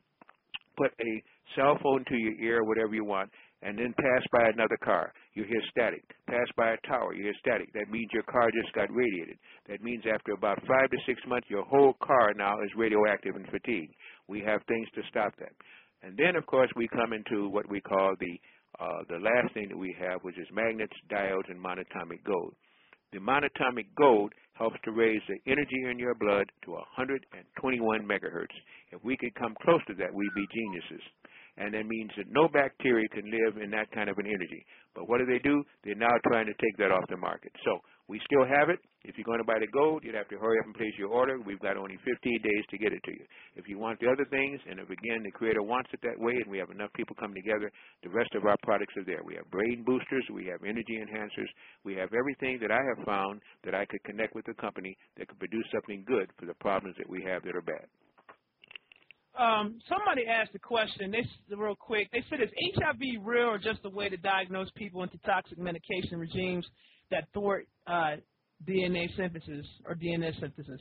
put a cell phone to your ear, whatever you want, and then pass by another car, you hear static. Pass by a tower, you hear static. That means your car just got radiated. That means after about five to six months, your whole car now is radioactive and fatigued. We have things to stop that. And then, of course, we come into what we call the, uh, the last thing that we have, which is magnets, diodes, and monatomic gold. The monatomic gold helps to raise the energy in your blood to one hundred twenty-one megahertz. If we could come close to that, we'd be geniuses. And that means that no bacteria can live in that kind of an energy. But what do they do? They're now trying to take that off the market. So we still have it. If you're going to buy the gold, you'd have to hurry up and place your order. We've got only fifteen days to get it to you. If you want the other things, and if, again, the Creator wants it that way and we have enough people coming together, the rest of our products are there. We have brain boosters. We have energy enhancers. We have everything that I have found that I could connect with a company that could produce something good for the problems that we have that are bad. Um, somebody asked a question. They real quick. They said, is H I V real or just a way to diagnose people into toxic medication regimes that thwart uh, D N A synthesis or D N A synthesis?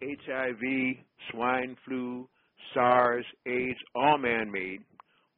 H I V, swine flu, SARS, AIDS, all man-made,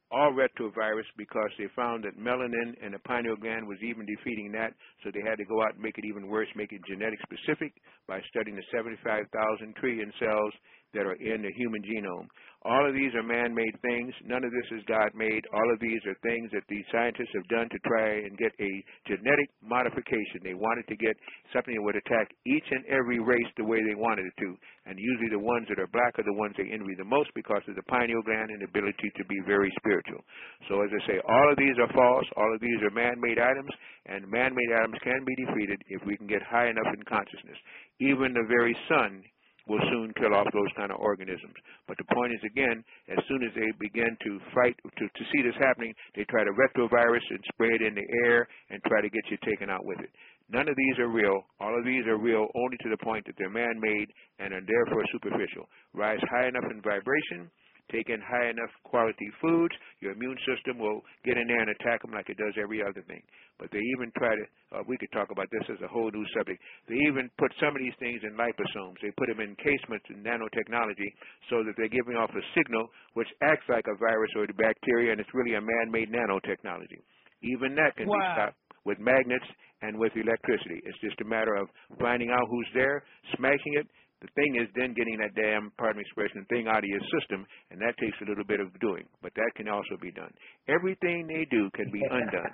all retrovirus, because they found that melanin and the pineal gland was even defeating that, so they had to go out and make it even worse, make it genetic specific by studying the seventy-five thousand trillion cells that are in the human genome. All of these are man-made things. None of this is God-made. All of these are things that the scientists have done to try and get a genetic modification. They wanted to get something that would attack each and every race the way they wanted it to. And usually the ones that are black are the ones they envy the most because of the pineal gland and the ability to be very spiritual. So as I say, all of these are false. All of these are man-made items. And man-made items can be defeated if we can get high enough in consciousness. Even the very sun will soon kill off those kind of organisms. But the point is, again, as soon as they begin to fight, to, to see this happening, they try to retrovirus and spray it in the air and try to get you taken out with it. None of these are real. All of these are real only to the point that they're man-made and are therefore superficial. Rise high enough in vibration, take in high enough quality foods, your immune system will get in there and attack them like it does every other thing. But they even try to, uh, we could talk about this as a whole new subject. They even put some of these things in liposomes. They put them in casements in nanotechnology so that they're giving off a signal which acts like a virus or a bacteria, and it's really a man-made nanotechnology. Even that can wow. be stopped with magnets and with electricity. It's just a matter of finding out who's there, smashing it. The thing is then getting that damn, pardon me expression, thing out of your system, and that takes a little bit of doing. But that can also be done. Everything they do can be undone.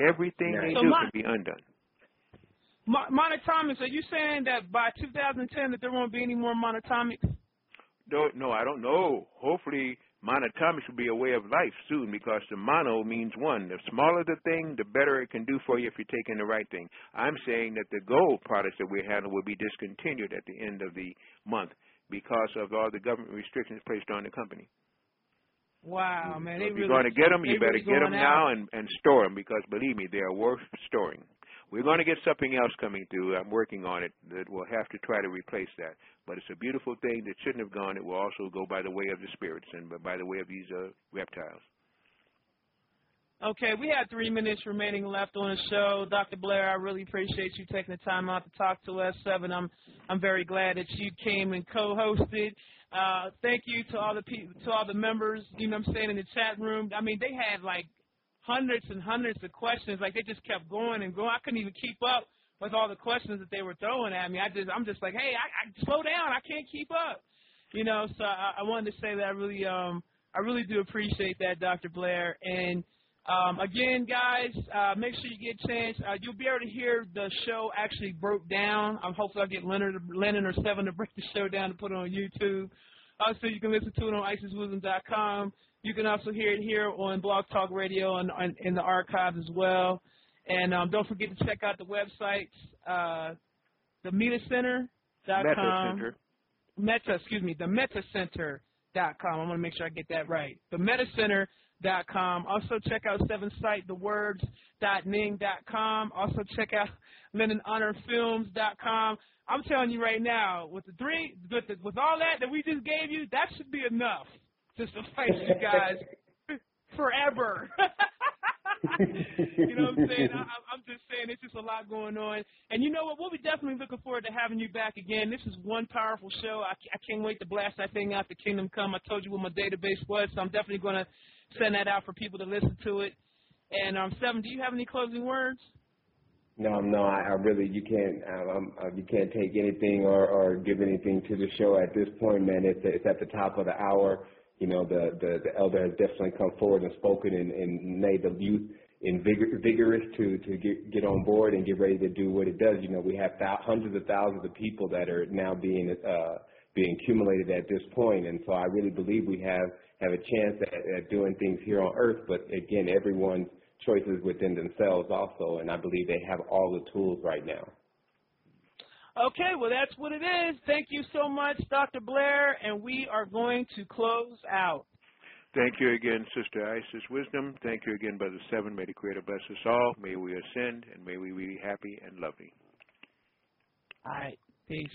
Everything they so do can be undone. Monatomics, are you saying that by two thousand ten that there won't be any more monatomics? No, no, I don't know. Hopefully monatomics will be a way of life soon, because the mono means one. The smaller the thing, the better it can do for you if you're taking the right thing. I'm saying that the gold products that we handle will be discontinued at the end of the month because of all the government restrictions placed on the company. Wow, man. So if you're really going to get them, you better really get them now and, and store them, because believe me, they are worth storing. We're going to get something else coming through. I'm working on it that will have to try to replace that. But it's a beautiful thing that shouldn't have gone. It will also go by the way of the spirits and by the way of these uh, reptiles. Okay, we have three minutes remaining left on the show. Doctor Blair, I really appreciate you taking the time out to talk to us. Seven, I'm I'm very glad that you came and co-hosted. Uh, thank you to all the people, to all the members. You know, what I'm saying, in the chat room. I mean, they had like hundreds and hundreds of questions. Like, they just kept going and going. I couldn't even keep up with all the questions that they were throwing at me. I just, I'm just like, hey, I, I slow down. I can't keep up. You know, so I, I wanted to say that I really, um, I really do appreciate that, Doctor Blair. And um, again, guys, uh, make sure you get a chance. Uh, you'll be able to hear the show actually broke down. Um, hopefully I'll get Leonard, Lennon or Seven to break the show down to put it on YouTube. Also, you can listen to it on Isis Wisdom dot com. You can also hear it here on Blog Talk Radio and in the archives as well. And um, don't forget to check out the websites, uh, the Meta Center dot com. Meta, Meta, excuse me, the Meta Center dot com. I want to make sure I get that right. The Meta Center dot com. Also check out Seven's site, The Words dot Ning dot com. Also check out Lennon Honor Films dot com. I'm telling you right now, with the three, with, the, with all that that we just gave you, that should be enough to suffice you guys forever. You know what I'm saying? I, I'm just saying, it's just a lot going on. And you know what? We'll be definitely looking forward to having you back again. This is one powerful show. I, I can't wait to blast that thing out to Kingdom Come. I told you what my database was, so I'm definitely going to send that out for people to listen to it. And, um, Seven, do you have any closing words? No, no, I, I really, you can't, um, you can't take anything or, or give anything to the show at this point, man. It's, it's at the top of the hour. You know, the, the, the elder has definitely come forward and spoken and, and made the youth in vigor, vigorous to, to get, get on board and get ready to do what it does. You know, we have th- hundreds of thousands of people that are now being uh, being accumulated at this point. And so I really believe we have, have a chance at, at doing things here on earth. But, again, everyone's choices within themselves also, and I believe they have all the tools right now. Okay, well, that's what it is. Thank you so much, Doctor Blair, and we are going to close out. Thank you again, Sister Isis Wisdom. Thank you again, Brother Seven. May the Creator bless us all. May we ascend, and may we be happy and lovely. All right, peace.